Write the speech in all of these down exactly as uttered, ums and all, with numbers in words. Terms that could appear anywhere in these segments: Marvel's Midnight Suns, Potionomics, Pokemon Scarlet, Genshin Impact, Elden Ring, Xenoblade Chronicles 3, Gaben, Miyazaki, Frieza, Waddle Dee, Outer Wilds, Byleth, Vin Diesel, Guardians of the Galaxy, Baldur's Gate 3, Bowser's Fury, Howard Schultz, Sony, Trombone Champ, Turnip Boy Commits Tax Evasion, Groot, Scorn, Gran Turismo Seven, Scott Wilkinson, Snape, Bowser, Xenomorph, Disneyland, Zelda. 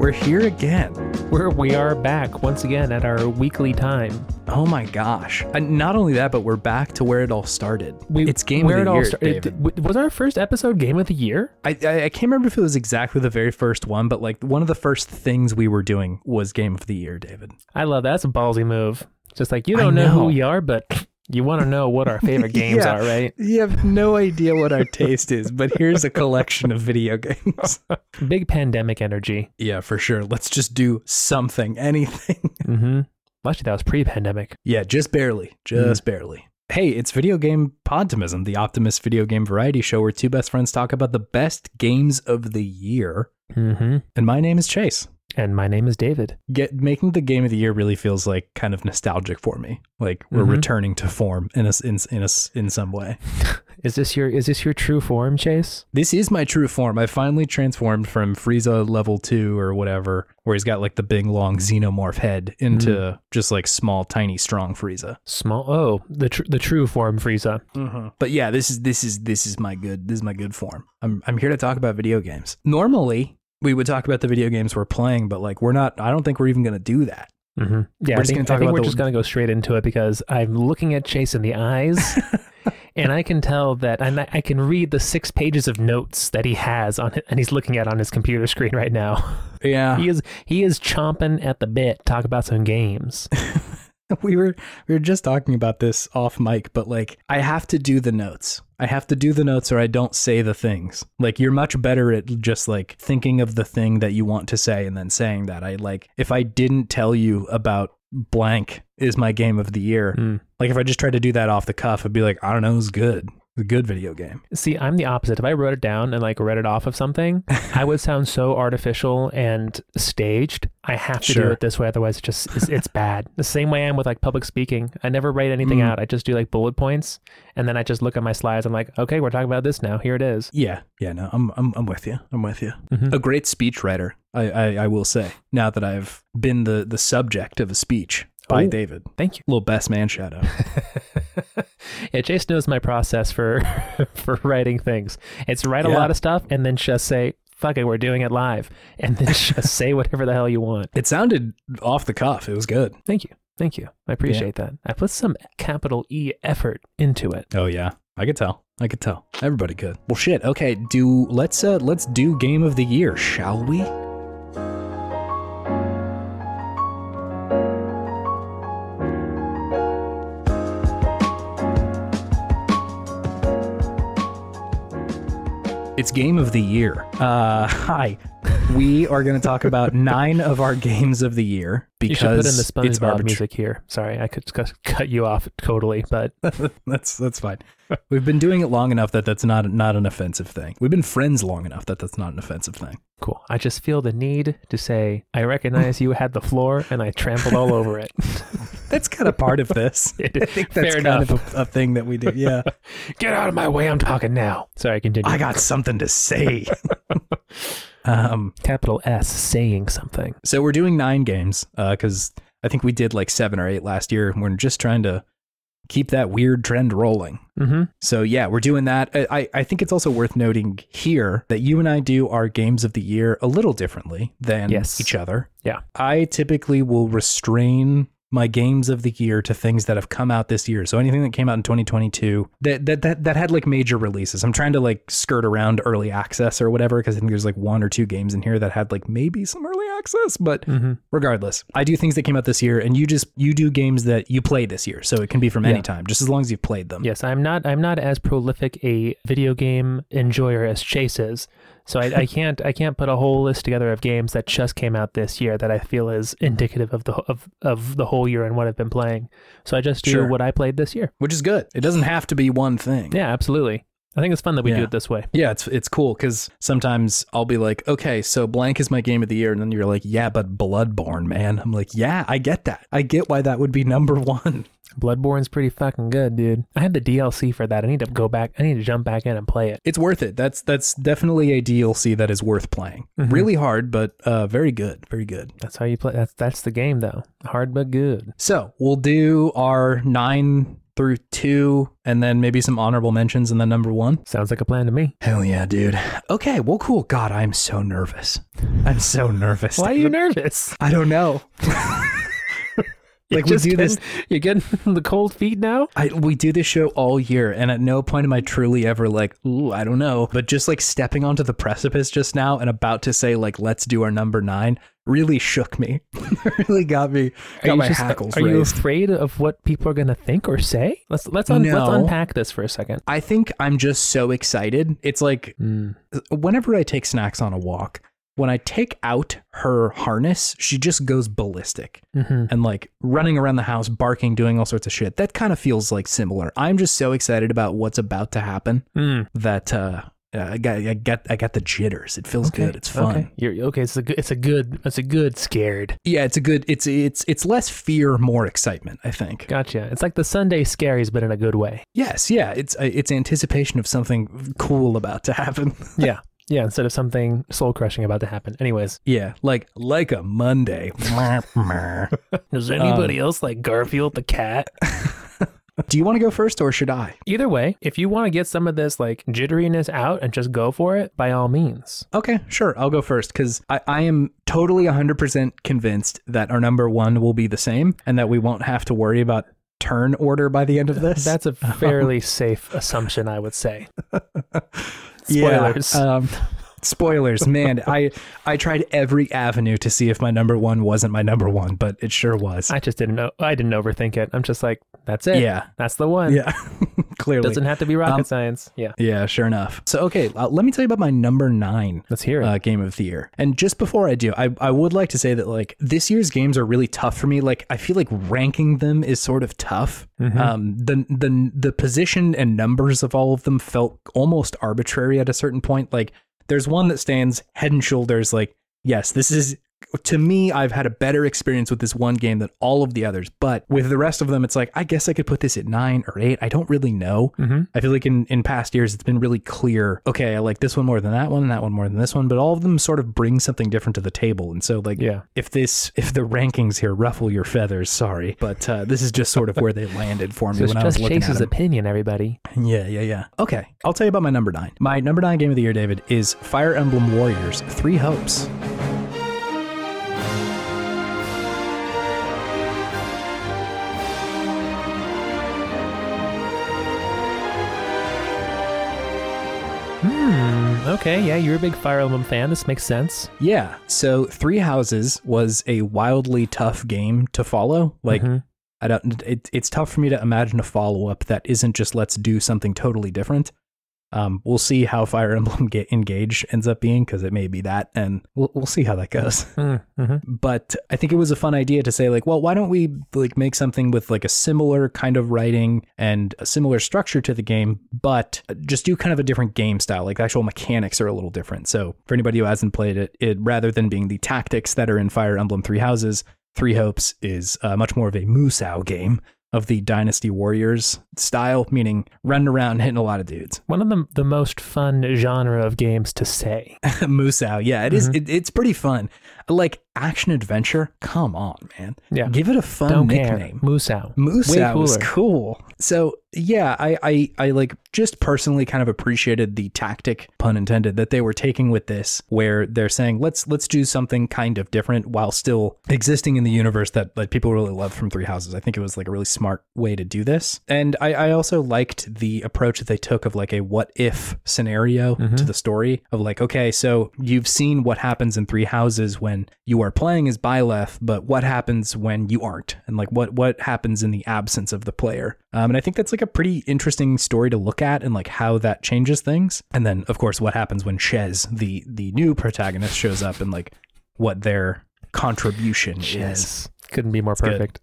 We're here again. We're, we are back once again at our weekly time. Oh my gosh. And not only that, but we're back to where it all started. We, it's Game where of the it Year, all star- it, was our first episode Game of the Year? I, I I can't remember if it was exactly the very first one, but like one of the first things we were doing was Game of the Year, David. I love that. That's a ballsy move. Just like, you don't know. know who we are, but... You want to know what our favorite games yeah, are, right? You have no idea what our taste is, but here's a collection of video games. Big pandemic energy. Yeah, for sure. Let's just do something, anything. Mm-hmm. Actually, that was pre-pandemic. Yeah, just barely. Just mm. barely. Hey, it's Video Game Podtimism, the Optimist video game variety show where two best friends talk about the best games of the year. Mm-hmm. And my name is Chase. And my name is David. Get, making the Game of the Year really feels like kind of nostalgic for me. Like we're mm-hmm. returning to form in a, in in, a, in some way. Is this your is this your true form, Chase? This is my true form. I finally transformed from Frieza level two or whatever, where he's got like the big long xenomorph head, into mm. just like small, tiny, strong Frieza. Small. Oh, the tr- the true form Frieza. Mm-hmm. But yeah, this is this is this is my good this is my good form. I'm I'm here to talk about video games. Normally, we would talk about the video games we're playing, but like we're not, I don't think we're even going to do that. Mm-hmm. Yeah, we're I just going to talk about I think we're the... just going to go straight into it because I'm looking at Chase in the eyes and I can tell that I'm, I can read the six pages of notes that he has on it and he's looking at on his computer screen right now. Yeah. He is, he is chomping at the bit. Talk about some games. We were we were just talking about this off mic, but like I have to do the notes. I have to do the notes or I don't say the things. Like you're much better at just like thinking of the thing that you want to say and then saying that. I like if I didn't tell you about blank is my game of the year. Mm. Like if I just tried to do that off the cuff, I'd be like, I don't know, it was good. A good video game. See, I'm the opposite. If I wrote it down and like read it off of something, I would sound so artificial and staged. I have to sure. do it this way, otherwise it just it's, it's bad. The same way I am with like public speaking. I never write anything mm. out. I just do like bullet points, and then I just look at my slides. I'm like, okay, we're talking about this now. Here it is. Yeah, yeah. No, I'm I'm I'm with you. I'm with you. Mm-hmm. A great speech writer, I, I I will say. Now that I've been the the subject of a speech. By Ooh, David. Thank you. Little best man shout out. Yeah, Chase knows my process for for writing things. It's write yeah. a lot of stuff and then just say, fuck it, we're doing it live. And then just say whatever the hell you want. It sounded off the cuff. It was good. Thank you. Thank you. I appreciate yeah. that. I put some capital E effort into it. Oh, yeah. I could tell. I could tell. Everybody could. Well, shit. Okay. Do let's uh, let's do Game of the Year, shall we? It's Game of the Year. Uh, hi. We are going to talk about nine of our games of the year because you should put in the SpongeBob music here. Sorry, I could cut you off totally, but that's that's fine. We've been doing it long enough that that's not not an offensive thing. We've been friends long enough that that's not an offensive thing. Cool. I just feel the need to say I recognize you had the floor and I trampled all over it. That's kind of part of this. I think that's Fair kind enough. of a, a thing that we do. Yeah. Get out of my way. I'm talking now. Sorry, continue. I got something to say. um, Capital S saying something. So we're doing nine games because uh, I think we did like seven or eight last year. And we're just trying to keep that weird trend rolling. Mm-hmm. So yeah, we're doing that. I, I think it's also worth noting here that you and I do our games of the year a little differently than yes. each other. Yeah. I typically will restrain my games of the year to things that have come out this year. So anything that came out in twenty twenty-two that that that, that had like major releases. I'm trying to like skirt around early access or whatever, because I think there's like one or two games in here that had like maybe some early access, but mm-hmm. regardless, I do things that came out this year and you just, you do games that you play this year. So it can be from yeah. any time, just as long as you've played them. Yes. I'm not, I'm not as prolific a video game enjoyer as Chase is. So I, I can't I can't put a whole list together of games that just came out this year that I feel is indicative of the of, of the whole year and what I've been playing. So I just do sure. what I played this year. Which is good. It doesn't have to be one thing. Yeah, absolutely. I think it's fun that we yeah. do it this way. Yeah, it's it's cool because sometimes I'll be like, okay, so blank is my game of the year. And then you're like, yeah, but Bloodborne, man. I'm like, yeah, I get that. I get why that would be number one. Bloodborne's pretty fucking good, dude. I had the D L C for that. I need to go back. I need to jump back in and play it. It's worth it. That's that's definitely a D L C that is worth playing. Mm-hmm. Really hard, but uh, very good. Very good. That's how you play. That's, that's the game, though. Hard but good. So we'll do our nine... through two, and then maybe some honorable mentions, and then number one. Sounds like a plan to me. Hell yeah, dude. Okay, well, cool. God, I'm so nervous. I'm so nervous. Why are you nervous? I don't know. Like we do this, you're getting the cold feet now. I we do this show all year, and at no point am I truly ever like, ooh, I don't know. But just like stepping onto the precipice just now and about to say like, let's do our number nine, really shook me. Really got me. Got my hackles raised. Are you afraid of what people are gonna think or say? Let's let's un- no. let's unpack this for a second. I think I'm just so excited. It's like mm. whenever I take Snacks on a walk. When I take out her harness, she just goes ballistic mm-hmm. and like running around the house, barking, doing all sorts of shit. That kind of feels like similar. I'm just so excited about what's about to happen mm. that uh, I got I got I got the jitters. It feels okay. good. It's fun. Okay, You're, okay. It's a good. It's a good. It's a good scared. Yeah, it's a good. It's it's it's less fear, more excitement. I think. Gotcha. It's like the Sunday scaries, but in a good way. Yes. Yeah. It's it's anticipation of something cool about to happen. Yeah. Yeah, instead of something soul-crushing about to happen. Anyways. Yeah, like like a Monday. Does anybody um, else like Garfield the cat? Do you want to go first or should I? Either way, if you want to get some of this like jitteriness out and just go for it, by all means. Okay, sure. I'll go first because I, I am totally one hundred percent convinced that our number one will be the same and that we won't have to worry about turn order by the end of this. That's a fairly um. safe assumption, I would say. Spoilers. Yeah, um, spoilers, man. I I tried every avenue to see if my number one wasn't my number one, but it sure was. I just didn't know. I didn't overthink it. I'm just like, that's it. Yeah, that's the one. Yeah, clearly doesn't have to be rocket um, science. Yeah, yeah, sure enough. So okay, uh, let me tell you about my number nine. Let's hear it. Uh, game of the year. And just before I do, I I would like to say that like this year's games are really tough for me. Like I feel like ranking them is sort of tough. Mm-hmm. Um, the the the position and numbers of all of them felt almost arbitrary at a certain point. Like. There's one that stands head and shoulders like, yes, this is, to me, I've had a better experience with this one game than all of the others. But with the rest of them, it's like, I guess I could put this at nine or eight. I don't really know. Mm-hmm. I feel like in, in past years, it's been really clear. Okay, I like this one more than that one and that one more than this one. But all of them sort of bring something different to the table. And so like, yeah. if this, if the rankings here ruffle your feathers, sorry. But uh, this is just sort of where they landed for me so when I was looking at them. It's just Chase's opinion, everybody. Yeah, yeah, yeah. Okay, I'll tell you about my number nine. My number nine game of the year, David, is Fire Emblem Warriors Three Hopes. Okay, yeah, you're a big Fire Emblem fan. This makes sense. Yeah, so Three Houses was a wildly tough game to follow. Like, mm-hmm. I don't. It, it's tough for me to imagine a follow-up that isn't just let's do something totally different. Um, we'll see how Fire Emblem Get Engage ends up being because it may be that, and we'll we'll see how that goes. Mm-hmm. But I think it was a fun idea to say like, well, why don't we like make something with like a similar kind of writing and a similar structure to the game, but just do kind of a different game style. Like the actual mechanics are a little different. So for anybody who hasn't played it, it rather than being the tactics that are in Fire Emblem Three Houses, Three Hopes is uh, much more of a Musou game. Of the Dynasty Warriors style, meaning running around hitting a lot of dudes. One of the the most fun genre of games to say. Musou, yeah, it mm-hmm. is. It, it's pretty fun. Like action adventure, come on, man. Yeah, give it a fun Don't nickname. Care. Musou. Musou was cool. So yeah, I, I I like just personally kind of appreciated the tactic, pun intended, that they were taking with this, where they're saying let's let's do something kind of different while still existing in the universe that like people really love from Three Houses. I think it was like a really smart way to do this, and I, I also liked the approach that they took of like a what if scenario mm-hmm. to the story of like okay, so you've seen what happens in Three Houses when you are playing as Byleth, but what happens when you aren't, and like what what happens in the absence of the player. Um, and I think that's like a pretty interesting story to look at and like how that changes things. And then, of course, what happens when Shez, the the new protagonist, shows up and like what their contribution Shez. Is. Couldn't be more it's perfect.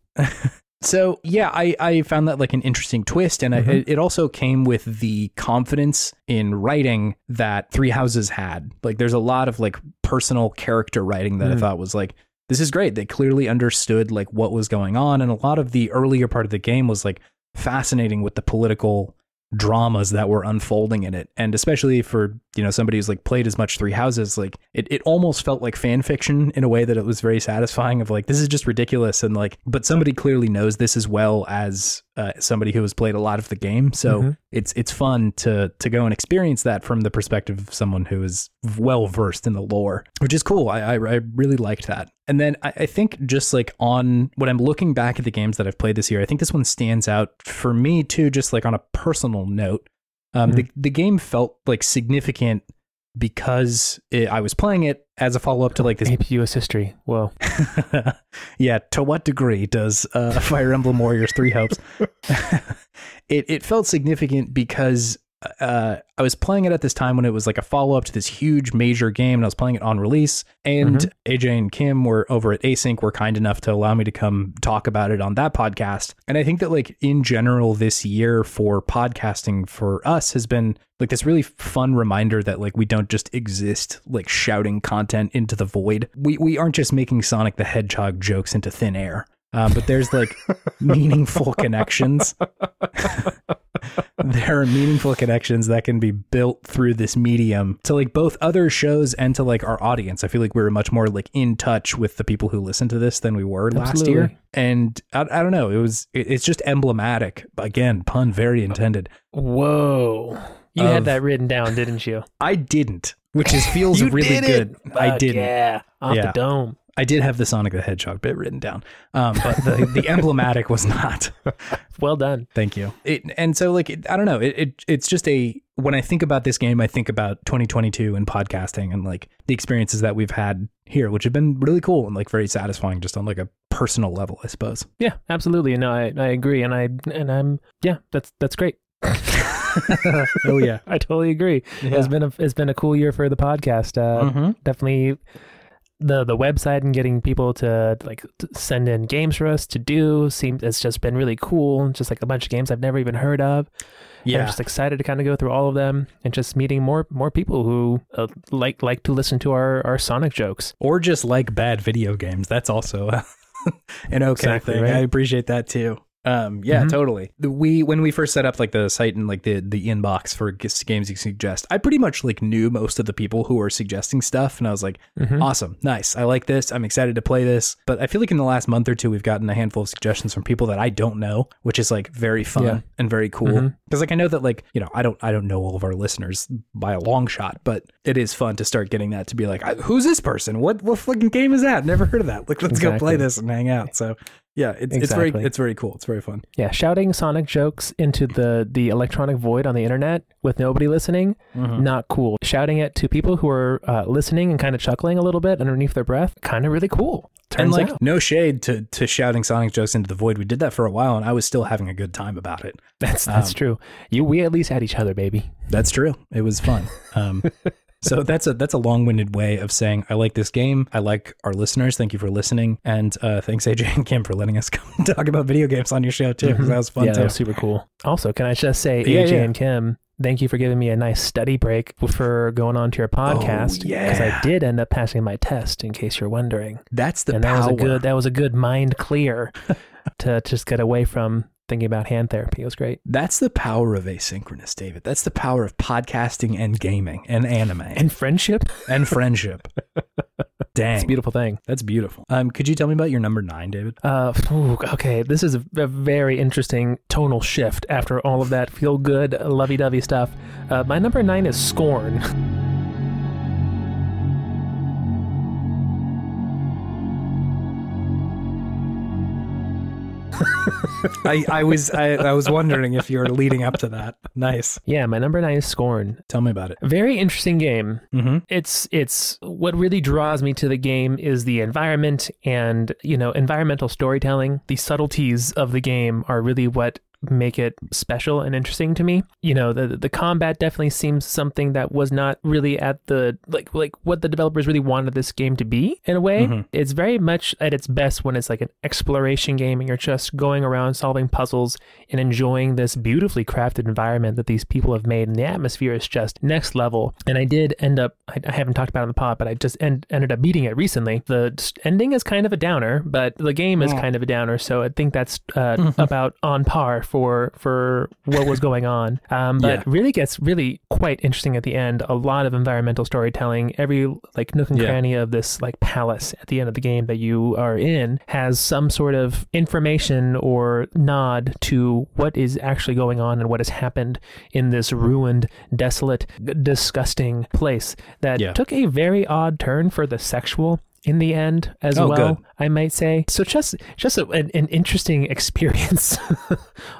So, yeah, I, I found that like an interesting twist. And mm-hmm. I, it also came with the confidence in writing that Three Houses had. Like there's a lot of like personal character writing that mm. I thought was like, this is great. They clearly understood like what was going on. And a lot of the earlier part of the game was like fascinating with the political dramas that were unfolding in it. And especially for, you know, somebody who's like played as much Three Houses, like it, it almost felt like fan fiction in a way that it was very satisfying of like, this is just ridiculous. And like, but somebody clearly knows this as well as uh, somebody who has played a lot of the game. So mm-hmm. it's, it's fun to, to go and experience that from the perspective of someone who is well versed in the lore, which is cool. I, I, I really liked that. And then I, I think just like on when I'm looking back at the games that I've played this year, I think this one stands out for me too, just like on a personal note. Um, mm-hmm. the, the game felt like significant because it, I was playing it as a follow up to like this A P U S history. Whoa. Yeah. To what degree does uh, Fire Emblem Warriors Three Hopes? it it felt significant because uh, I was playing it at this time when it was like a follow up to this huge major game, and I was playing it on release. And mm-hmm. A J and Kim were over at Async, were kind enough to allow me to come talk about it on that podcast. And I think that like in general, this year for podcasting for us has been like this really fun reminder that like we don't just exist like shouting content into the void. We we aren't just making Sonic the Hedgehog jokes into thin air. Um, but there's like meaningful connections. There are meaningful connections that can be built through this medium to like both other shows and to like our audience. I feel like we were much more like in touch with the people who listen to this than we were Absolutely. last year. And I, I don't know. It was it, it's just emblematic. Again, pun very intended. Whoa. You of, had that written down, didn't you? I didn't, which is feels really did good. It. I didn't. Yeah. Off yeah. the dome. I did have the Sonic the Hedgehog bit written down, um, but the, the emblematic was not. Well done. Thank you. It, and so, like, it, I don't know. It, it It's just a, when I think about this game, I think about twenty twenty-two and podcasting and, like, the experiences that we've had here, which have been really cool and, like, very satisfying just on, like, a personal level, I suppose. Yeah, absolutely. No, I, I agree. And, I, and I'm, yeah, that's that's great. Oh, yeah. I totally agree. Yeah. It's been a, it's been a cool year for the podcast. Uh, mm-hmm. Definitely... the the website and getting people to like to send in games for us to do seems it's just been really cool. Just like a bunch of games I've never even heard of. Yeah, and I'm just excited to kind of go through all of them and just meeting more more people who uh, like like to listen to our our Sonic jokes or just like bad video games. That's also an okay exactly, thing. Right? I appreciate that too. Um, yeah, mm-hmm. totally. We, when we first set up like the site and like the, the inbox for games you suggest, I pretty much like knew most of the people who were suggesting stuff. And I was like, mm-hmm. awesome, nice. I like this. I'm excited to play this. But I feel like in the last month or two, we've gotten a handful of suggestions from people that I don't know, which is like very fun yeah. and very cool. Mm-hmm. Cause like, I know that like, you know, I don't, I don't know all of our listeners by a long shot, but it is fun to start getting that to be like, who's this person? What, what fucking game is that? Never heard of that. Like, let's exactly. go play this and hang out. So yeah, it's, exactly. it's very, it's very cool. It's very fun. Yeah. Shouting Sonic jokes into the, the electronic void on the internet with nobody listening. Mm-hmm. Not cool. Shouting it to people who are uh, listening and kind of chuckling a little bit underneath their breath. Kind of really cool. Turns and like out. No shade to, to shouting Sonic jokes into the void. We did that for a while and I was still having a good time about it. That's, that's um, true. You, we at least had each other, baby. That's true. It was fun. Um, So that's a that's a long-winded way of saying I like this game. I like our listeners. Thank you for listening, and uh, thanks A J and Kim for letting us come talk about video games on your show too. Mm-hmm. That was fun. Yeah, too. That was super cool. Also, can I just say yeah, A J yeah. and Kim, thank you for giving me a nice study break for going on to your podcast. Oh, yeah, because I did end up passing my test. In case you're wondering, that's the and power. That was a good that was a good mind clear to just get away from. Thinking about hand therapy. It was great. That's the power of asynchronous, David. That's the power of podcasting and gaming and anime. And friendship. And friendship. Dang. It's a beautiful thing. That's beautiful. Um, could you tell me about your number nine, David? Uh, okay. This is a, a very interesting tonal shift after all of that feel good, lovey-dovey stuff. Uh, my number nine is Scorn. I, I was I, I was wondering if you were leading up to that. Nice. Yeah, my number nine is Scorn. Tell me about it. Very interesting game. Mm-hmm. It's it's what really draws me to the game is the environment and, you know, environmental storytelling. The subtleties of the game are really what make it special and interesting to me. You know, the the combat definitely seems something that was not really at the like like what the developers really wanted this game to be in a way. Mm-hmm. It's very much at its best when it's like an exploration game and you're just going around solving puzzles and enjoying this beautifully crafted environment that these people have made, and the atmosphere is just next level. And I did end up I, I haven't talked about it on the pod, but I just end, ended up beating it recently. The ending is kind of a downer, but the game is yeah. kind of a downer, so I think that's uh, mm-hmm. about on par for for what was going on. Um, but yeah. really gets really quite interesting at the end. A lot of environmental storytelling. Every like nook and yeah. cranny of this like palace at the end of the game that you are in has some sort of information or nod to what is actually going on and what has happened in this ruined, desolate, disgusting place that yeah. took a very odd turn for the sexual in the end as oh, well, good. I might say. So just just a, an, an interesting experience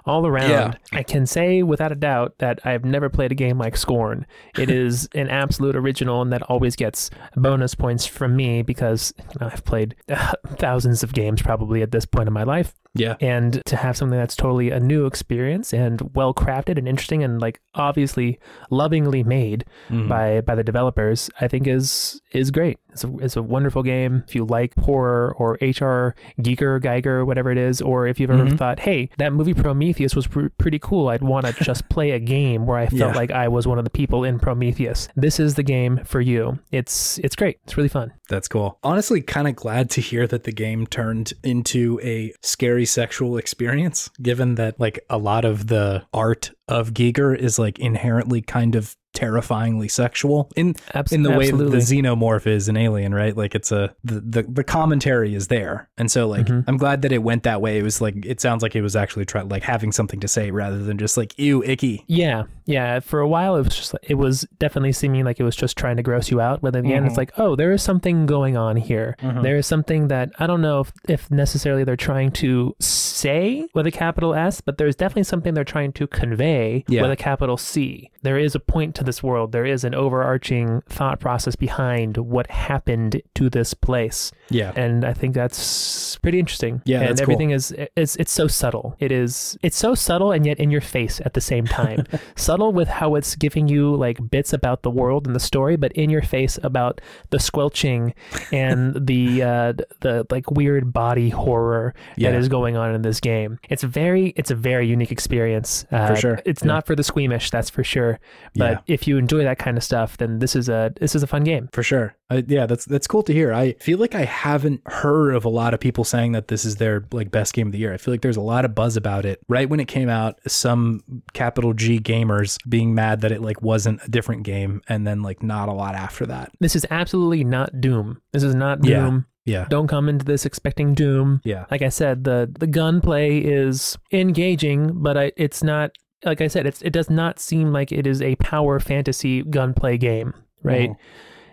all around. Yeah. I can say without a doubt that I've never played a game like Scorn. It is an absolute original, and that always gets bonus points from me because you know, I've played uh, thousands of games probably at this point in my life. Yeah. And to have something that's totally a new experience and well-crafted and interesting and like obviously lovingly made mm. by, by the developers, I think is is great. It's a, it's a wonderful game. If you like horror or H R Giger, Geiger, whatever it is, or if you've ever mm-hmm. thought, hey, that movie Prometheus was pr- pretty cool. I'd want to just play a game where I felt yeah. like I was one of the people in Prometheus. This is the game for you. It's it's great. It's really fun. That's cool. Honestly, kind of glad to hear that the game turned into a scary sexual experience, given that like a lot of the art of Giger is like inherently kind of terrifyingly sexual in Absol- in the way absolutely. that the xenomorph is an Alien, right? Like it's a the, the, the commentary is there, and so like mm-hmm. I'm glad that it went that way. It was like it sounds like it was actually try, like having something to say rather than just like ew, icky. Yeah, yeah. For a while, it was just it was definitely seeming like it was just trying to gross you out. But at the mm-hmm. end, it's like oh, there is something going on here. Mm-hmm. There is something that I don't know if, if necessarily they're trying to say with a capital S, but there's definitely something they're trying to convey yeah. with a capital C. There is a point to this world. There is an overarching thought process behind what happened to this place. Yeah. And I think that's pretty interesting. Yeah. And everything cool. is, it's, it's so subtle. It is, it's so subtle and yet in your face at the same time. Subtle with how it's giving you like bits about the world and the story, but in your face about the squelching and the, uh, the like weird body horror yeah. that is going on in this game. It's very, it's a very unique experience. Uh, for sure. It's yeah. not for the squeamish, that's for sure. But yeah. if you enjoy that kind of stuff, then this is a this is a fun game. For sure. I, yeah, that's that's cool to hear. I feel like I haven't heard of a lot of people saying that this is their like best game of the year. I feel like there's a lot of buzz about it. Right when it came out, some capital G gamers being mad that it like wasn't a different game, and then like not a lot after that. This is absolutely not Doom. This is not Doom. Yeah. Yeah. Don't come into this expecting Doom. Yeah. Like I said, the the gunplay is engaging, but I, it's not. Like I said, it's, it does not seem like it is a power fantasy gunplay game, right? Mm.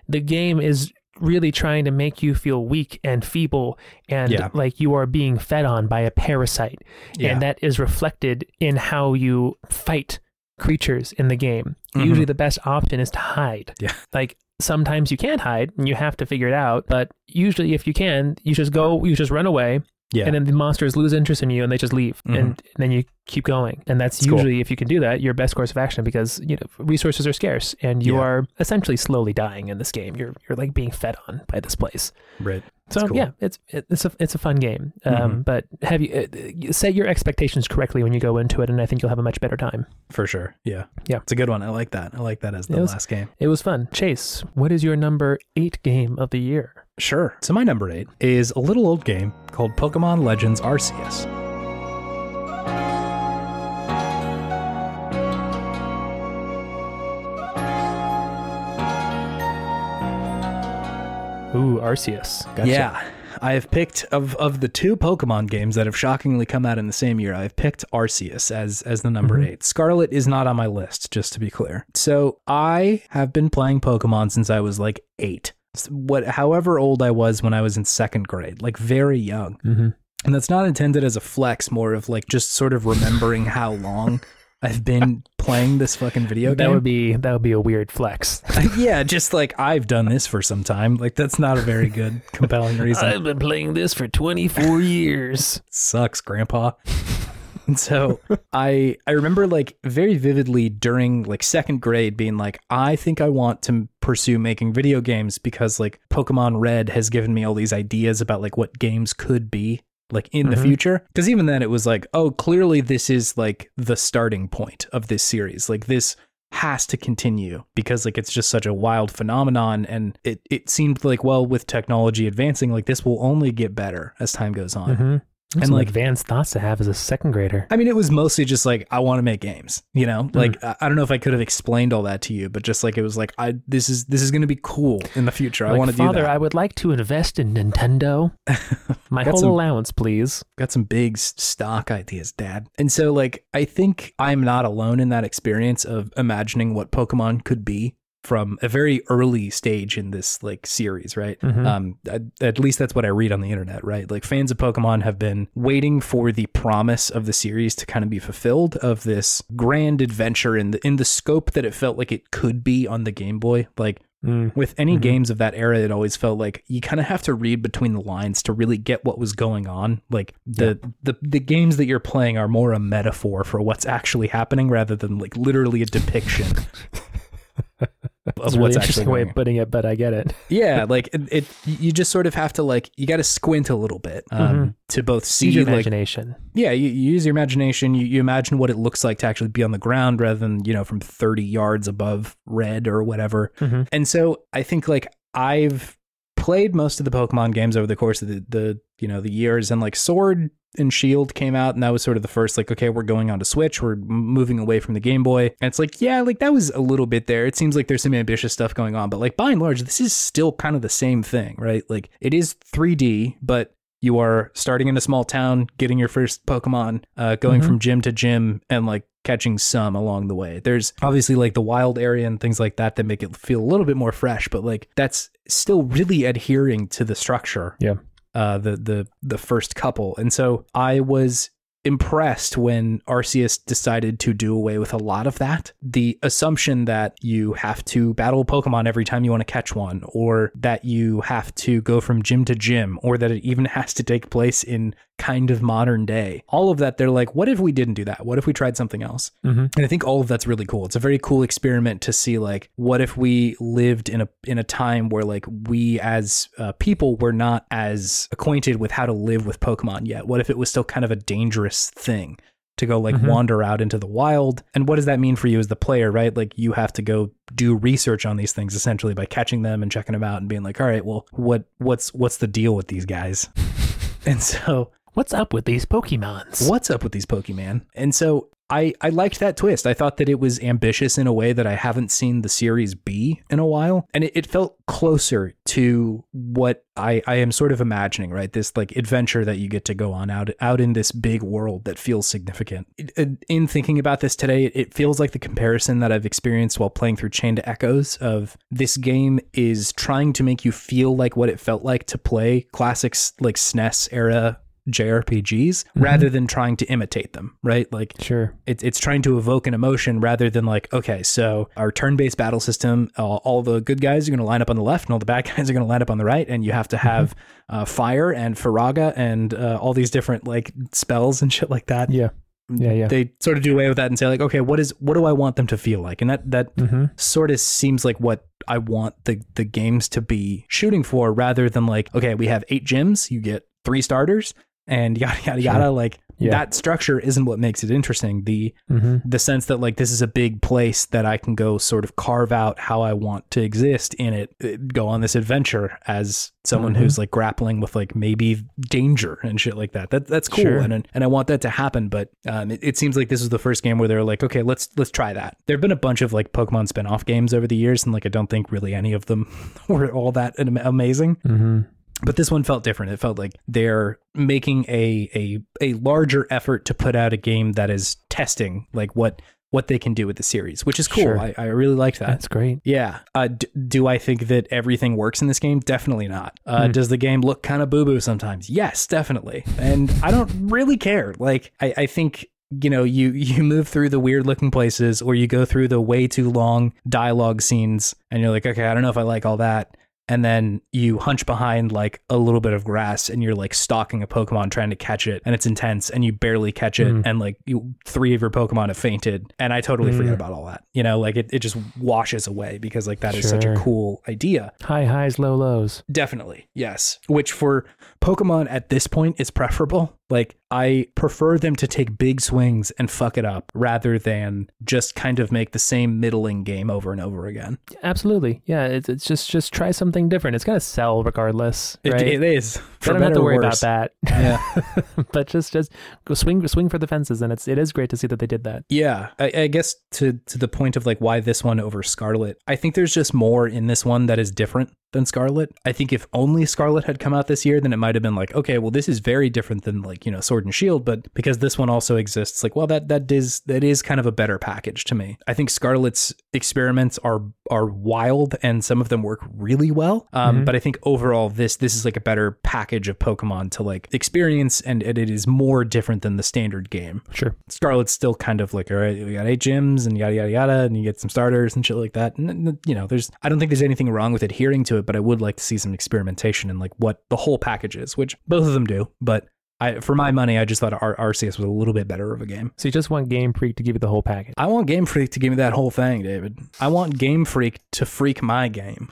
The game is really trying to make you feel weak and feeble and yeah. like you are being fed on by a parasite. Yeah. And that is reflected in how you fight creatures in the game. Mm-hmm. Usually the best option is to hide. Yeah. Like sometimes you can't hide and you have to figure it out. But usually if you can, you just go, you just run away. Yeah. And then the monsters lose interest in you and they just leave. Mm-hmm. And then you keep going. And that's it's usually, cool. if you can do that, your best course of action because, you know, resources are scarce and you yeah. are essentially slowly dying in this game. You're you're like being fed on by this place. Right. That's so cool. yeah, it's it's a it's a fun game. Um, mm-hmm. But have you uh, set your expectations correctly when you go into it, and I think you'll have a much better time. For sure. Yeah. Yeah. It's a good one. I like that. I like that as the was, last game. It was fun. Chase, what is your number eight game of the year? Sure. So my number eight is a little old game called Pokemon Legends Arceus. Ooh, Arceus. Gotcha. Yeah. I have picked, of, of the two Pokemon games that have shockingly come out in the same year, I've picked Arceus as as the number mm-hmm. eight. Scarlet is not on my list, just to be clear. So I have been playing Pokemon since I was like eight. What, however old I was when I was in second grade, like very young. Mm-hmm. And that's not intended as a flex, more of like just sort of remembering how long I've been playing this fucking video game. That would be that would be a weird flex. Yeah, just like I've done this for some time. Like that's not a very good compelling reason. I've been playing this for twenty-four years. Sucks, grandpa. And so I I remember like very vividly during like second grade being like, I think I want to pursue making video games because like Pokemon Red has given me all these ideas about like what games could be like in mm-hmm. the future. Because even then it was like, oh, clearly this is like the starting point of this series. Like this has to continue because like it's just such a wild phenomenon, and it, it seemed like, well, with technology advancing, like this will only get better as time goes on. Mm-hmm. That's and like advanced thoughts to have as a second grader. I mean, it was mostly just like, I want to make games, you know, mm. like, I, I don't know if I could have explained all that to you, but just like, it was like, I, this is, this is going to be cool in the future. Like, I want to do that. Father, I would like to invest in Nintendo. My whole some, allowance, please. Got some big stock ideas, Dad. And so like, I think I'm not alone in that experience of imagining what Pokemon could be from a very early stage in this like series, right? Mm-hmm. Um, at, at least that's what I read on the internet, right? Like fans of Pokemon have been waiting for the promise of the series to kind of be fulfilled, of this grand adventure in the in the scope that it felt like it could be on the Game Boy. Like mm. with any mm-hmm. games of that era, it always felt like you kind of have to read between the lines to really get what was going on. Like the, yeah. the, the games that you're playing are more a metaphor for what's actually happening rather than like literally a depiction. That's a really interesting way of putting it, but I get it. Yeah, like it, it, you just sort of have to like, you got to squint a little bit um, mm-hmm. to both see your imagination. Like, yeah, you, you use your imagination. You, you imagine what it looks like to actually be on the ground rather than, you know, from thirty yards above red or whatever. Mm-hmm. And so I think like I've played most of the Pokemon games over the course of the, the you know, the years, and like Sword and Shield came out, and that was sort of the first like, okay, we're going on to Switch, we're moving away from the Game Boy, and it's like, yeah, like that was a little bit there. It seems like there's some ambitious stuff going on, but like by and large this is still kind of the same thing, right? Like it is three D, but you are starting in a small town, getting your first Pokemon, uh going mm-hmm. from gym to gym, and like catching some along the way. There's obviously like the wild area and things like that that make it feel a little bit more fresh, but like that's still really adhering to the structure. Yeah. Uh, the the the first couple. And so I was impressed when Arceus decided to do away with a lot of that. The assumption that you have to battle Pokemon every time you want to catch one, or that you have to go from gym to gym, or that it even has to take place in kind of modern day. All of that, they're like, what if we didn't do that? What if we tried something else? Mm-hmm. And I think all of that's really cool. It's a very cool experiment to see like, what if we lived in a in a time where like we as uh, people were not as acquainted with how to live with Pokemon yet? What if it was still kind of a dangerous thing to go like mm-hmm. wander out into the wild? And what does that mean for you as the player, right? Like you have to go do research on these things essentially by catching them and checking them out and being like, all right, well, what what's what's the deal with these guys? And so what's up with these Pokemons? What's up with these Pokemon? And so I, I liked that twist. I thought that it was ambitious in a way that I haven't seen the series be in a while. And it, it felt closer to what I, I am sort of imagining, right? This like adventure that you get to go on out, out in this big world that feels significant. It, it, in thinking about this today, it, it feels like the comparison that I've experienced while playing through Chained Echoes of this game is trying to make you feel like what it felt like to play classics like S N E S era J R P Gs mm-hmm. rather than trying to imitate them, right? Like sure, it, it's trying to evoke an emotion rather than like, okay, so our turn-based battle system, uh, all the good guys are going to line up on the left and all the bad guys are going to line up on the right, and you have to have mm-hmm. uh, fire and Faraga and uh, all these different like spells and shit like that. Yeah. Yeah, yeah. They sort of do away with that and say like, okay, what is what do I want them to feel like? And that that mm-hmm. sort of seems like what I want the the games to be shooting for, rather than like, okay, we have eight gyms, you get three starters, and yada yada sure. yada. Like yeah. that structure isn't what makes it interesting. The mm-hmm. the sense that like this is a big place that I can go sort of carve out how I want to exist in it, go on this adventure as someone mm-hmm. who's like grappling with like maybe danger and shit like that. That that's cool, sure. and and I want that to happen. But um, it, it seems like this was the first game where they're like, okay, let's let's try that. There've been a bunch of like Pokemon spinoff games over the years, and like I don't think really any of them were all that amazing. Mm-hmm. But this one felt different. It felt like they're making a a a larger effort to put out a game that is testing like what what they can do with the series, which is cool. Sure. I, I really like that. That's great. Yeah. Uh, d- do I think that everything works in this game? Definitely not. Uh, mm. Does the game look kind of boo-boo sometimes? Yes, definitely. And I don't really care. Like, I, I think... you know, you, you move through the weird looking places, or you go through the way too long dialogue scenes, and you're like, okay, I don't know if I like all that. And then you hunch behind like a little bit of grass, and you're like stalking a Pokemon trying to catch it, and it's intense, and you barely catch it. Mm. And like you, three of your Pokemon have fainted. And I totally mm. forget about all that, you know, like it, it just washes away, because like that sure. is such a cool idea. High highs, low lows. Definitely. Yes. Which for Pokemon at this point is preferable. Like, I prefer them to take big swings and fuck it up rather than just kind of make the same middling game over and over again. Absolutely. Yeah, it's, it's just just try something different. It's going to sell regardless, right? It, it is. For I don't have to worry worse. about that. Yeah. But just just go swing swing for the fences, and it's it is great to see that they did that. Yeah. I, I guess to, to the point of like why this one over Scarlet, I think there's just more in this one that is different than Scarlet. I think if only Scarlet had come out this year, then it might have been like, okay, well, this is very different than like, you know, Sword and Shield, but because this one also exists, like, well, that that is that is kind of a better package to me. I think Scarlet's experiments are are wild, and some of them work really well. Um, mm-hmm. But I think overall, this this is like a better package of Pokemon to like experience, and, and it is more different than the standard game. Sure, Scarlet's still kind of like, all right, we got eight gyms and yada yada yada, and you get some starters and shit like that. And you know, there's I don't think there's anything wrong with adhering to it, but I would like to see some experimentation in like what the whole package is, which both of them do. But I, for my money, I just thought Ar- Arceus was a little bit better of a game. So you just want Game Freak to give you the whole package? I want Game Freak to give me that whole thing, David. I want Game Freak to freak my game.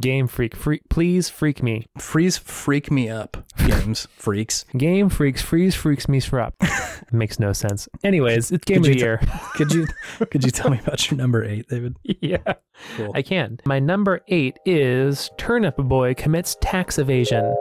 Game Freak, freak, please freak me. Freeze, freak me up. Games, freaks. Game Freaks, freeze, freaks me up. Makes no sense. Anyways, it's Game could of the Year. T- could you could you tell me about your number eight, David? Yeah, cool. I can. My number eight is Turnip Boy Commits Tax Evasion.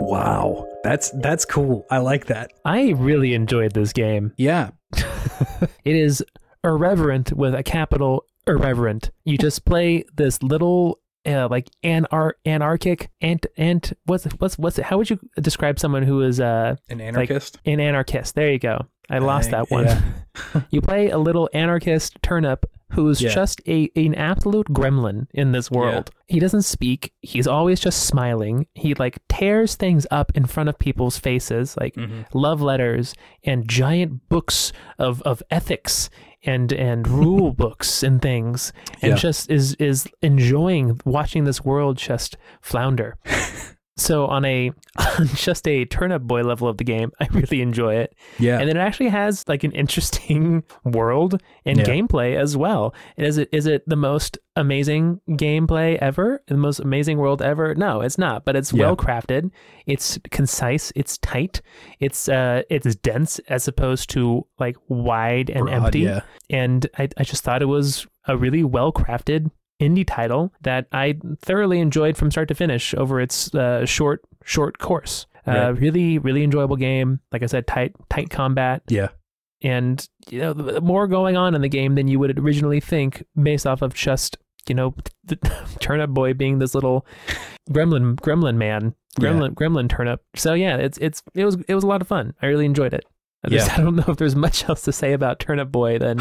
Wow, that's that's cool. I like that. I really enjoyed this game. Yeah. It is irreverent with a capital irreverent. You just play this little uh, like anar- anarchic ant ant what's what's what's it? How would you describe someone who is uh an anarchist? Like, an anarchist. There you go. I lost I, that one. Yeah. You play a little anarchist turnip who's yeah. just a an absolute gremlin in this world. Yeah. He doesn't speak. He's always just smiling. He like tears things up in front of people's faces, like mm-hmm. love letters and giant books of, of ethics and and rule books and things, and yeah. just is is enjoying watching this world just flounder. So on a on just a Turnip Boy level of the game, I really enjoy it. Yeah, and then it actually has like an interesting world and yeah. gameplay as well. And is it is it the most amazing gameplay ever? The most amazing world ever? No, it's not. But it's yeah. well crafted. It's concise. It's tight. It's uh it's dense as opposed to like wide and broad, empty. Yeah. And I I just thought it was a really well crafted indie title that I thoroughly enjoyed from start to finish over its uh, short, short course. Uh, yeah. Really, really enjoyable game. Like I said, tight, tight combat. Yeah. And, you know, more going on in the game than you would originally think based off of just, you know, the Turnip Boy being this little gremlin, gremlin man, gremlin, yeah. gremlin turnip. So yeah, it's, it's, it was, it was a lot of fun. I really enjoyed it. Yeah. I don't know if there's much else to say about Turnip Boy than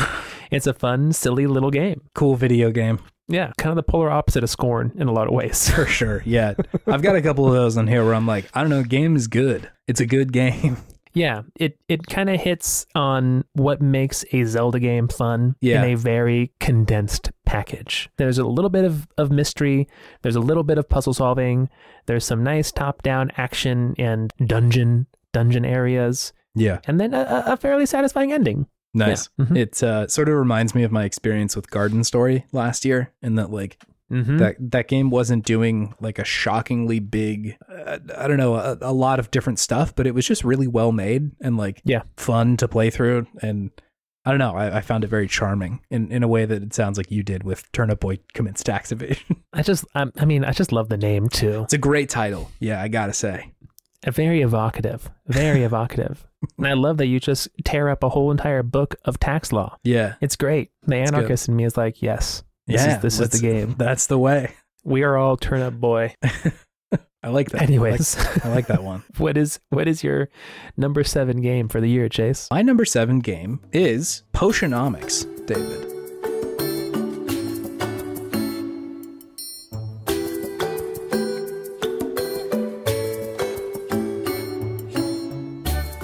it's a fun, silly little game. Cool video game. Yeah, kind of the polar opposite of Scorn in a lot of ways. For sure, yeah. I've got a couple of those on here where I'm like, I don't know, game is good. It's a good game. Yeah, it, it kind of hits on what makes a Zelda game fun yeah. in a very condensed package. There's a little bit of, of mystery. There's a little bit of puzzle solving. There's some nice top-down action and dungeon dungeon areas. Yeah. And then a, a fairly satisfying ending. Nice. Yeah. Mm-hmm. It uh, sort of reminds me of my experience with Garden Story last year, and that like mm-hmm. that that game wasn't doing like a shockingly big, uh, I don't know, a, a lot of different stuff, but it was just really well made and like yeah. fun to play through. And I don't know, I, I found it very charming in, in a way that it sounds like you did with Turnip Boy Commits Tax Evasion. I just, I, I mean, I just love the name too. It's a great title. Yeah, I gotta say. Very evocative, very evocative. And I love that you just tear up a whole entire book of tax law. Yeah. It's great. The anarchist in me is like, yes, this yeah, is this is the game. That's the way. We are all Turnip Boy. I like that. Anyways. I like, I like that one. What is what is your number seven game for the year, Chase? My number seven game is Potionomics, David.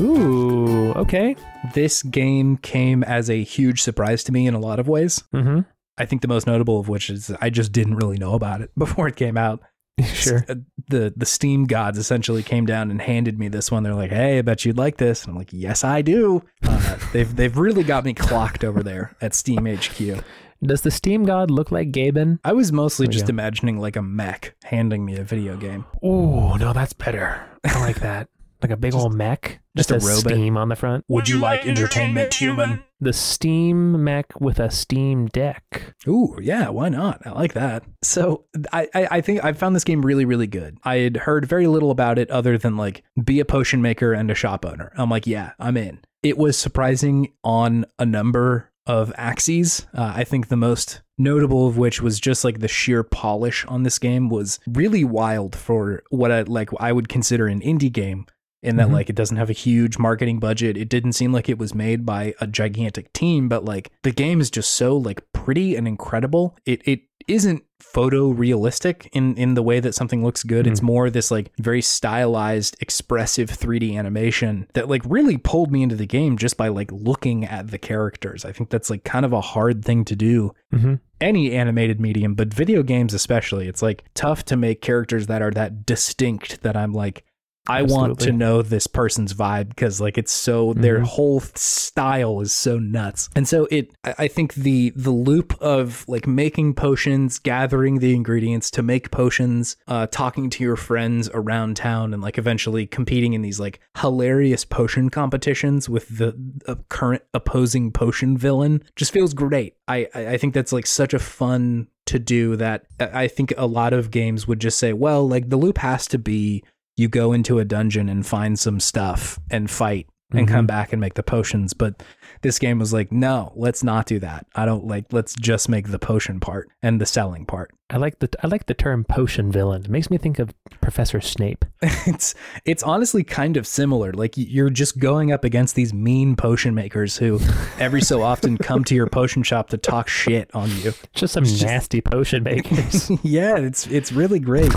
Ooh, okay. This game came as a huge surprise to me in a lot of ways. Mm-hmm. I think the most notable of which is I just didn't really know about it before it came out. Sure. the the Steam gods essentially came down and handed me this one. They're like, hey, I bet you'd like this. And I'm like, yes, I do. Uh, they've they've really got me clocked over there at Steam H Q. Does the Steam god look like Gaben? I was mostly just go. imagining like a mech handing me a video game. Ooh, no, that's better. I like that. Like a big just, old mech. Just a robot. Steam on the front. Would you like entertainment, human? The Steam mech with a Steam Deck. Ooh, yeah, why not? I like that. So I, I, I think I found this game really, really good. I had heard very little about it other than like be a potion maker and a shop owner. I'm like, yeah, I'm in. It was surprising on a number of axes. Uh, I think the most notable of which was just like the sheer polish on this game was really wild for what I like I would consider an indie game, in that mm-hmm. like it doesn't have a huge marketing budget. It didn't seem like it was made by a gigantic team, but like the game is just so like pretty and incredible. It it isn't photorealistic in, in the way that something looks good. Mm. It's more this like very stylized, expressive three D animation that like really pulled me into the game just by like looking at the characters. I think that's like kind of a hard thing to do. Mm-hmm. Any animated medium, but video games especially. It's like tough to make characters that are that distinct that I'm like, I Absolutely. want to know this person's vibe, because like it's so mm-hmm. their whole style is so nuts. And so it I think the the loop of like making potions, gathering the ingredients to make potions, uh, talking to your friends around town, and like eventually competing in these like hilarious potion competitions with the uh, current opposing potion villain just feels great. I I think that's like such a fun to do that I think a lot of games would just say, well, like the loop has to be you go into a dungeon and find some stuff and fight and mm-hmm. come back and make the potions. But this game was like, no, let's not do that. I don't like, let's just make the potion part and the selling part. I like the, I like the term potion villain. It makes me think of Professor Snape. It's, it's honestly kind of similar. Like you're just going up against these mean potion makers who every so often come to your potion shop to talk shit on you. Just some just, nasty potion makers. Yeah. It's, it's really great.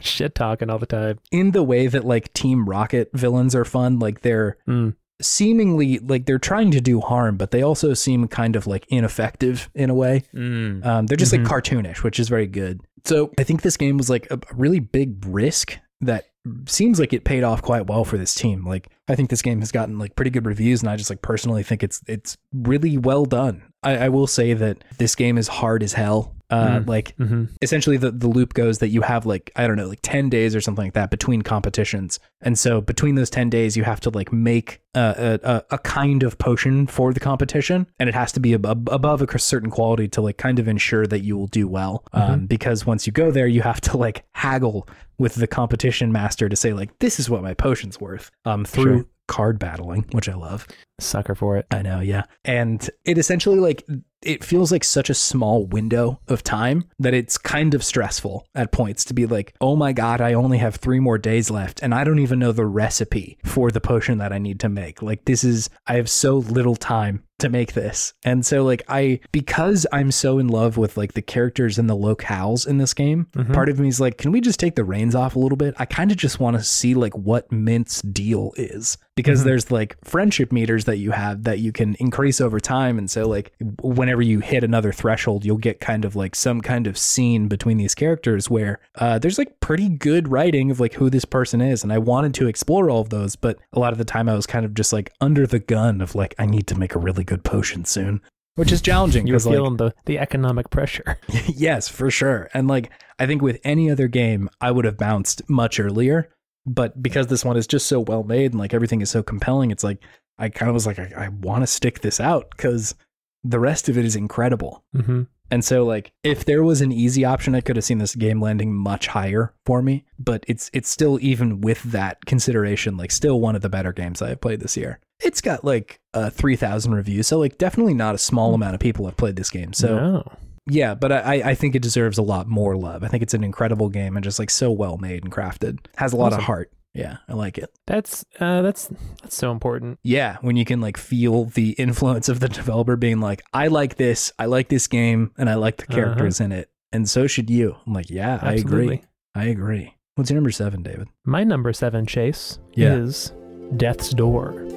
Shit talking all the time. In the way that like Team Rocket villains are fun, like they're mm. seemingly like they're trying to do harm, but they also seem kind of like ineffective in a way. Mm. Um, they're just mm-hmm. like cartoonish, which is very good. So I think this game was like a really big risk that seems like it paid off quite well for this team. Like I think this game has gotten like pretty good reviews, and I just like personally think it's it's really well done. I, I will say that this game is hard as hell. Uh, mm. Like mm-hmm. essentially the, the loop goes that you have like, I don't know, like ten days or something like that between competitions. And so between those ten days, you have to like make a, a, a kind of potion for the competition. And it has to be ab- above a certain quality to like kind of ensure that you will do well. Mm-hmm. Um, because once you go there, you have to like haggle with the competition master to say like, this is what my potion's worth um, through sure. card battling, which I love. Sucker for it. I know. Yeah. And it essentially like, it feels like such a small window of time that it's kind of stressful at points to be like, oh my God, I only have three more days left and I don't even know the recipe for the potion that I need to make. Like this is, I have so little time to make this. And so like I, because I'm so in love with like the characters and the locales in this game, mm-hmm. part of me is like, can we just take the reins off a little bit? I kind of just want to see like what Mint's deal is, because mm-hmm. there's like friendship meters that you have that you can increase over time. And so like whenever you hit another threshold, you'll get kind of like some kind of scene between these characters where uh, there's like pretty good writing of like who this person is. And I wanted to explore all of those, but a lot of the time I was kind of just like under the gun of like, I need to make a really good potion soon, which is challenging. You're feeling like, the, the economic pressure. Yes, for sure. And like, I think with any other game, I would have bounced much earlier, but because this one is just so well made and like everything is so compelling, it's like, I kind of was like, I, I want to stick this out because the rest of it is incredible. Mm-hmm. And so like, if there was an easy option, I could have seen this game landing much higher for me, but it's, it's still, even with that consideration, like still one of the better games I have played this year. It's got like uh, three thousand reviews. So like definitely not a small amount of people have played this game. So no. yeah, but I, I think it deserves a lot more love. I think it's an incredible game and just like so well made and crafted. Has a lot awesome. of heart. Yeah, I like it. That's uh, that's that's so important. Yeah, when you can like feel the influence of the developer being like, I like this, I like this game, and I like the characters uh-huh. in it, and so should you. I'm like, yeah, Absolutely. I agree. I agree. What's your number seven, David? My number seven, Chase, yeah. is Death's Door.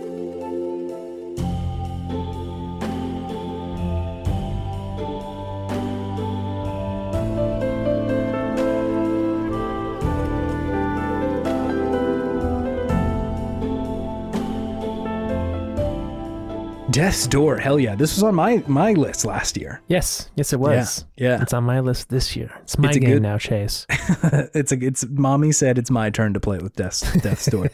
Death's Door, hell yeah. This was on my, my list last year. Yes, yes it was. Yeah, yeah. It's on my list this year. It's my it's game good, now, Chase. it's a it's mommy said it's my turn to play with Death's, Death's Door.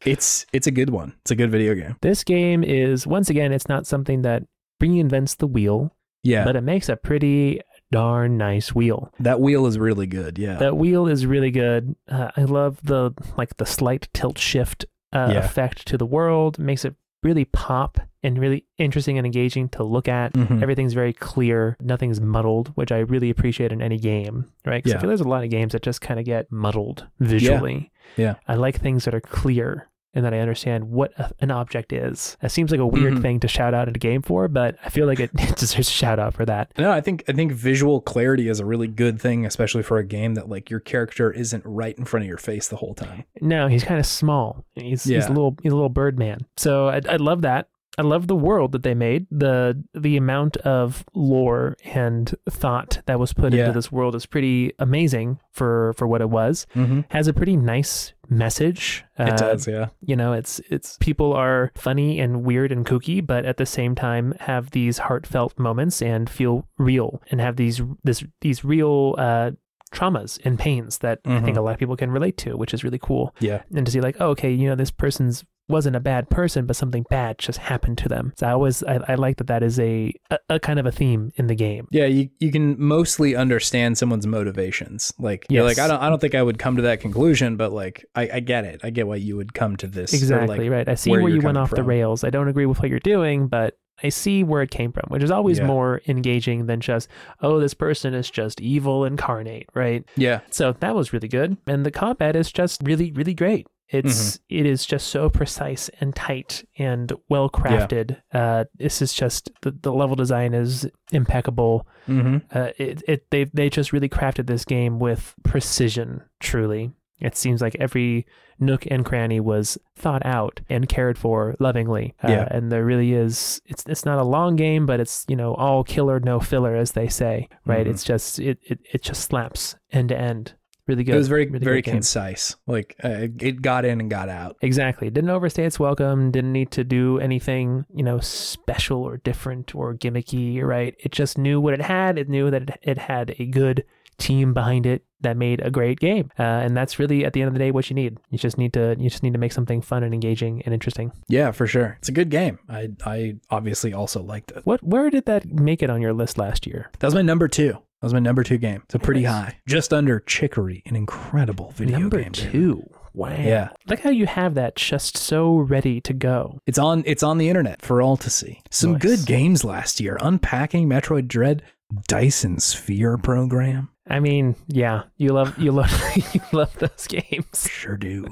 it's it's a good one. It's a good video game. This game is, once again, it's not something that reinvents the wheel. Yeah. But it makes a pretty darn nice wheel. That wheel is really good, yeah. That wheel is really good. Uh, I love the like the slight tilt shift uh, yeah. effect to the world. It makes it really pop and really interesting and engaging to look at. Mm-hmm. Everything's very clear. Nothing's muddled, which I really appreciate in any game, right? Because yeah. I feel there's a lot of games that just kind of get muddled visually. Yeah. yeah. I like things that are clear and that I understand what a, an object is. That seems like a weird mm-hmm. thing to shout out at a game for, but I feel like it, it deserves a shout out for that. No, I think I think visual clarity is a really good thing, especially for a game that like your character isn't right in front of your face the whole time. No, he's kind of small. He's yeah. he's a little he's a little bird man. So I I love that. I love the world that they made. The the amount of lore and thought that was put yeah. into this world is pretty amazing for, for what it was. Mm-hmm. Has a pretty nice message. It uh, does, yeah. You know, it's it's people are funny and weird and kooky, but at the same time have these heartfelt moments and feel real and have these this these real uh, traumas and pains that mm-hmm. I think a lot of people can relate to, which is really cool. Yeah. And to see like, oh, okay, you know, this person's wasn't a bad person, but something bad just happened to them. So I always, I, I like that that is a, a, a kind of a theme in the game. Yeah, you, you can mostly understand someone's motivations. Like, yes. you're like, I don't I don't think I would come to that conclusion, but like, I, I get it. I get why you would come to this. Exactly, like, right. I see where, where you went off from. the rails. I don't agree with what you're doing, but I see where it came from, which is always yeah. more engaging than just, oh, this person is just evil incarnate, right? Yeah. So that was really good. And the combat is just really, really great. It's mm-hmm. it is just so precise and tight and well crafted. Yeah. Uh, this is just the, the level design is impeccable. Mm-hmm. Uh, it it they they just really crafted this game with precision. Truly, it seems like every nook and cranny was thought out and cared for lovingly. Uh, yeah. And there really is. It's it's not a long game, but it's you know all killer no filler as they say. Right. Mm-hmm. It's just it, it it just slaps end to end. Really good. It was very, really very concise. Like uh, it got in and got out. Exactly. Didn't overstay its welcome. Didn't need to do anything, you know, special or different or gimmicky, right? It just knew what it had. It knew that it, it had a good team behind it that made a great game. Uh, and that's really at the end of the day, what you need. You just need to, you just need to make something fun and engaging and interesting. Yeah, for sure. It's a good game. I, I obviously also liked it. What, where did that make it on your list last year? That was my number two. That was my number two game. It's a pretty nice. high. Just under Chicory, an incredible video number game. Number two. Wow. Yeah. Like how you have that just so ready to go. It's on It's on the internet for all to see. Some nice. good games last year. Unpacking Metroid Dread, Dyson Sphere Program. I mean, yeah. You love you love you love those games. Sure do.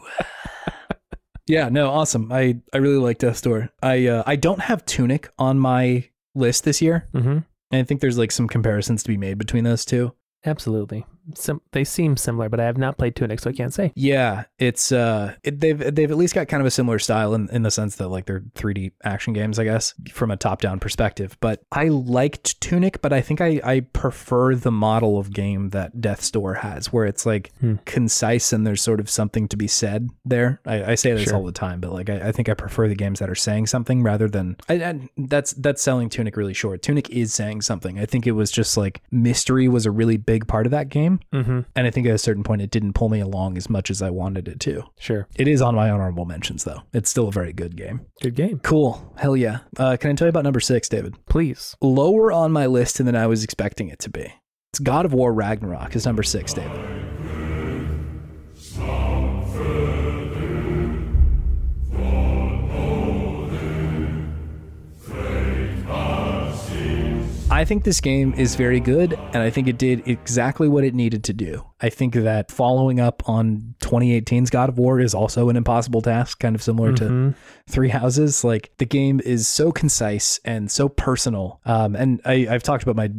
Yeah, no, awesome. I, I really like Death's Door. I uh, I don't have Tunic on my list this year. Mm-hmm. And I think there's like some comparisons to be made between those two. Absolutely. Some they seem similar, but I have not played Tunic, so I can't say. Yeah, it's uh, it, they've they've at least got kind of a similar style in, in the sense that like they're three D action games, I guess, from a top-down perspective. But I liked Tunic, but I think I, I prefer the model of game that Death's Door has, where it's like hmm. concise and there's sort of something to be said there. I, I say this sure. all the time, but like I, I think I prefer the games that are saying something rather than I, I, that's that's selling Tunic really short. Tunic is saying something. I think it was just like mystery was a really big part of that game. Mm-hmm. And I think at a certain point, it didn't pull me along as much as I wanted it to. Sure. It is on my honorable mentions, though. It's still a very good game. Good game. Cool. Hell yeah. Uh, can I tell you about number six, David? Please. Lower on my list than I was expecting it to be. It's God of War Ragnarok is number six, David. I think this game is very good, and I think it did exactly what it needed to do. I think that following up on twenty eighteen's God of War is also an impossible task, kind of similar mm-hmm. to Three Houses. Like, the game is so concise and so personal. Um, and I, I've talked about my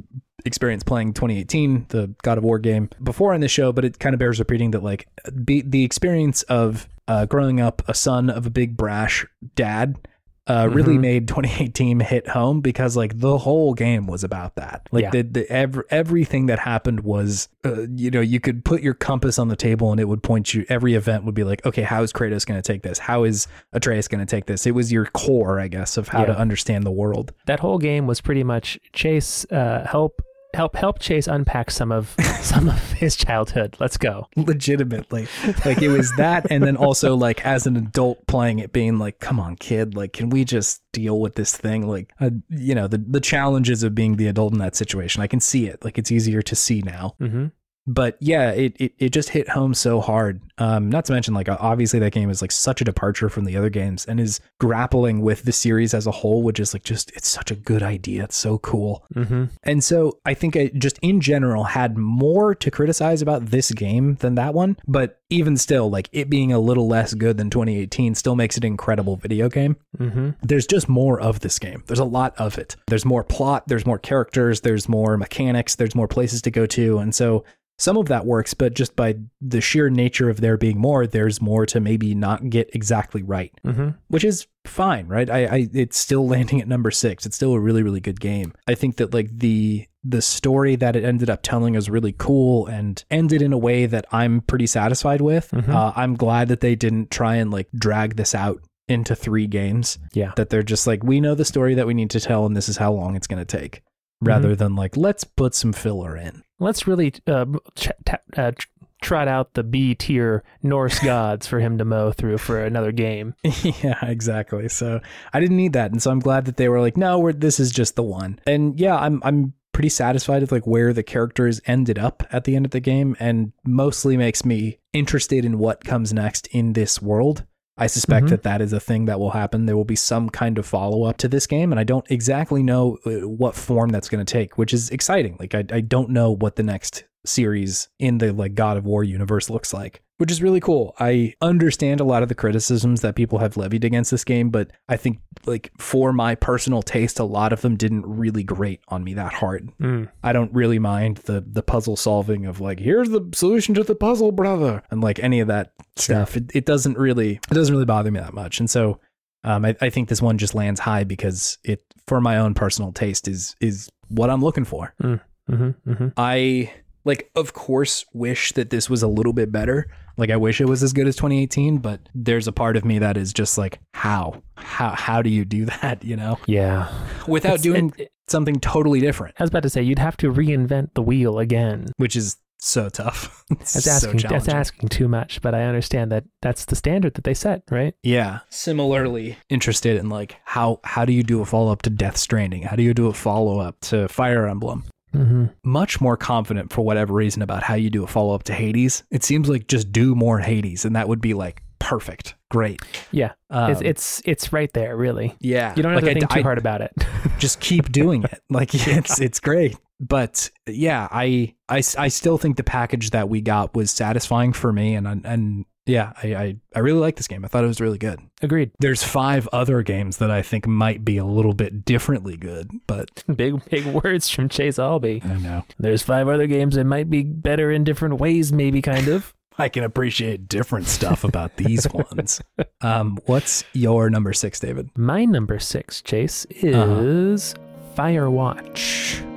experience playing twenty eighteen, the God of War game, before on this show, but it kind of bears repeating that, like, be, the experience of uh, growing up a son of a big, brash dad uh, mm-hmm. really made twenty eighteen hit home, because like the whole game was about that. Like yeah. the, the ev- everything that happened was, uh, you know, you could put your compass on the table and it would point you, every event would be like, okay, how is Kratos going to take this? How is Atreus going to take this? It was your core, I guess, of how yeah. to understand the world. That whole game was pretty much chase, uh, help, help help Chase unpack some of some of his childhood. Let's go. Legitimately. Like it was that, and then also like as an adult playing it being like, come on kid, like can we just deal with this thing? Like uh, you know, the the challenges of being the adult in that situation. I can see it. Like it's easier to see now. Mm-hmm. But yeah, it, it it just hit home so hard. Um, not to mention, like, obviously that game is like such a departure from the other games and is grappling with the series as a whole, which is like just, it's such a good idea. It's so cool. Mm-hmm. And so I think I just in general had more to criticize about this game than that one. But even still, like it being a little less good than twenty eighteen still makes it an incredible video game. Mm-hmm. There's just more of this game. There's a lot of it. There's more plot. There's more characters. There's more mechanics. There's more places to go to. And so some of that works, but just by the sheer nature of there being more, there's more to maybe not get exactly right, mm-hmm. which is fine, right? I, I, it's still landing at number six. It's still a really, really good game. I think that like the the story that it ended up telling is really cool and ended in a way that I'm pretty satisfied with. Mm-hmm. Uh, I'm glad that they didn't try and like drag this out into three games. Yeah, that they're just like, we know the story that we need to tell, and this is how long it's going to take, rather mm-hmm. than like, let's put some filler in. Let's really uh, ch- t- uh, trot out the B-tier Norse gods for him to mow through for another game. Yeah, exactly. So I didn't need that, and so I'm glad that they were like, no, we're this is just the one. And yeah, I'm I'm pretty satisfied with like where the characters ended up at the end of the game, and mostly makes me interested in what comes next in this world. I suspect mm-hmm. that that is a thing that will happen. There will be some kind of follow-up to this game, and I don't exactly know what form that's going to take, which is exciting. Like, I, I don't know what the next series in the like God of War universe looks like, which is really cool. I understand a lot of the criticisms that people have levied against this game, but I think like for my personal taste, a lot of them didn't really grate on me that hard. Mm. I don't really mind the the puzzle solving of like, here's the solution to the puzzle, brother, and like any of that sure. stuff. It, it doesn't really it doesn't really bother me that much, and so um, I, I think this one just lands high because it, for my own personal taste, is is what I'm looking for. Mm. Mm-hmm, mm-hmm. I like, of course, wish that this was a little bit better. Like, I wish it was as good as twenty eighteen, but there's a part of me that is just like, how? How how do you do that, you know? Yeah. Without it's, doing it, it, something totally different. I was about to say, you'd have to reinvent the wheel again. Which is so tough. It's that's, asking, so that's asking too much, but I understand that that's the standard that they set, right? Yeah. Similarly interested in, like, how, how do you do a follow-up to Death Stranding? How do you do a follow-up to Fire Emblem? Mm-hmm. Much more confident for whatever reason about how you do a follow-up to Hades. It seems like just do more Hades, and that would be like perfect, great. Yeah, um, it's, it's it's right there, really. Yeah, you don't have like to think I, too hard I, about it. Just keep doing it. Like it's it's great. But yeah, I, I, I still think the package that we got was satisfying for me, and and yeah, I, I, I really like this game. I thought it was really good. Agreed. There's five other games that I think might be a little bit differently good, but big big words from Chase Albee. I know. There's five other games that might be better in different ways, maybe kind of. I can appreciate different stuff about these ones. Um, what's your number six, David? My number six, Chase, is uh-huh. Firewatch.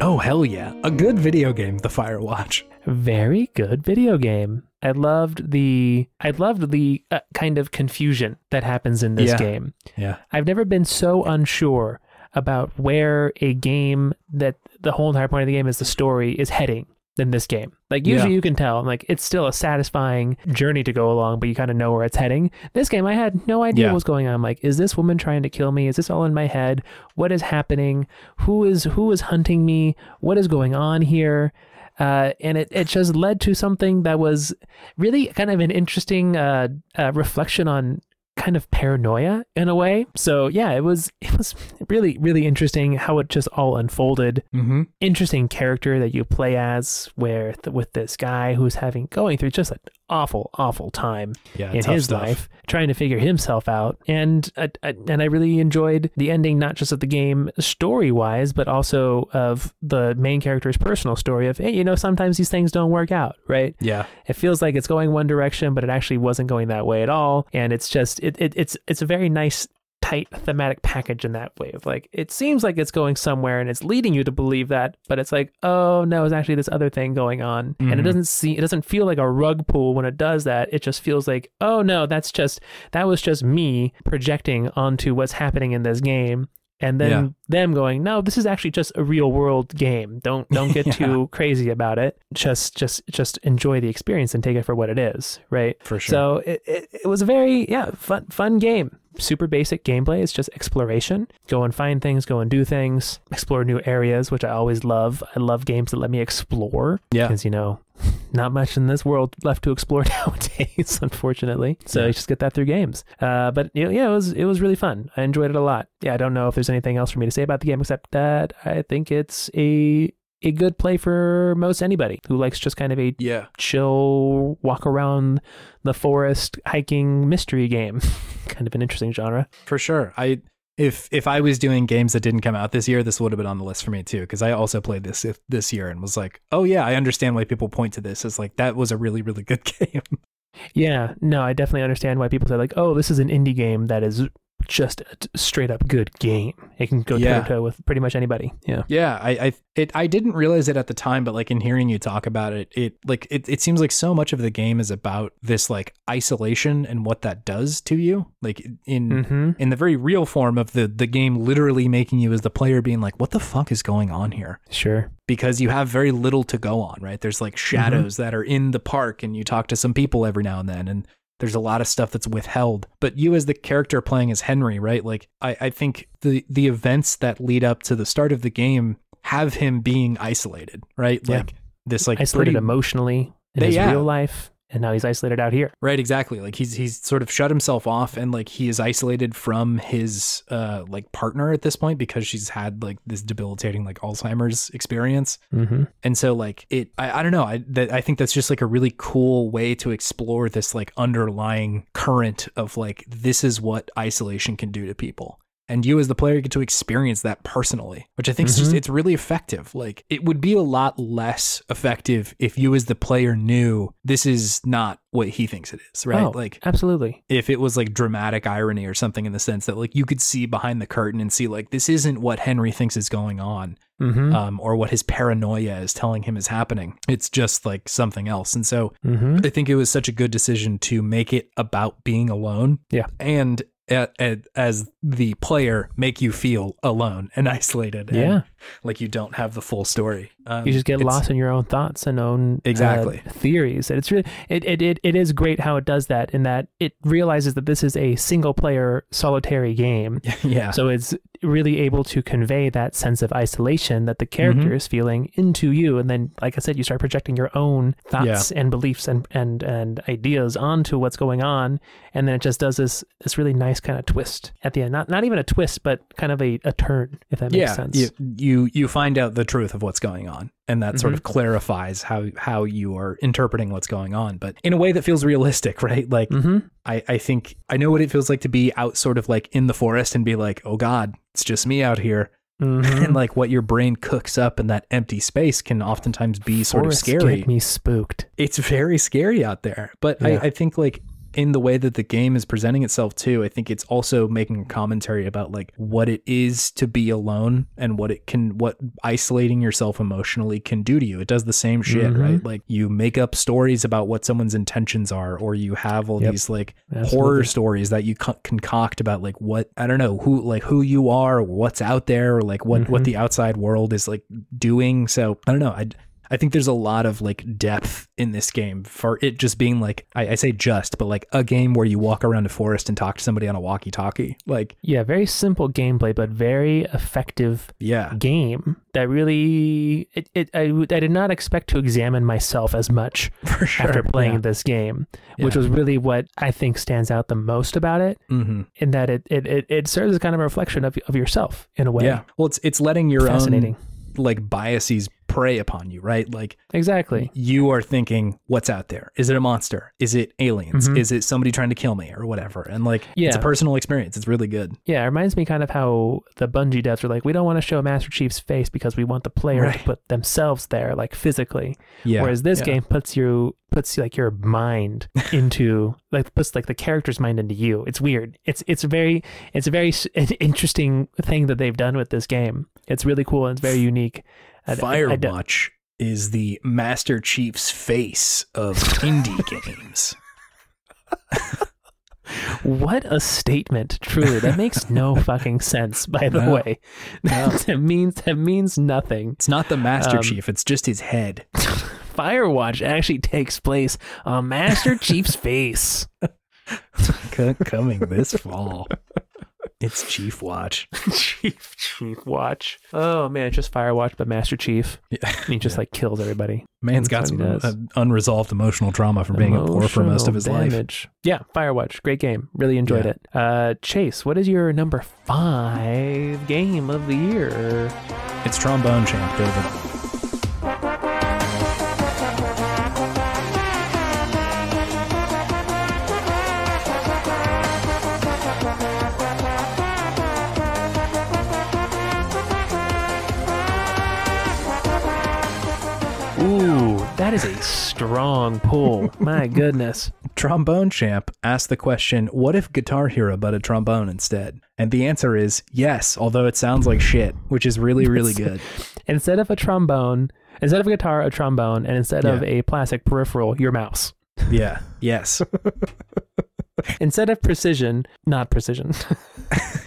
Oh, hell yeah. A good video game, the Firewatch. Very good video game. I loved the I loved the uh, kind of confusion that happens in this yeah. game. Yeah. I've never been so unsure about where a game that the whole entire point of the game is the story is heading than this game. Like usually yeah. you can tell, like it's still a satisfying journey to go along, but you kind of know where it's heading. This game, I had no idea yeah. what was going on. I'm like, is this woman trying to kill me? Is this all in my head? What is happening? Who is who is hunting me? What is going on here? Uh, and it, it just led to something that was really kind of an interesting uh, uh, reflection on kind of paranoia in a way. So yeah, it was it was really, really interesting how it just all unfolded. Mm-hmm. Interesting character that you play as where th- with this guy who's having going through just an awful, awful time yeah, in his stuff. life, trying to figure himself out. And I, I, and I really enjoyed the ending, not just of the game story-wise, but also of the main character's personal story of, hey, you know, sometimes these things don't work out, right? Yeah. It feels like it's going one direction, but it actually wasn't going that way at all. And it's just, it, it it's it's a very nice, tight thematic package in that way of like, it seems like it's going somewhere and it's leading you to believe that, but it's like, oh no, it's actually this other thing going on. Mm-hmm. And it doesn't see, it doesn't feel like a rug pull when it does that. It just feels like, oh no, that's just, that was just me projecting onto what's happening in this game. And then yeah. them going, no, this is actually just a real world game. Don't don't get yeah. too crazy about it. Just just just enjoy the experience and take it for what it is, right? For sure. So it, it, it was a very yeah fun fun game. Super basic gameplay. It's just exploration. Go and find things. Go and do things. Explore new areas, which I always love. I love games that let me explore. Yeah. Because you know, not much in this world left to explore nowadays, unfortunately. So yeah. you just get that through games. Uh, but you know, yeah, it was it was really fun. I enjoyed it a lot. Yeah, I don't know if there's anything else for me to say about the game except that I think it's a a good play for most anybody who likes just kind of a yeah. chill walk around the forest hiking mystery game. Kind of an interesting genre. For sure. I if if I was doing games that didn't come out this year, this would have been on the list for me too, because I also played this this year and was like, oh yeah, I understand why people point to this. It's like, that was a really, really good game. Yeah, no, I definitely understand why people say like, oh, this is an indie game that is just a straight up good game. It can go yeah. toe to toe with pretty much anybody. Yeah. Yeah. I, I, it, I didn't realize it at the time, but like in hearing you talk about it, it like, it, it seems like so much of the game is about this like isolation and what that does to you. Like in, mm-hmm. in the very real form of the, the game literally making you as the player being like, what the fuck is going on here? Sure. Because you have very little to go on, right? There's like shadows mm-hmm. that are in the park and you talk to some people every now and then. And there's a lot of stuff that's withheld, but you as the character playing as Henry, right? Like I, I think the, the events that lead up to the start of the game have him being isolated, right? Yeah. Like this, like isolated pretty, emotionally in they, his yeah. real life. And now he's isolated out here. Right. Exactly. Like he's, he's sort of shut himself off and like he is isolated from his uh like partner at this point because she's had like this debilitating like Alzheimer's experience. Mm-hmm. And so like it, I, I don't know. I, that, I think that's just like a really cool way to explore this like underlying current of like, this is what isolation can do to people. And you as the player get to experience that personally, which I think mm-hmm. is just, it's really effective. Like it would be a lot less effective if you as the player knew this is not what he thinks it is, right? Oh, like absolutely. If it was like dramatic irony or something in the sense that like you could see behind the curtain and see like, this isn't what Henry thinks is going on mm-hmm. um, or what his paranoia is telling him is happening. It's just like something else. And so mm-hmm. I think it was such a good decision to make it about being alone. Yeah. And as the player make you feel alone and isolated yeah and like you don't have the full story. Um, you just get lost in your own thoughts and own exactly uh, theories. And it's really it, it it it is great how it does that, in that it realizes that this is a single player solitary game. Yeah. So it's really able to convey that sense of isolation that the character mm-hmm. is feeling into you. And then, like I said, you start projecting your own thoughts yeah. and beliefs and, and, and ideas onto what's going on. And then it just does this, this really nice kind of twist at the end. Not, not even a twist, but kind of a, a turn, if that makes yeah. sense. You, you, you find out the truth of what's going on. And that sort mm-hmm. of clarifies how, how you are interpreting what's going on, but in a way that feels realistic, right? Like mm-hmm. I, I think I know what it feels like to be out sort of like in the forest and be like, oh God, it's just me out here. Mm-hmm. And like what your brain cooks up in that empty space can oftentimes be sort forest of scary. Get me spooked. It's very scary out there. But yeah. I, I think like in the way that the game is presenting itself too, I think it's also making a commentary about like what it is to be alone and what it can, what isolating yourself emotionally can do to you. It does the same shit, mm-hmm. right? Like you make up stories about what someone's intentions are, or you have all yep. these like Absolutely. horror stories that you con- concoct about like what, I don't know who, like who you are, or what's out there, or like what, mm-hmm. what the outside world is like doing. So I don't know. I, I think there's a lot of like depth in this game for it just being like, I, I say just, but like a game where you walk around a forest and talk to somebody on a walkie talkie. Like, yeah, very simple gameplay, but very effective yeah. game that really, it, it I, I did not expect to examine myself as much for sure. after playing yeah. this game, yeah. which was really what I think stands out the most about it mm-hmm. in that it, it, it, it serves as kind of a reflection of, of yourself in a way. Yeah. Well, it's, it's letting your own like biases prey upon you, right? Like, exactly. You are thinking, what's out there? Is it a monster? Is it aliens? Mm-hmm. Is it somebody trying to kill me or whatever? And like, yeah. It's a personal experience. It's really good. Yeah. It reminds me kind of how the Bungie devs were like, we don't want to show Master Chief's face because we want the player right. to put themselves there, like physically. Yeah. Whereas this yeah. game puts you, puts like your mind into like, puts like the character's mind into you. It's weird. It's, it's very, it's a very interesting thing that they've done with this game. It's really cool. And it's very unique. Firewatch is the Master Chief's face of indie games. What a statement, truly. That makes no fucking sense, by the no, way. No. That means that means nothing. It's not the Master um, Chief, it's just his head. Firewatch actually takes place on Master Chief's face. Coming this fall. It's Chief Watch. Chief Chief Watch. Oh man, it's just Firewatch, but Master Chief. Yeah. And he just yeah. like kills everybody. Man's got some uh, unresolved emotional trauma from emotional being poor for most of his damage. life. Yeah, Firewatch, great game. Really enjoyed yeah. it. Uh, Chase, what is your number five game of the year? It's Trombone Champ, David. That is a strong pull. My goodness. Trombone Champ asked the question, what if Guitar Hero but a trombone instead? And the answer is yes, although it sounds like shit, which is really, really good. Instead of a trombone, instead of a guitar, a trombone, and instead yeah. of a plastic peripheral, your mouse. Yeah. Yes. Instead of precision, not precision.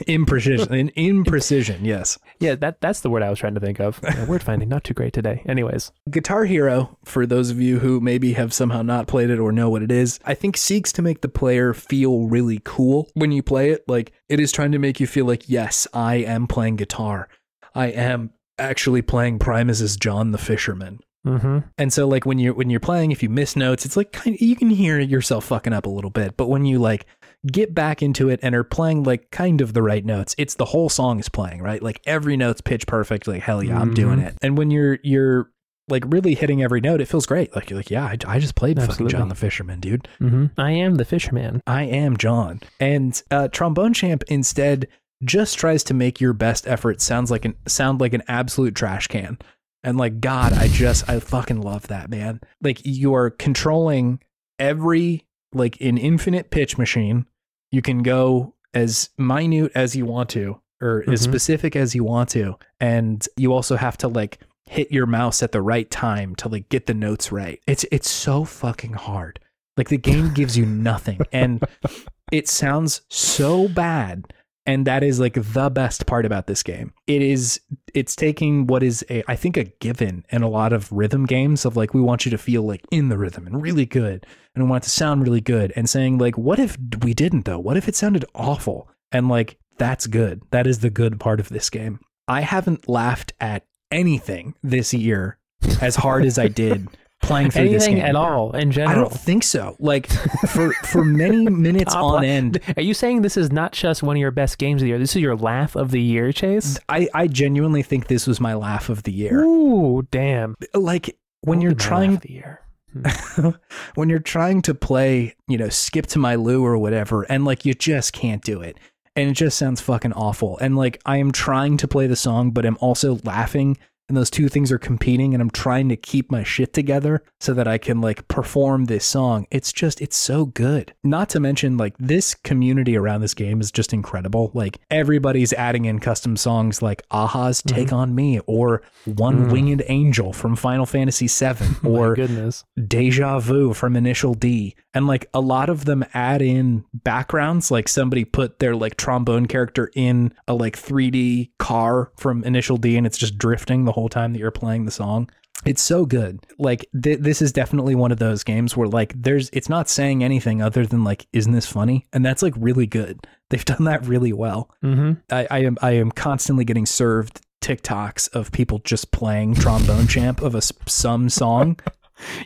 Imprecision. In, imprecision, yes. Yeah, that that's the word I was trying to think of. Uh, word finding, not too great today. Anyways. Guitar Hero, for those of you who maybe have somehow not played it or know what it is, I think seeks to make the player feel really cool when you play it. Like, it is trying to make you feel like, yes, I am playing guitar. I am actually playing Primus's John the Fisherman. Mm-hmm. And so like when you're when you're playing, if you miss notes, it's like kind of, you can hear yourself fucking up a little bit, but when you like get back into it and are playing like kind of the right notes, it's the whole song is playing right, like every note's pitch perfect, like hell yeah, mm-hmm. I'm doing it. And when you're you're like really hitting every note, it feels great. Like you're like, yeah, I, I just played Absolutely. fucking John the Fisherman, dude. Mm-hmm. I am the Fisherman. I am John. And uh, Trombone Champ instead just tries to make your best effort sounds like an sound like an absolute trash can. And like, God, I just, I fucking love that, man. Like you are controlling every, like an infinite pitch machine. You can go as minute as you want to, or mm-hmm. as specific as you want to. And you also have to like hit your mouse at the right time to like get the notes right. It's, it's so fucking hard. Like the game gives you nothing and it sounds so bad. And that is like the best part about this game. It is, it's taking what is a, I think a given in a lot of rhythm games of like, we want you to feel like in the rhythm and really good. And we want it to sound really good and saying like, what if we didn't though? What if it sounded awful? And like, that's good. That is the good part of this game. I haven't laughed at anything this year as hard as I did playing through Anything this game at all in general. I don't think so. Like for for many minutes on line. end. Are you saying this is not just one of your best games of the year? This is your laugh of the year, Chase? I, I genuinely think this was my laugh of the year. Ooh, damn. Like when Ooh, you're trying the year. Hmm. When you're trying to play, you know, Skip to My Lou or whatever, and like you just can't do it. And it just sounds fucking awful. And like I am trying to play the song, but I'm also laughing. And those two things are competing and I'm trying to keep my shit together so that I can like perform this song. It's just, it's so good. Not to mention like this community around this game is just incredible. Like everybody's adding in custom songs like Aha's Take mm-hmm. on Me or One mm. Winged Angel from Final Fantasy seven or goodness. Deja Vu from Initial D. And like a lot of them add in backgrounds. Like somebody put their like trombone character in a like three D car from Initial D and it's just drifting the whole time that you're playing the song. It's so good. Like th- this is definitely one of those games where like there's, it's not saying anything other than like, isn't this funny? And that's like really good. They've done that really well. Mm-hmm. I, I am, I am constantly getting served TikToks of people just playing Trombone Champ of a some song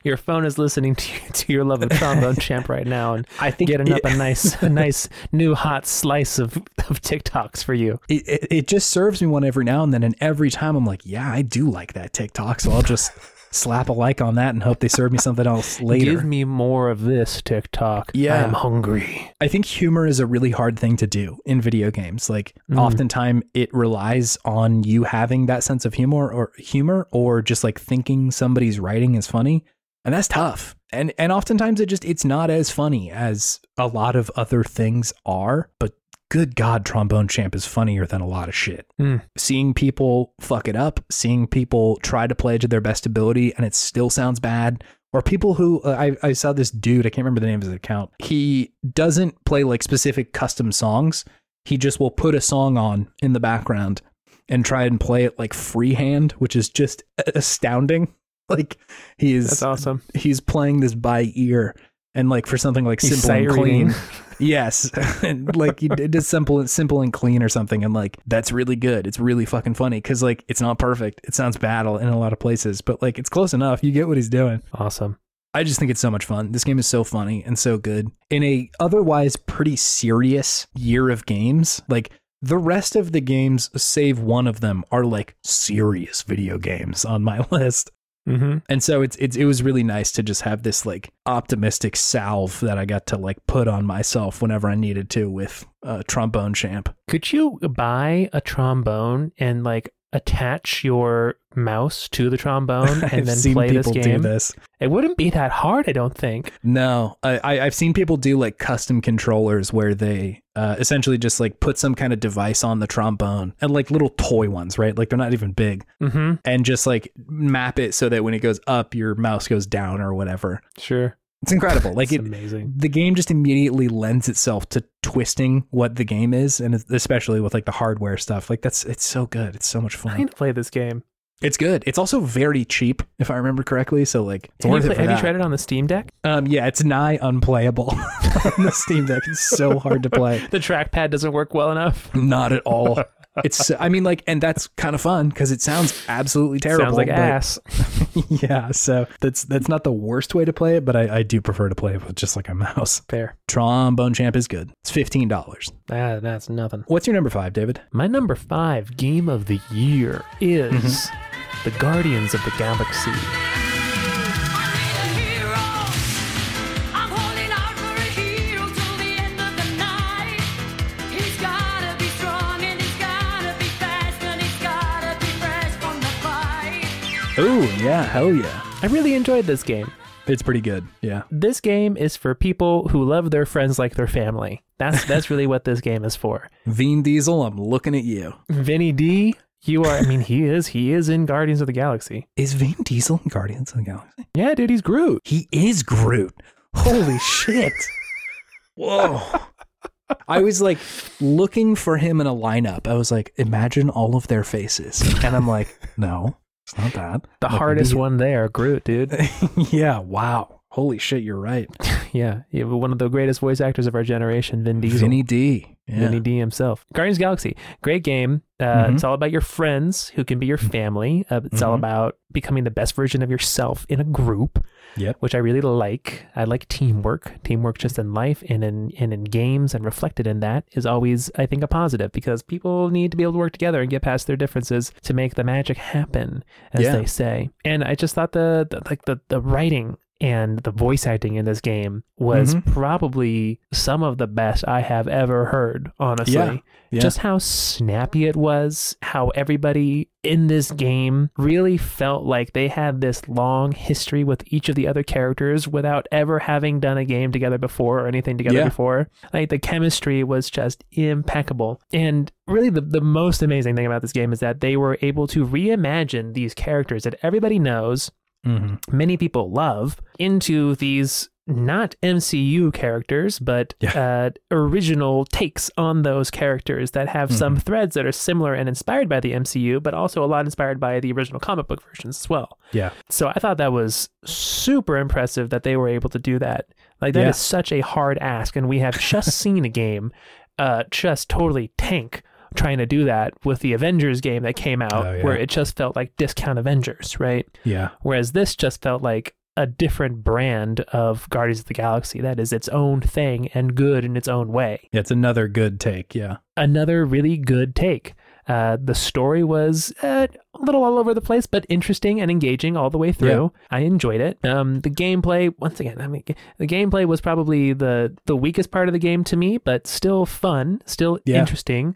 Your phone is listening to, you, to your love of Trombone Champ right now, and I think getting it, up a nice, a nice new hot slice of, of TikToks for you. It, it, it just serves me one every now and then, and every time I'm like, yeah, I do like that TikTok, so I'll just slap a like on that and hope they serve me something else later. Give me more of this TikTok. Yeah. I am hungry. I think humor is a really hard thing to do in video games. Like mm. oftentimes it relies on you having that sense of humor or humor or just like thinking somebody's writing is funny. And that's tough. And and oftentimes it just, it's not as funny as a lot of other things are, but good God, Trombone Champ is funnier than a lot of shit. Mm. Seeing people fuck it up, seeing people try to play to their best ability and it still sounds bad, or people who, uh, I, I saw this dude, I can't remember the name of his account, he doesn't play like specific custom songs, he just will put a song on in the background and try and play it like freehand, which is just astounding. Like he is, that's awesome. He's playing this by ear. And like for something like he's simple sirening. And clean, yes, and like you did simple and simple and clean or something, and like that's really good. It's really fucking funny because like it's not perfect. It sounds bad in a lot of places, but like it's close enough. You get what he's doing. Awesome. I just think it's so much fun. This game is so funny and so good. In a otherwise pretty serious year of games, like the rest of the games, save one of them, are like serious video games on my list. Mm-hmm. And so it's, it's it was really nice to just have this like optimistic salve that I got to like put on myself whenever I needed to with uh, Trombone Champ. Could you buy a trombone and like attach your mouse to the trombone and then play this game? This. It wouldn't be that hard, I don't think. No, I, I, I've seen people do like custom controllers where they uh, essentially just like put some kind of device on the trombone and like little toy ones, right? Like they're not even big, mm-hmm. and just like map it so that when it goes up, your mouse goes down or whatever. Sure. It's incredible. Like it's it, amazing. The game just immediately lends itself to twisting what the game is, and especially with like the hardware stuff. Like that's it's so good. It's so much fun. I need to play this game. It's good. It's also very cheap, if I remember correctly. So like, it's worth it for that. Have you tried it on the Steam Deck? Um, yeah, it's nigh unplayable on the Steam Deck. It's so hard to play. The trackpad doesn't work well enough. Not at all. It's, I mean, like, and that's kind of fun because it sounds absolutely terrible. Sounds like but, ass. Yeah, so that's that's not the worst way to play it, but I, I do prefer to play it with just like a mouse. Fair. Trombone Champ is good. It's fifteen dollars. Ah, that's nothing. What's your number five, David? My number five game of the year is mm-hmm. the Guardians of the Galaxy. Ooh, yeah, hell yeah. I really enjoyed this game. It's pretty good, yeah. This game is for people who love their friends like their family. That's that's really what this game is for. Vin Diesel, I'm looking at you. Vinny D, you are, I mean, he is, he is in Guardians of the Galaxy. Is Vin Diesel in Guardians of the Galaxy? Yeah, dude, he's Groot. He is Groot. Holy shit. Whoa. I was like looking for him in a lineup. I was like, imagine all of their faces. And I'm like, no. It's not bad. The like hardest the... one there, Groot, dude. Yeah, wow. Holy shit, you're right. Yeah, you have one of the greatest voice actors of our generation, Vin Diesel. Vinny D. Yeah. Vinny D himself. Guardians of the Galaxy, great game. Uh, mm-hmm. It's all about your friends who can be your family. Uh, it's mm-hmm. all about becoming the best version of yourself in a group, yep. which I really like. I like teamwork. Teamwork just in life and in, and in games, and reflected in that is always, I think, a positive because people need to be able to work together and get past their differences to make the magic happen, as yeah. they say. And I just thought the, the like the, the writing and the voice acting in this game was mm-hmm. probably some of the best I have ever heard, honestly. Yeah. Yeah. Just how snappy it was, how everybody in this game really felt like they had this long history with each of the other characters without ever having done a game together before or anything together yeah. before. Like the chemistry was just impeccable. And really the, the most amazing thing about this game is that they were able to reimagine these characters that everybody knows, mm-hmm. many people love, into these not M C U characters, but yeah. uh, original takes on those characters that have mm-hmm. some threads that are similar and inspired by the M C U, but also a lot inspired by the original comic book versions as well. Yeah. So I thought that was super impressive that they were able to do that. Like that yeah. is such a hard ask. And we have just seen a game uh, just totally tank trying to do that with the Avengers game that came out oh, yeah. where it just felt like discount Avengers, right? Yeah. Whereas this just felt like a different brand of Guardians of the Galaxy that is its own thing and good in its own way. It's another good take, yeah. Another really good take. Uh, the story was uh, a little all over the place, but interesting and engaging all the way through. Yeah. I enjoyed it. Um, the gameplay, once again, I mean, the gameplay was probably the, the weakest part of the game to me, but still fun, still yeah. interesting,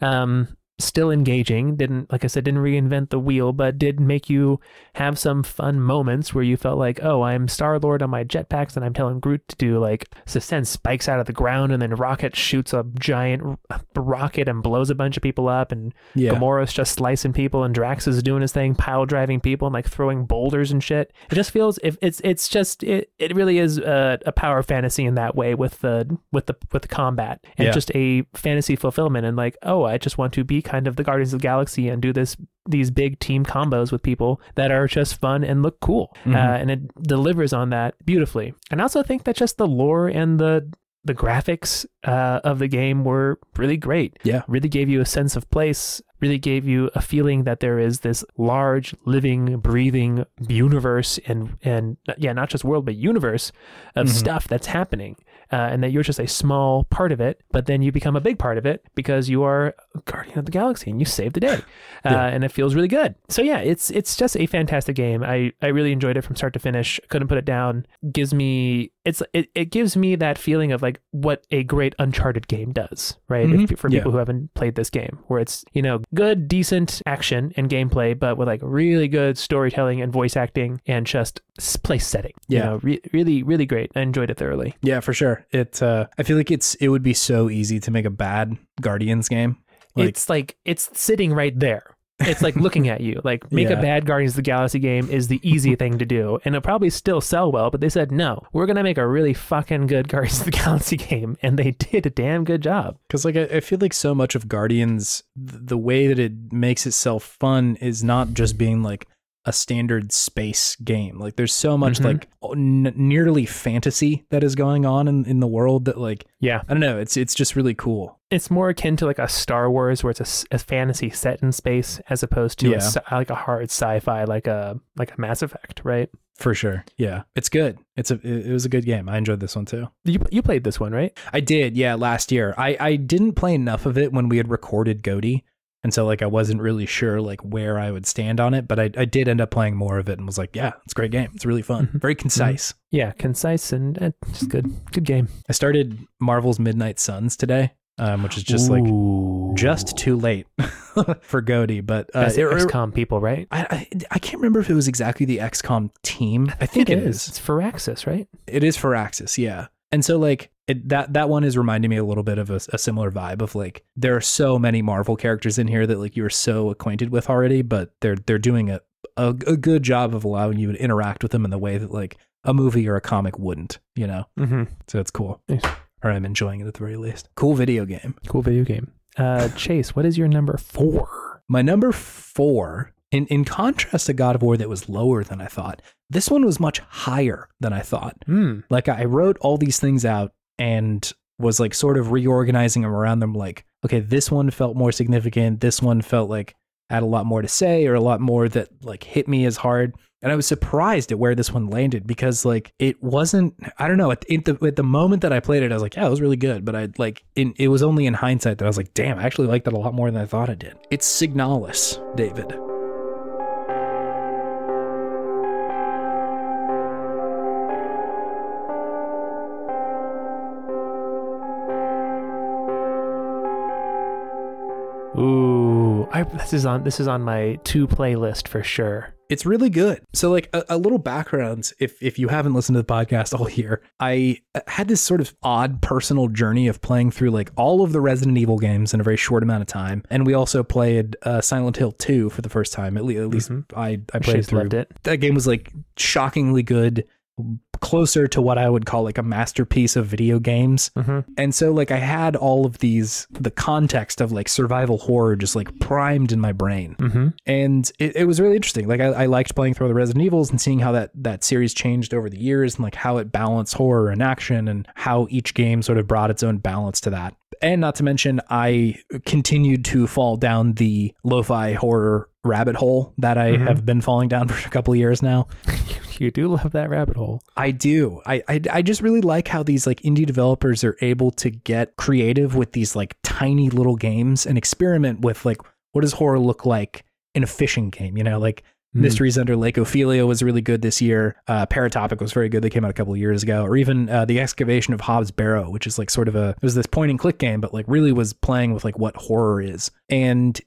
um, still engaging. Didn't, like I said, didn't reinvent the wheel, but did make you have some fun moments where you felt like, oh, I'm Star-Lord on my jetpacks and I'm telling Groot to do like, to send spikes out of the ground, and then Rocket shoots a giant rocket and blows a bunch of people up, and yeah. Gamora's just slicing people, and Drax is doing his thing, pile driving people and like throwing boulders and shit. It just feels, if it's it's just, it, it really is a, a power fantasy in that way with the, with the, with the combat and yeah. just a fantasy fulfillment and like, oh, I just want to be kind of the Guardians of the Galaxy and do this these big team combos with people that are just fun and look cool. Mm-hmm. Uh, and it delivers on that beautifully. And I also think that just the lore and the the graphics uh, of the game were really great. Yeah. Really gave you a sense of place, really gave you a feeling that there is this large, living, breathing universe and, and yeah, not just world, but universe of mm-hmm. stuff that's happening. Uh, and that you're just a small part of it, but then you become a big part of it because you are a Guardian of the Galaxy and you save the day. Uh, yeah. And it feels really good. So yeah, it's it's just a fantastic game. I, I really enjoyed it from start to finish. Couldn't put it down. Gives me it's it, it gives me that feeling of like what a great Uncharted game does, right? Mm-hmm. If, for people yeah. who haven't played this game, where it's, you know, good, decent action and gameplay, but with like really good storytelling and voice acting and just place setting. Yeah, you know, re- really, really great. I enjoyed it thoroughly. Yeah, for sure. It uh, I feel like it's it would be so easy to make a bad Guardians game. Like, it's like it's sitting right there. It's like looking at you. Like make yeah. a bad Guardians of the Galaxy game is the easy thing to do, and it'll probably still sell well. But they said no, we're gonna make a really fucking good Guardians of the Galaxy game, and they did a damn good job. Because like I, I feel like so much of Guardians, th- the way that it makes itself fun is not just being like a standard space game. Like there's so much mm-hmm. like n- nearly fantasy that is going on in, in the world that like, yeah, I don't know. It's, it's just really cool. It's more akin to like a Star Wars where it's a, a fantasy set in space as opposed to yeah. a, like a hard sci-fi, like a, like a Mass Effect, right? For sure. Yeah. It's good. It's a, it was a good game. I enjoyed this one too. You you played this one, right? I did. Yeah. Last year. I, I didn't play enough of it when we had recorded G O T Y. And so like, I wasn't really sure like where I would stand on it, but I, I did end up playing more of it and was like, yeah, it's a great game. It's really fun. Mm-hmm. Very concise. Mm-hmm. Yeah. Concise and uh, just good, good game. I started Marvel's Midnight Suns today, um, which is just Ooh. like just too late for G O T Y, but uh, it, X COM people, right? I, I I can't remember if it was exactly the X COM team. I think it, it is. is. It's Firaxis, right? It is Firaxis. Yeah. And so like it, that that one is reminding me a little bit of a, a similar vibe of like there are so many Marvel characters in here that like you're so acquainted with already, but they're they're doing a, a a good job of allowing you to interact with them in the way that like a movie or a comic wouldn't, you know? Mm-hmm. So it's cool. Nice. Or I'm enjoying it at the very least. Cool video game. Cool video game. Uh, Chase, what is your number four? My number four, in in contrast to God of War that was lower than I thought, this one was much higher than I thought. Mm. Like I wrote all these things out and was like sort of reorganizing them around them. Like, okay, this one felt more significant. This one felt like I had a lot more to say or a lot more that like hit me as hard. And I was surprised at where this one landed because like it wasn't, I don't know, at the, at the moment that I played it, I was like, yeah, it was really good. But I like, in, it was only in hindsight that I was like, damn, I actually liked that a lot more than I thought I did. It's Signalis, David. Ooh, I, this is on this is on my two playlist for sure. It's really good. So like a, a little background, if if you haven't listened to the podcast all year, I had this sort of odd personal journey of playing through like all of the Resident Evil games in a very short amount of time. And we also played uh, Silent Hill two for the first time. At, le- at least mm-hmm. I, I played She's through. Loved it. That game was like shockingly good, closer to what I would call like a masterpiece of video games. Mm-hmm. And so like I had all of these, the context of like survival horror just like primed in my brain. Mm-hmm. And it, it was really interesting. Like I, I liked playing through the Resident Evils and seeing how that, that series changed over the years and like how it balanced horror and action and how each game sort of brought its own balance to that. And not to mention, I continued to fall down the lo-fi horror rabbit hole that I mm-hmm. have been falling down for a couple of years now. You do love that rabbit hole. I do. I, I I just really like how these like indie developers are able to get creative with these like tiny little games and experiment with like, what does horror look like in a fishing game? You know, like mm. Mysteries Under Lake Ophelia was really good this year. Uh, Paratopic was very good. They came out a couple of years ago. Or even uh, the Excavation of Hobbs Barrow, which is like sort of a, it was this point and click game, but like really was playing with like what horror is. And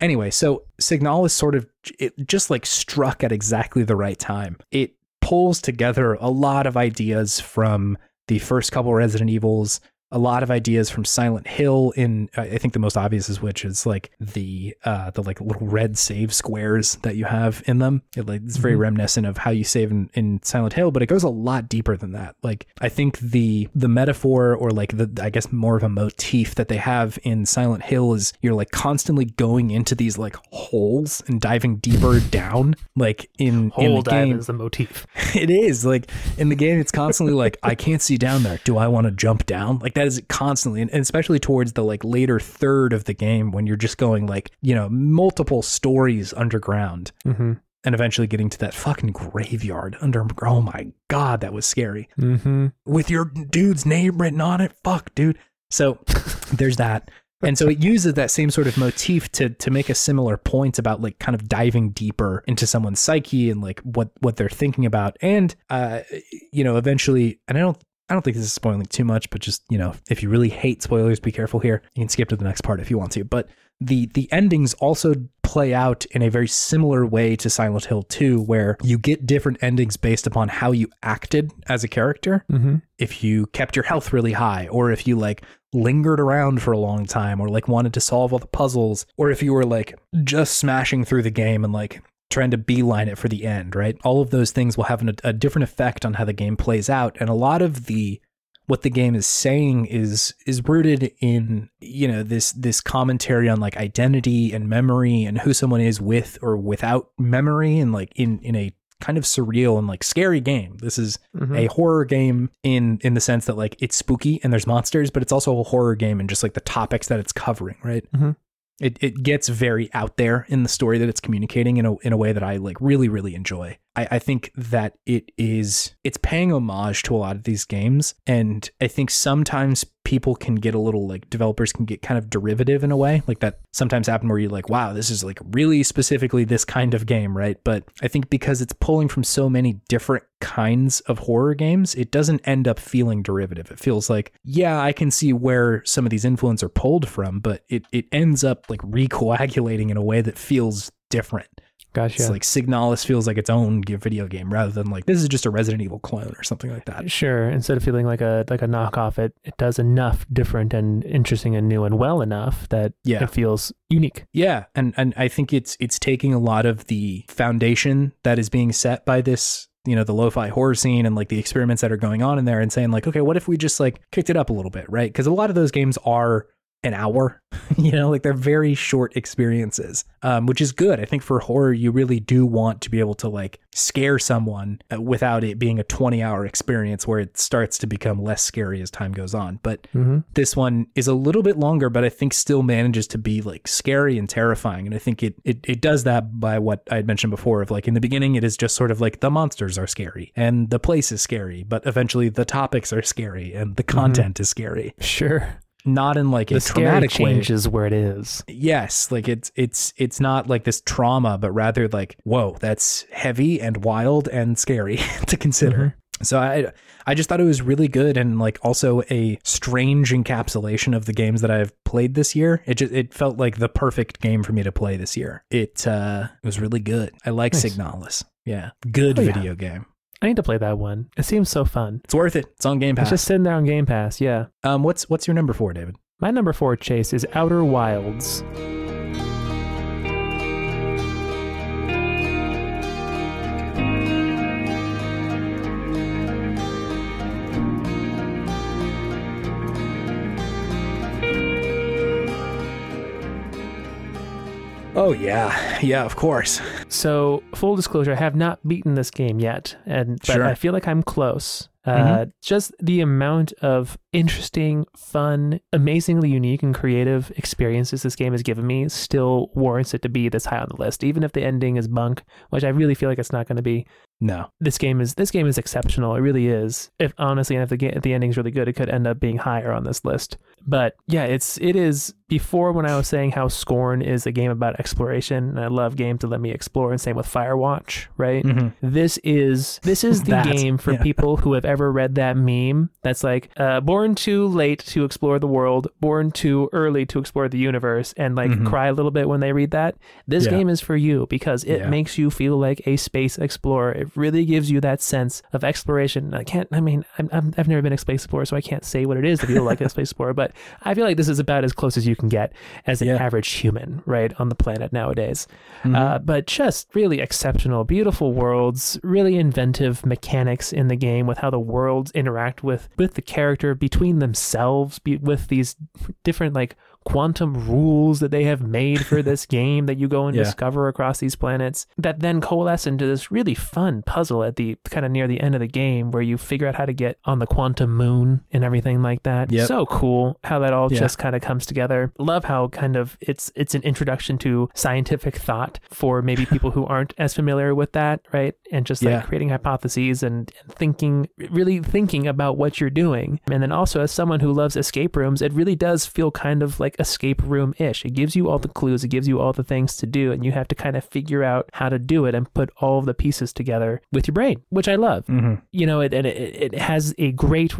anyway, so Signalis sort of, it just like struck at exactly the right time. It pulls together a lot of ideas from the first couple Resident Evils, a lot of ideas from Silent Hill. In I think the most obvious is which is like the uh, the like little red save squares that you have in them. It like it's very mm-hmm. reminiscent of how you save in, in Silent Hill, but it goes a lot deeper than that. Like I think the the metaphor or like the I guess more of a motif that they have in Silent Hill is you're like constantly going into these like holes and diving deeper down. Like in, Hole in the dive game is the motif. It is like in the game. It's constantly like I can't see down there. Do I want to jump down? Like. That is constantly, and especially towards the like later third of the game when you're just going like, you know, multiple stories underground mm-hmm. and eventually getting to that fucking graveyard under. Oh my God, that was scary mm-hmm. with your dude's name written on it. Fuck, dude. So there's that. And so it uses that same sort of motif to to make a similar point about like kind of diving deeper into someone's psyche and like what, what they're thinking about. And, uh, you know, eventually, and I don't, I don't think this is spoiling too much, but just, you know, if you really hate spoilers, be careful here. You can skip to the next part if you want to. But the the endings also play out in a very similar way to Silent Hill two, where you get different endings based upon how you acted as a character. Mm-hmm. If you kept your health really high, or if you like lingered around for a long time, or like wanted to solve all the puzzles, or if you were like just smashing through the game and like trying to beeline it for the end, right? All of those things will have an, a different effect on how the game plays out. And a lot of the what the game is saying is is rooted in, you know, this this commentary on like identity and memory and who someone is with or without memory, and like in in a kind of surreal and like scary game. This is mm-hmm. a horror game in in the sense that like it's spooky and there's monsters, but it's also a horror game and just like the topics that it's covering, right? Mm-hmm. It it gets very out there in the story that it's communicating in a in a way that I like really, really enjoy. I, I think that it is it's paying homage to a lot of these games. And I think sometimes people can get a little like developers can get kind of derivative in a way. Like that sometimes happen where you're like, wow, this is like really specifically this kind of game, right? But I think because it's pulling from so many different kinds of horror games, it doesn't end up feeling derivative. It feels like, yeah, I can see where some of these influences are pulled from, but it it ends up like recoagulating in a way that feels different. Gotcha. It's like Signalis feels like its own video game rather than like this is just a Resident Evil clone or something like that. Sure. Instead of feeling like a like a knockoff, it, it does enough different and interesting and new and well enough that yeah. it feels unique. Yeah. And and I think it's it's taking a lot of the foundation that is being set by this, you know, the lo-fi horror scene and like the experiments that are going on in there and saying like, okay, what if we just like kicked it up a little bit, right? Because a lot of those games are an hour, you know, like they're very short experiences, um, which is good. I think for horror, you really do want to be able to like scare someone without it being a twenty hour experience where it starts to become less scary as time goes on. But mm-hmm. this one is a little bit longer, but I think still manages to be like scary and terrifying. And I think it, it, it does that by what I had mentioned before of like in the beginning, it is just sort of like the monsters are scary and the place is scary, but eventually the topics are scary and the content mm-hmm. is scary. Sure. Not in like a traumatic way. The scary changes where it is. Yes, like it's it's it's not like this trauma, but rather like, whoa, that's heavy and wild and scary to consider. Mm-hmm. So I I just thought it was really good and like also a strange encapsulation of the games that I've played this year. It just it felt like the perfect game for me to play this year. It uh, it was really good. I like nice. Signalis. Yeah, good oh, video yeah. game. I need to play that one. It seems so fun. It's worth it. It's on Game Pass. It's just sitting there on Game Pass, yeah. Um, what's what's your number four, David? My number four, Chase, is Outer Wilds. Oh, yeah. Yeah, of course. So, full disclosure, I have not beaten this game yet, and but sure. I feel like I'm close. Mm-hmm. Uh, just the amount of interesting, fun, amazingly unique and creative experiences this game has given me still warrants it to be this high on the list, even if the ending is bunk, which I really feel like it's not going to be. No, this game is this game is exceptional. It really is. If honestly, and if the game, if the ending's really good, it could end up being higher on this list. But yeah, it's it is. Before, when I was saying how Scorn is a game about exploration, and I love games that let me explore, and same with Firewatch, right? Mm-hmm. This is this is the game for yeah. people who have ever read that meme that's like, uh, born too late to explore the world, born too early to explore the universe, and like mm-hmm. cry a little bit when they read that. This yeah. game is for you because it yeah. makes you feel like a space explorer. It really gives you that sense of exploration. I can't, I mean, I'm, I'm, I've never been a space explorer, so I can't say what it is to feel like a space explorer, but I feel like this is about as close as you can get as an yeah. average human, right, on the planet nowadays. Mm-hmm. Uh, but just really exceptional, beautiful worlds, really inventive mechanics in the game with how the worlds interact with, with the character, between themselves, be, with these different, like, quantum rules that they have made for this game that you go and yeah. discover across these planets that then coalesce into this really fun puzzle at the kind of near the end of the game where you figure out how to get on the quantum moon and everything like that. Yep. So cool how that all yeah. just kind of comes together. Love how kind of it's it's an introduction to scientific thought for maybe people who aren't as familiar with that, right? And just like yeah. creating hypotheses and thinking, really thinking about what you're doing. And then also as someone who loves escape rooms, it really does feel kind of like escape room-ish. It gives you all the clues, it gives you all the things to do, and you have to kind of figure out how to do it and put all of the pieces together with your brain, which I love. Mm-hmm. You know, it, it it has a great,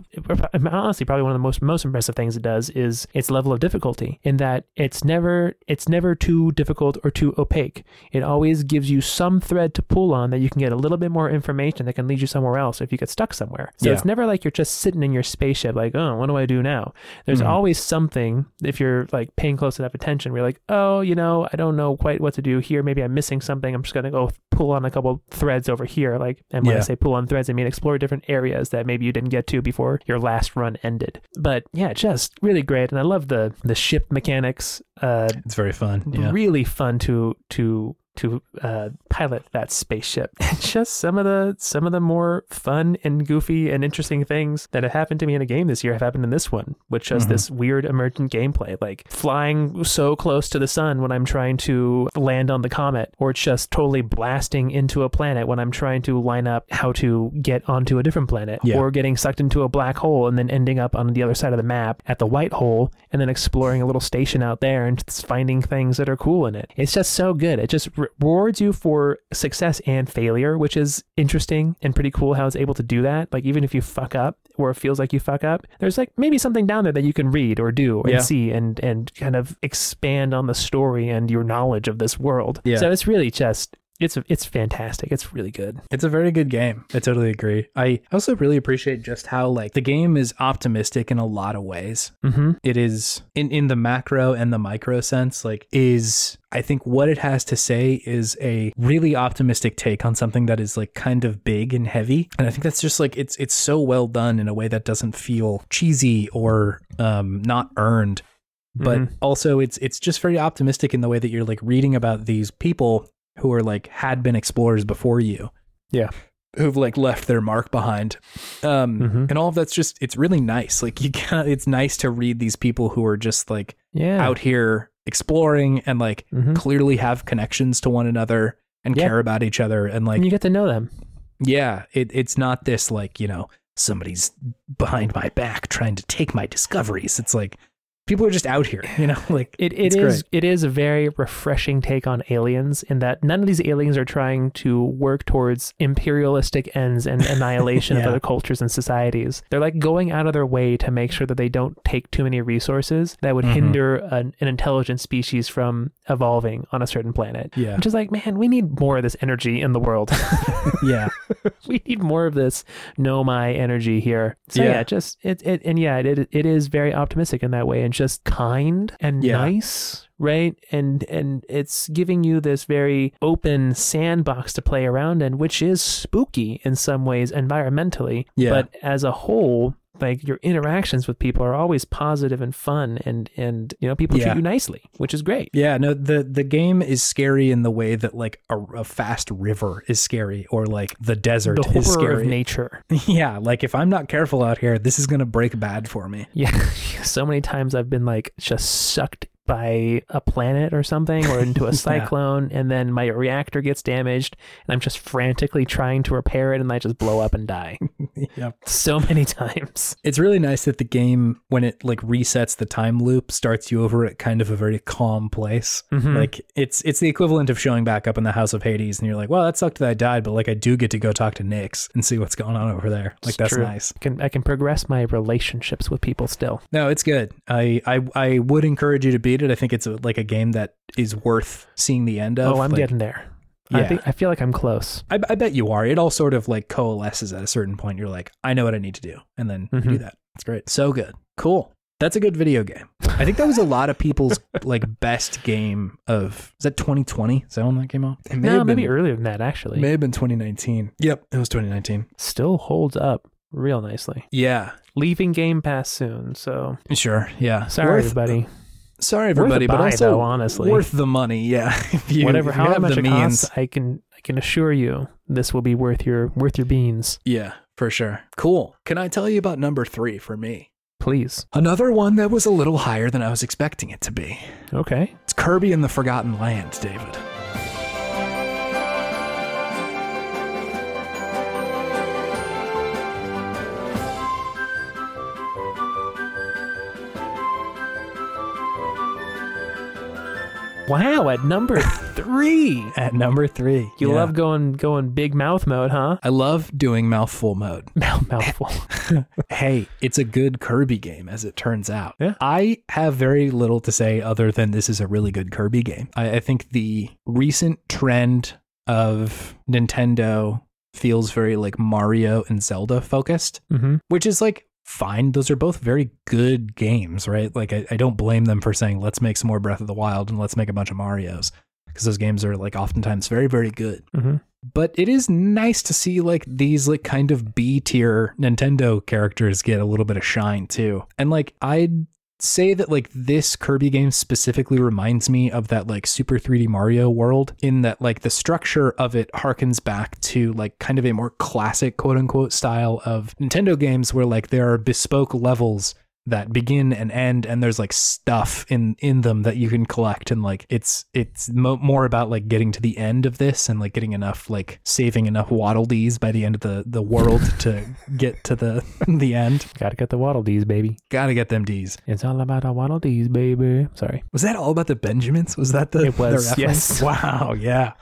honestly, probably one of the most most impressive things it does is its level of difficulty, in that it's never it's never too difficult or too opaque. It always gives you some thread to pull on that you can get a little bit more information that can lead you somewhere else if you get stuck somewhere. So yeah. it's never like you're just sitting in your spaceship like, oh, what do I do now? There's mm-hmm. always something, if you're like paying close enough attention, we're like, oh, you know, I don't know quite what to do here. Maybe I'm missing something. I'm just going to go pull on a couple threads over here. Like, and when yeah. I say pull on threads, I mean explore different areas that maybe you didn't get to before your last run ended. But yeah, just really great. And I love the the ship mechanics. Uh, it's very fun. Yeah. Really fun to to. to uh, pilot that spaceship. And just some of the some of the more fun and goofy and interesting things that have happened to me in a game this year have happened in this one, which is mm-hmm. this weird emergent gameplay, like flying so close to the sun when I'm trying to land on the comet, or just totally blasting into a planet when I'm trying to line up how to get onto a different planet, yeah. or getting sucked into a black hole and then ending up on the other side of the map at the white hole, and then exploring a little station out there and just finding things that are cool in it. It's just so good. It just rewards you for success and failure, which is interesting and pretty cool how it's able to do that. Like, even if you fuck up, or it feels like you fuck up, there's like maybe something down there that you can read or do and yeah. see and and kind of expand on the story and your knowledge of this world. Yeah. So it's really just It's it's fantastic. It's really good. It's a very good game. I totally agree. I also really appreciate just how like the game is optimistic in a lot of ways. Mm-hmm. It is in, in the macro and the micro sense, like is I think what it has to say is a really optimistic take on something that is like kind of big and heavy. And I think that's just like it's it's so well done in a way that doesn't feel cheesy or um, not earned. But mm-hmm. also it's it's just very optimistic in the way that you're like reading about these people who are like had been explorers before you, yeah, who've like left their mark behind, um, mm-hmm. and all of that's just it's really nice. Like you, can, it's nice to read these people who are just like yeah. out here exploring and like mm-hmm. clearly have connections to one another and yeah. care about each other and like and you get to know them. Yeah, it, it's not this like you know somebody's behind my back trying to take my discoveries. It's like. People are just out here, you know, like it, it is great. It is a very refreshing take on aliens in that none of these aliens are trying to work towards imperialistic ends and annihilation yeah. of other cultures and societies. They're like going out of their way to make sure that they don't take too many resources that would mm-hmm. hinder an, an intelligent species from evolving on a certain planet. Yeah. Which is like, man, we need more of this energy in the world. yeah. We need more of this know my energy here. So yeah, yeah just it, it and yeah, it it is very optimistic in that way. And just kind and yeah. nice, right? And and it's giving you this very open sandbox to play around in, which is spooky in some ways environmentally, yeah. but as a whole, like your interactions with people are always positive and fun, and and you know people yeah. treat you nicely, which is great. Yeah, no, the the game is scary in the way that like a, a fast river is scary, or like the desert the is scary. Of nature. Yeah, like if I'm not careful out here, this is gonna break bad for me. Yeah, so many times I've been like just sucked by a planet or something, or into a cyclone, yeah. and then my reactor gets damaged, and I'm just frantically trying to repair it, and I just blow up and die. Yep. So many times. It's really nice that the game, when it like resets the time loop, starts you over at kind of a very calm place. Mm-hmm. Like it's it's the equivalent of showing back up in the House of Hades, and you're like, well, that sucked that I died, but like I do get to go talk to Nyx and see what's going on over there. Like it's that's true. Nice. I can I can progress my relationships with people still. No, it's good. I I, I would encourage you to be. It. I think it's a, like a game that is worth seeing the end of. Oh, I'm like, getting there. Yeah. I, think, I feel like I'm close. I, I bet you are. It all sort of like coalesces at a certain point. You're like, I know what I need to do. And then mm-hmm. you do that. It's great. So good. Cool. That's a good video game. I think that was a lot of people's like best game of, is that twenty twenty? Is that when that came out? It may no, have been, maybe earlier than that, actually. It may have been twenty nineteen. Yep, it was twenty nineteen. Still holds up real nicely. Yeah. Leaving Game Pass soon, so. Sure, yeah. Sorry, worth, everybody. Uh, Sorry, everybody, buy, but also though, honestly. Worth the money, yeah. If you, Whatever, if you however much it means. Costs, I can, I can assure you this will be worth your worth your beans. Yeah, for sure. Cool. Can I tell you about number three for me? Please. Another one that was a little higher than I was expecting it to be. Okay. It's Kirby and the Forgotten Land, David. Wow, at number three. At number three. You yeah. love going going big mouth mode, huh? I love doing mouthful mode. Mouthful. Hey, it's a good Kirby game, as it turns out. Yeah. I have very little to say other than this is a really good Kirby game. I, I think the recent trend of Nintendo feels very like Mario and Zelda focused, mm-hmm. which is like, fine, those are both very good games, right? Like I, I don't blame them for saying let's make some more Breath of the Wild and let's make a bunch of Marios, because those games are like oftentimes very, very good. Mm-hmm. But it is nice to see like these like kind of B tier Nintendo characters get a little bit of shine too. And like I'd say that like this Kirby game specifically reminds me of that like Super three D Mario world, in that like the structure of it harkens back to like kind of a more classic quote unquote style of Nintendo games, where like there are bespoke levels that begin and end, and there's like stuff in in them that you can collect, and like it's it's mo- more about like getting to the end of this and like getting enough, like saving enough waddle-dees by the end of the the world to get to the the end. Gotta get the waddle-dees, baby. Gotta get them D's. It's all about our waddle-dees, baby. Sorry. Was that all about the Benjamins? Was that the, it was, the reference? Yes. Wow, yeah.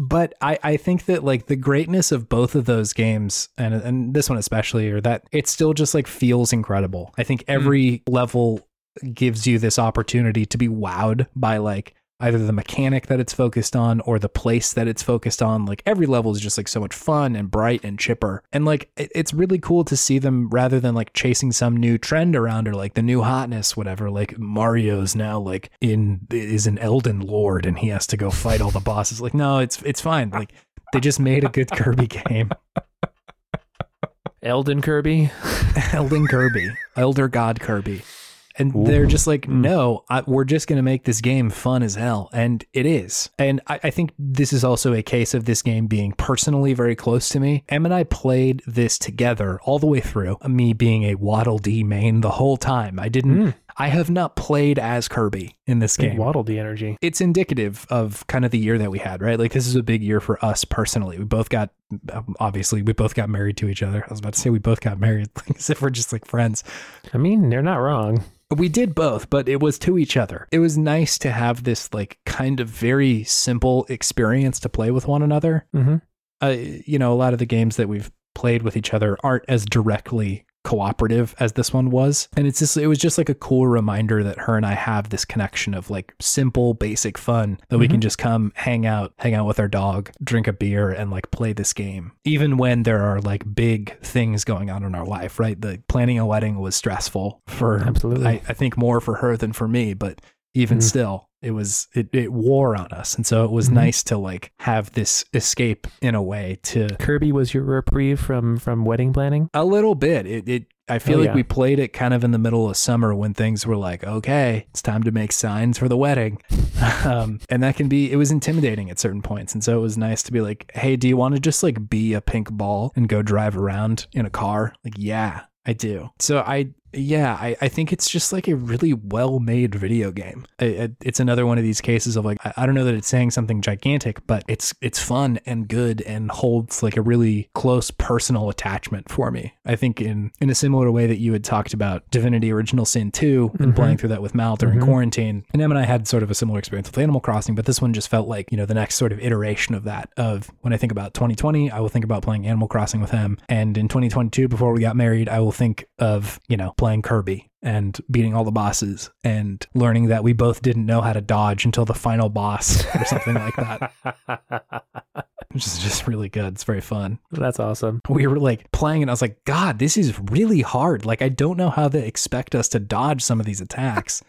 But I, I think that like the greatness of both of those games, and and this one especially, are that it still just like feels incredible. I think every mm. level gives you this opportunity to be wowed by like either the mechanic that it's focused on or the place that it's focused on. Like every level is just like so much fun and bright and chipper. And like, it, it's really cool to see them, rather than like chasing some new trend around or like the new hotness, whatever, like Mario's now like in is an Elden Lord and he has to go fight all the bosses. Like, no, it's, it's fine. Like they just made a good Kirby game. Elden Kirby, Elden Kirby, Elder God Kirby. And Ooh. They're just like, no, I, we're just going to make this game fun as hell. And it is. And I, I think this is also a case of this game being personally very close to me. Em and I played this together all the way through, me being a Waddle Dee main the whole time. I didn't... Mm. I have not played as Kirby in this big game. Waddle Dee energy. It's indicative of kind of the year that we had, right? Like this is a big year for us personally. We both got, obviously, we both got married to each other. I was about to say we both got married, as if we're just like friends. I mean, they're not wrong. We did both, but it was to each other. It was nice to have this like kind of very simple experience to play with one another. Mm-hmm. Uh, you know, a lot of the games that we've played with each other aren't as directly cooperative as this one was, and it's just it was just like a cool reminder that her and I have this connection of like simple basic fun that mm-hmm. we can just come hang out hang out with our dog, drink a beer, and like play this game, even when there are like big things going on in our life, right? Like planning a wedding was stressful for absolutely I, I think more for her than for me, but even mm-hmm. still. It was, it, it wore on us. And so it was mm-hmm. nice to like have this escape in a way to... Kirby was your reprieve from, from wedding planning? A little bit. It, it, I feel oh, like yeah. we played it kind of in the middle of summer when things were like, okay, it's time to make signs for the wedding. um, and that can be, it was intimidating at certain points. And so it was nice to be like, hey, do you want to just like be a pink ball and go drive around in a car? Like, yeah, I do. So I, yeah, I, I think it's just like a really well-made video game. I, I, it's another one of these cases of like, I, I don't know that it's saying something gigantic, but it's it's fun and good and holds like a really close personal attachment for me. I think in, in a similar way that you had talked about Divinity Original Sin two and mm-hmm. playing through that with Mal during mm-hmm. quarantine. And Em and I had sort of a similar experience with Animal Crossing, but this one just felt like, you know, the next sort of iteration of that, of when I think about twenty twenty, I will think about playing Animal Crossing with him. And in twenty twenty-two, before we got married, I will think of, you know, playing Kirby and beating all the bosses and learning that we both didn't know how to dodge until the final boss or something like that. Which is just really good. It's very fun. That's awesome. We were like playing and I was like, God, this is really hard. Like, I don't know how they expect us to dodge some of these attacks.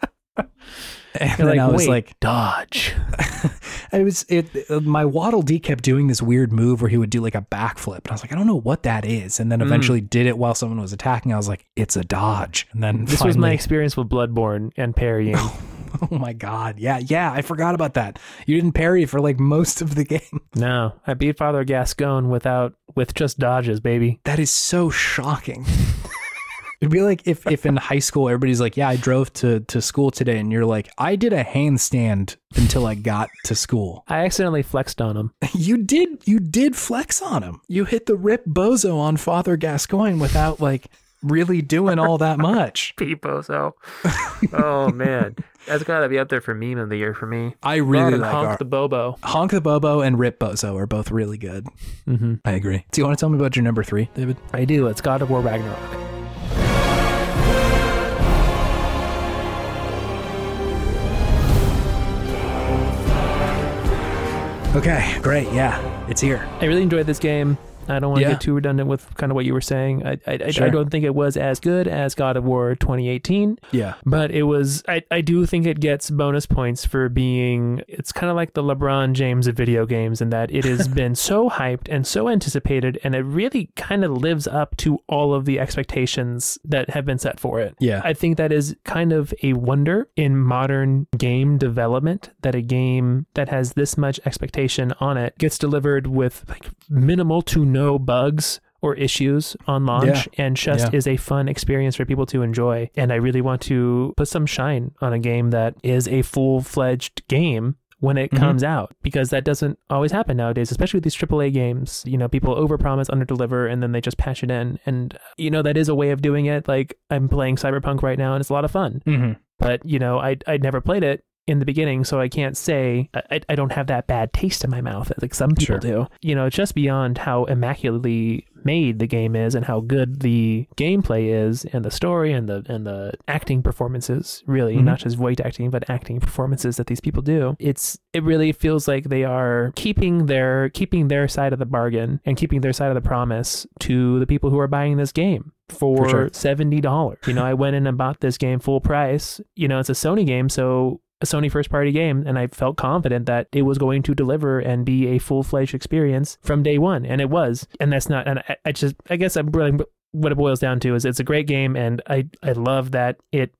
And You're then like, I was Wait, like, dodge. It was it. My Waddle Dee kept doing this weird move where he would do like a backflip, and I was like, I don't know what that is. And then eventually mm. did it while someone was attacking. I was like, it's a dodge. And then this finally... was my experience with Bloodborne and parrying. Oh my God. Yeah. Yeah. I forgot about that. You didn't parry for like most of the game. No, I beat Father Gascon without with just dodges, baby. That is so shocking. It'd be like if, if in high school, everybody's like, yeah, I drove to, to school today. And you're like, I did a handstand until I got to school. I accidentally flexed on him. You did. You did flex on him. You hit the rip bozo on Father Gascoigne without like really doing all that much. P bozo. Oh, man. That's got to be up there for meme of the year for me. I really like Honk our, the Bobo. Honk the Bobo and Rip Bozo are both really good. Mm-hmm. I agree. Do you want to tell me about your number three, David? I do. It's God of War Ragnarok. Okay, great. Yeah, it's here. I really enjoyed this game. I don't want to yeah. get too redundant with kind of what you were saying. I I, sure. I I don't think it was as good as God of War twenty eighteen. Yeah. But it was, I, I do think it gets bonus points for being, it's kind of like the LeBron James of video games in that it has been so hyped and so anticipated, and it really kind of lives up to all of the expectations that have been set for it. Yeah. I think that is kind of a wonder in modern game development that a game that has this much expectation on it gets delivered with like minimal to no bugs or issues on launch yeah. and just yeah. is a fun experience for people to enjoy. And I really want to put some shine on a game that is a full-fledged game when it mm-hmm. comes out, because that doesn't always happen nowadays, especially with these triple A games. You know, people overpromise, underdeliver, and then they just patch it in. And, you know, that is a way of doing it. Like, I'm playing Cyberpunk right now and it's a lot of fun, mm-hmm. but, you know, I I'd never played it in the beginning, so I can't say I, I don't have that bad taste in my mouth like some people sure. do. You know, just beyond how immaculately made the game is and how good the gameplay is and the story and the and the acting performances, really mm-hmm. not just voice acting but acting performances that these people do. It's it really feels like they are keeping their keeping their side of the bargain and keeping their side of the promise to the people who are buying this game. For, for sure. seventy dollars. You know, I went in and bought this game full price. You know, it's a Sony game, so a Sony first party game, and I felt confident that it was going to deliver and be a full-fledged experience from day one, and it was. And that's not, and I, I just, I guess I'm really, what it boils down to is it's a great game, and I, I love that it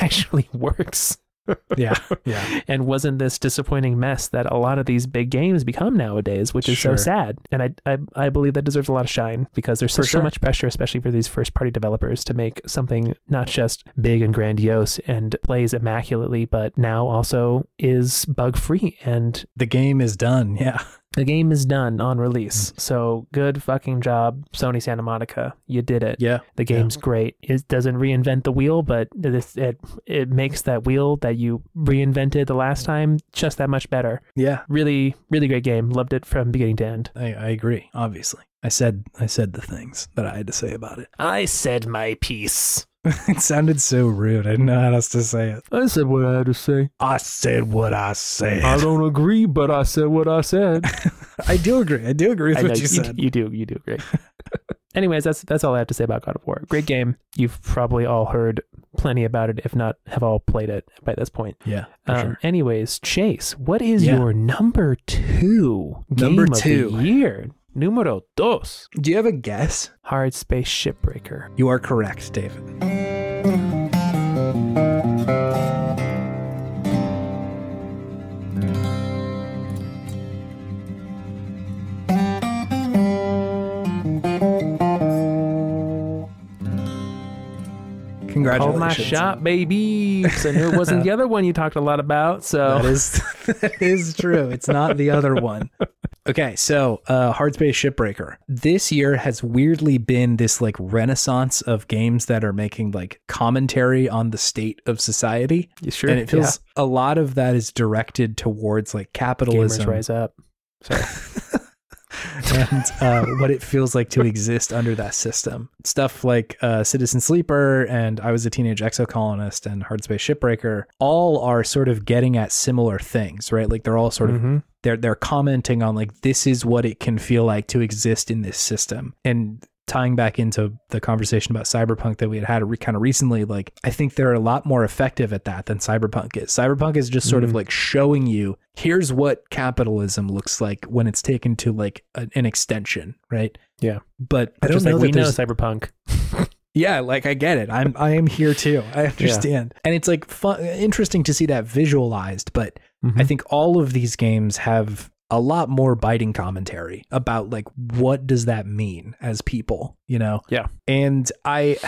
actually works. yeah yeah and wasn't this disappointing mess that a lot of these big games become nowadays, which is sure. so sad. And I, I I believe that deserves a lot of shine, because there's so, so much pressure, especially for these first party developers, to make something not just big and grandiose and plays immaculately, but now also is bug free, and the game is done yeah the game is done on release. Mm-hmm. So good fucking job, Sony Santa Monica. You did it. Yeah. The game's yeah. great. It doesn't reinvent the wheel, but it, it it makes that wheel that you reinvented the last time just that much better. Yeah. Really, really great game. Loved it from beginning to end. I, I agree, obviously. I said I said the things that I had to say about it. I said my piece. It sounded so rude. I didn't know how else to say it. I said what I had to say. I said what I said. I don't agree, but I said what I said. I do agree. I do agree with what you, you said. D- you do. You do agree. Anyways, that's that's all I have to say about God of War. Great game. You've probably all heard plenty about it, if not have all played it by this point. Yeah. Um, sure. Anyways, Chase, what is yeah. your number two number game two. of the year? Numero dos. Do you have a guess? Hardspace Shipbreaker. You are correct, David. Congratulations. Hold my shot, baby. I knew it wasn't the other one you talked a lot about. So that is, that is true. It's not the other one. Okay, so uh, Hardspace Shipbreaker. This year has weirdly been this like renaissance of games that are making like commentary on the state of society. You sure? And it feels yeah. a lot of that is directed towards like capitalism. Gamers rise up. Sorry. And uh, what it feels like to exist under that system. Stuff like uh, Citizen Sleeper and I Was a Teenage Exocolonist and Hardspace Shipbreaker all are sort of getting at similar things, right? Like they're all sort mm-hmm. of, they're they're commenting on like, this is what it can feel like to exist in this system. And tying back into the conversation about Cyberpunk that we had had re- kind of recently, like I think they're a lot more effective at that than Cyberpunk is. Cyberpunk is just sort mm. of like showing you, here's what capitalism looks like when it's taken to like a, an extension, right? Yeah. But I don't just know like, we know Cyberpunk. Yeah, like I get it. I'm I am here too. I understand. Yeah. And it's like fun, interesting to see that visualized, but mm-hmm. I think all of these games have a lot more biting commentary about like, what does that mean as people, you know? Yeah. And I,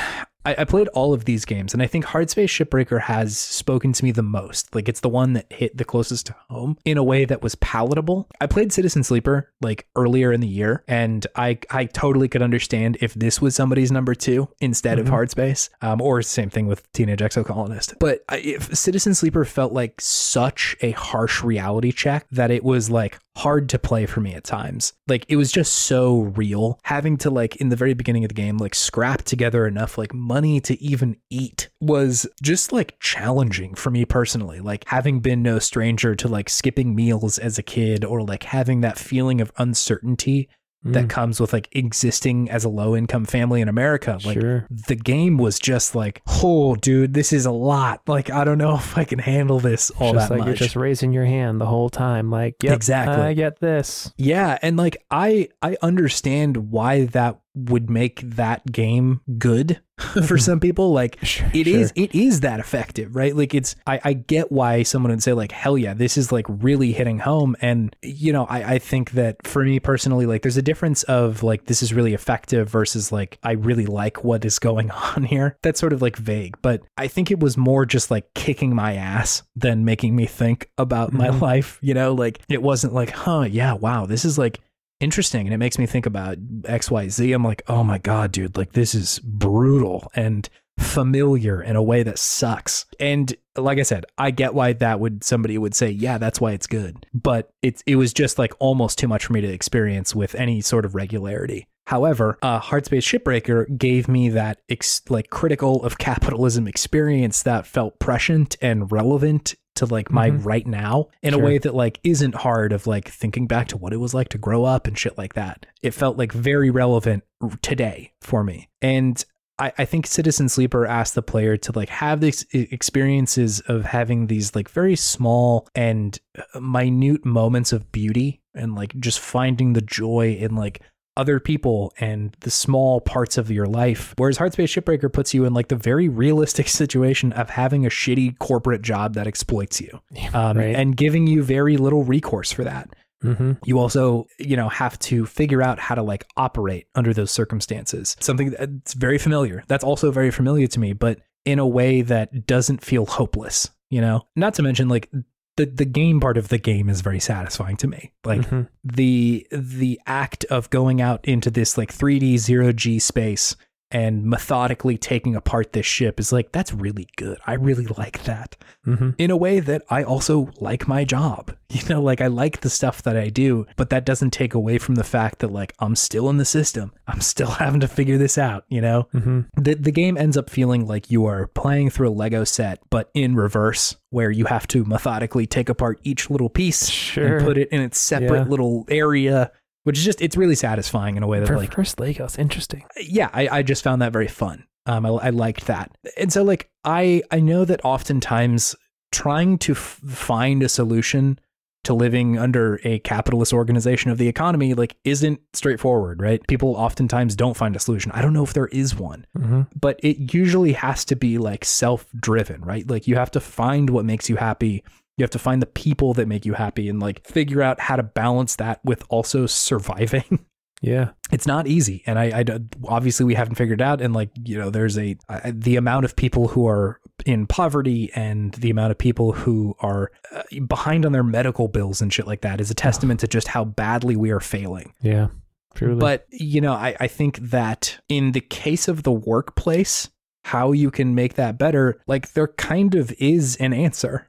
I, I played all of these games and I think Hardspace Shipbreaker has spoken to me the most. Like it's the one that hit the closest to home in a way that was palatable. I played Citizen Sleeper like earlier in the year and I, I totally could understand if this was somebody's number two instead mm-hmm. of Hardspace, um, or same thing with Teenage Exocolonist. But I, if Citizen Sleeper felt like such a harsh reality check that it was like, hard to play for me at times. Like it was just so real, having to like in the very beginning of the game like scrap together enough like money to even eat was just like challenging for me personally, like having been no stranger to like skipping meals as a kid or like having that feeling of uncertainty mm. that comes with like existing as a low income family in America. Like sure. the game was just like, oh dude, this is a lot. Like I don't know if I can handle this all just that like much. You're just raising your hand the whole time. Like yep, exactly. I get this. Yeah. And like I I understand why that would make that game good for some people. Like sure, it sure. is, it is that effective, right? Like it's, I, I get why someone would say like, hell yeah, this is like really hitting home. And you know, I, I think that for me personally, like there's a difference of like, this is really effective versus like, I really like what is going on here. That's sort of like vague, but I think it was more just like kicking my ass than making me think about mm-hmm. my life. You know, like it wasn't like, huh, yeah, wow, this is like interesting and it makes me think about X Y Z. I'm like, oh my god dude, like this is brutal and familiar in a way that sucks. And like I said, I get why that would somebody would say yeah, that's why it's good, but it's it was just like almost too much for me to experience with any sort of regularity. However, uh, Hardspace Shipbreaker gave me that ex- like critical of capitalism experience that felt prescient and relevant to like my mm-hmm. right now in sure. a way that like isn't hard of like thinking back to what it was like to grow up and shit like that. It felt like very relevant today for me. And I, I think Citizen Sleeper asked the player to like have these experiences of having these like very small and minute moments of beauty and like just finding the joy in like other people and the small parts of your life. Whereas Hardspace Shipbreaker puts you in like the very realistic situation of having a shitty corporate job that exploits you um, right. and giving you very little recourse for that. Mm-hmm. You also, you know, have to figure out how to like operate under those circumstances. Something that's very familiar. That's also very familiar to me, but in a way that doesn't feel hopeless, you know, not to mention like The the game part of the game is very satisfying to me. Like mm-hmm. the the act of going out into this like three D zero G space and methodically taking apart this ship is like, that's really good. I really like that mm-hmm. in a way that I also like my job. You know, like I like the stuff that I do, but that doesn't take away from the fact that like, I'm still in the system. I'm still having to figure this out. You know, mm-hmm. the, the game ends up feeling like you are playing through a Lego set, but in reverse, where you have to methodically take apart each little piece sure. and put it in its separate yeah. little area. Which is just, it's really satisfying in a way that For like... First Legos, interesting. Yeah, I, I just found that very fun. Um, I, I liked that. And so like, I, I know that oftentimes trying to f- find a solution to living under a capitalist organization of the economy, like, isn't straightforward, right? People oftentimes don't find a solution. I don't know if there is one, mm-hmm. but it usually has to be like self-driven, right? Like, you have to find what makes you happy. You have to find the people that make you happy and like figure out how to balance that with also surviving. Yeah. It's not easy. And I, I obviously we haven't figured it out. And like, you know, there's a, uh, the amount of people who are in poverty and the amount of people who are uh, behind on their medical bills and shit like that is a testament to just how badly we are failing. Yeah, truly. But, you know, I, I think that in the case of the workplace, how you can make that better, like there kind of is an answer.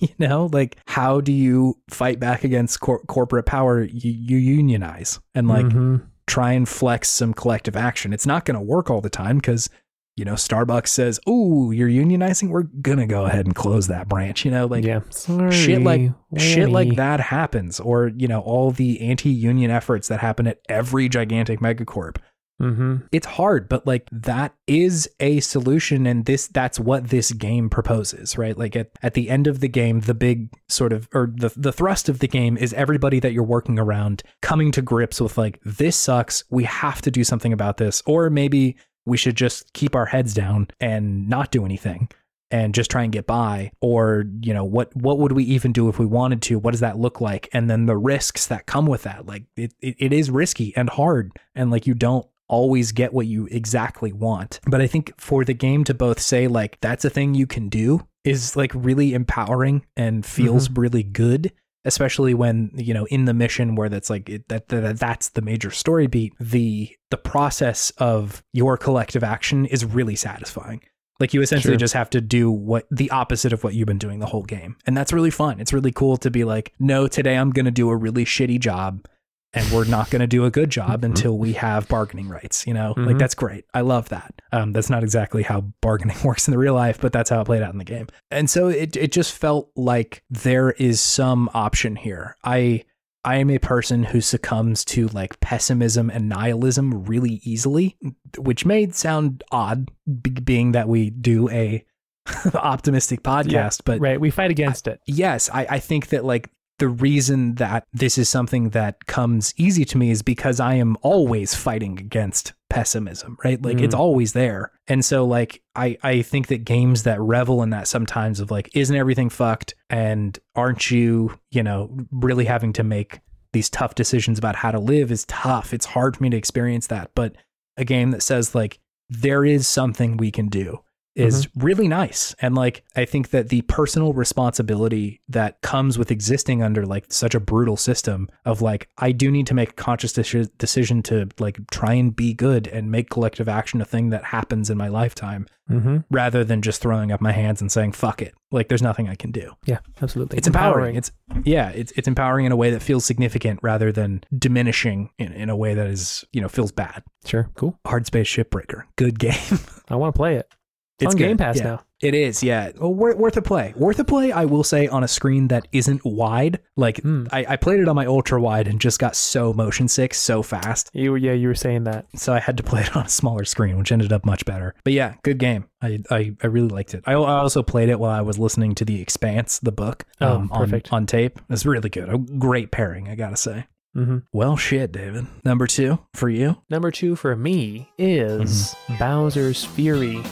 You know, like, how do you fight back against cor- corporate power? You, you unionize and like mm-hmm. try and flex some collective action. It's not going to work all the time because, you know, Starbucks says, oh, you're unionizing. We're going to go ahead and close that branch. You know, like yeah. Sorry, shit like Larry. shit like that happens. Or, you know, all the anti-union efforts that happen at every gigantic megacorp. Mm-hmm. It's hard, but like that is a solution, and this that's what this game proposes, right? Like at, at the end of the game, the big sort of or the the thrust of the game is everybody that you're working around coming to grips with like, this sucks, we have to do something about this, or maybe we should just keep our heads down and not do anything and just try and get by, or, you know, what what would we even do if we wanted to? What does that look like? And then the risks that come with that, like it it, it is risky and hard, and like you don't always get what you exactly want. But I think for the game to both say like, that's a thing you can do is like really empowering and feels mm-hmm. really good, especially when, you know, in the mission where that's like, it, that, that that's the major story beat. The, the process of your collective action is really satisfying. Like you essentially sure. just have to do what the opposite of what you've been doing the whole game. And that's really fun. It's really cool to be like, no, today I'm going to do a really shitty job. And we're not going to do a good job mm-hmm. until we have bargaining rights, you know, mm-hmm. like that's great. I love that. Um, that's not exactly how bargaining works in the real life, but that's how it played out in the game. And so it it just felt like there is some option here. I I am a person who succumbs to like pessimism and nihilism really easily, which may sound odd, b- being that we do a optimistic podcast, yeah, but right, we fight against I, it. Yes, I, I think that like. The reason that this is something that comes easy to me is because I am always fighting against pessimism, right? Like mm. it's always there. And so like, I, I think that games that revel in that sometimes of like, isn't everything fucked? And aren't you, you know, really having to make these tough decisions about how to live is tough. It's hard for me to experience that. But a game that says like, there is something we can do. Is mm-hmm. really nice. And like, I think that the personal responsibility that comes with existing under like such a brutal system of like, I do need to make a conscious de- decision to like try and be good and make collective action a thing that happens in my lifetime mm-hmm. rather than just throwing up my hands and saying, fuck it. Like there's nothing I can do. Yeah, absolutely. It's empowering. empowering. It's yeah, it's, it's empowering in a way that feels significant rather than diminishing in, in a way that is, you know, feels bad. Sure. Cool. Hardspace Shipbreaker. Good game. I want to play it. It's on Game Pass yeah. now. It is, yeah. Well, worth a play. Worth a play, I will say, on a screen that isn't wide. Like, mm. I, I played it on my ultra wide and just got so motion sick so fast. You, yeah, you were saying that. So I had to play it on a smaller screen, which ended up much better. But yeah, good game. I I, I really liked it. I, I also played it while I was listening to The Expanse, the book, oh, um, perfect. On, on tape. It's really good. A great pairing, I gotta say. Mm-hmm. Well, shit, David. Number two for you? Number two for me is mm-hmm. Bowser's Fury.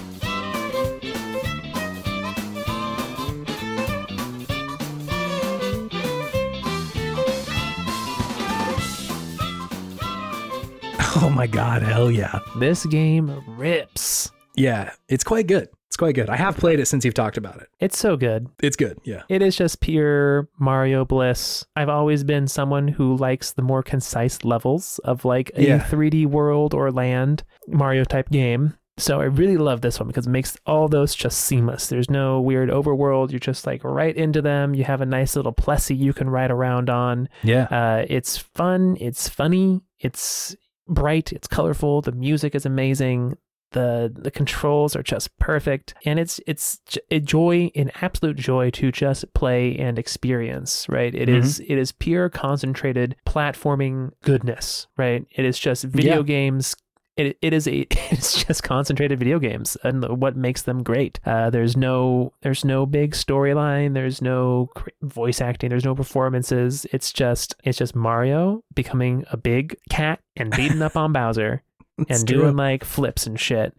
Oh my God, hell yeah. This game rips. Yeah, it's quite good. It's quite good. I have played it since you've talked about it. It's so good. It's good, yeah. It is just pure Mario bliss. I've always been someone who likes the more concise levels of like a yeah. three D world or land Mario type game. So I really love this one because it makes all those just seamless. There's no weird overworld. You're just like right into them. You have a nice little Plessy you can ride around on. Yeah. Uh, it's fun. It's funny. It's bright, it's colorful, the music is amazing, the the controls are just perfect, and it's it's a joy, an absolute joy to just play and experience, right? It mm-hmm. is it is pure concentrated platforming goodness, right? It is just video yeah. games It it is a it's just concentrated video games and what makes them great. Uh, there's no there's no big storyline. There's no cr- voice acting. There's no performances. It's just it's just Mario becoming a big cat and beating up on Bowser and doing it. like flips and shit.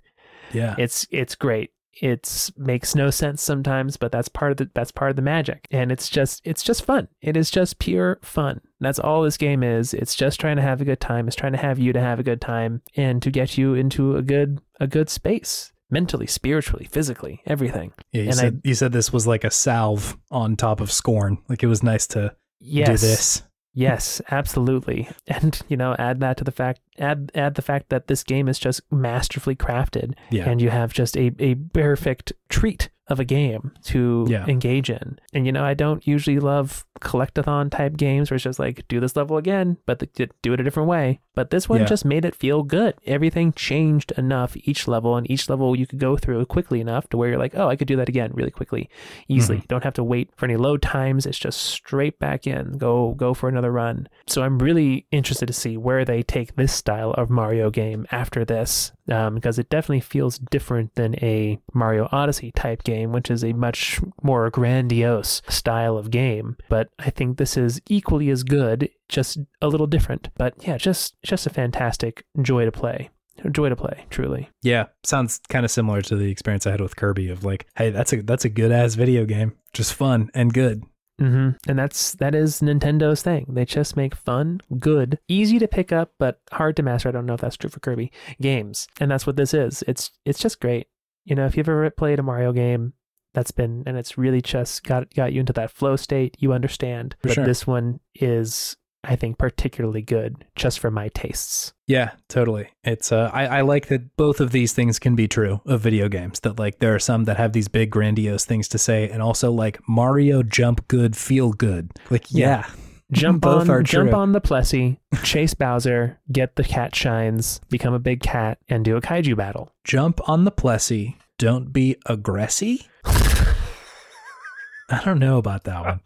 Yeah, it's it's great. It makes no sense sometimes, but that's part of the that's part of the magic. And it's just it's just fun. It is just pure fun. That's all this game is. It's just trying to have a good time. It's trying to have you to have a good time and to get you into a good a good space. Mentally, spiritually, physically, everything. Yeah, you, and said, I, you said this was like a salve on top of Scorn. Like it was nice to yes, do this. Yes, absolutely. And, you know, add that to the fact, add add the fact that this game is just masterfully crafted. Yeah. And you have just a, a perfect treat of a game to yeah. engage in. And, you know, I don't usually love collectathon type games where it's just like, do this level again, but the, do it a different way. But this one yeah. just made it feel good. Everything changed enough each level, and each level you could go through quickly enough to where you're like, oh, I could do that again really quickly, easily. Mm-hmm. You don't have to wait for any load times. It's just straight back in, go go for another run. So I'm really interested to see where they take this style of Mario game after this, um, because it definitely feels different than a Mario Odyssey type game, which is a much more grandiose style of game. But I think this is equally as good, just a little different. But yeah, just just a fantastic joy to play. Joy to play, truly. Yeah, sounds kind of similar to the experience I had with Kirby of like, hey, that's a that's a good ass video game, just fun and good. Mm-hmm. And that's that is Nintendo's thing. They just make fun, good, easy to pick up, but hard to master. I don't know if that's true for Kirby games, and that's what this is. It's it's just great. You know, if you've ever played a Mario game, that's been, and it's really just got got you into that flow state, you understand. For but sure. This one is, I think, particularly good just for my tastes. Yeah, totally. It's uh, I, I like that both of these things can be true of video games, that like there are some that have these big grandiose things to say, and also like Mario jump good, feel good. Like, yeah. yeah. Jump Both on, jump on the Plessy, chase Bowser, get the cat shines, become a big cat, and do a kaiju battle. Jump on the Plessy. Don't be aggressy. I don't know about that one.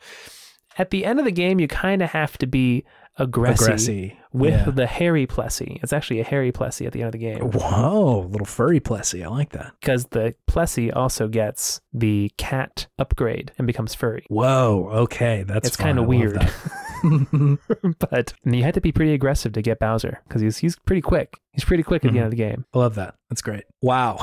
At the end of the game, you kind of have to be aggressy, aggressy. with yeah. the hairy Plessy. It's actually a hairy Plessy at the end of the game. Whoa, little furry Plessy. I like that. Because the Plessy also gets the cat upgrade and becomes furry. Whoa, okay. That's It's kind of weird. But you had to be pretty aggressive to get Bowser because he's, he's pretty quick. He's pretty quick at mm-hmm. the end of the game. I love that. That's great. Wow.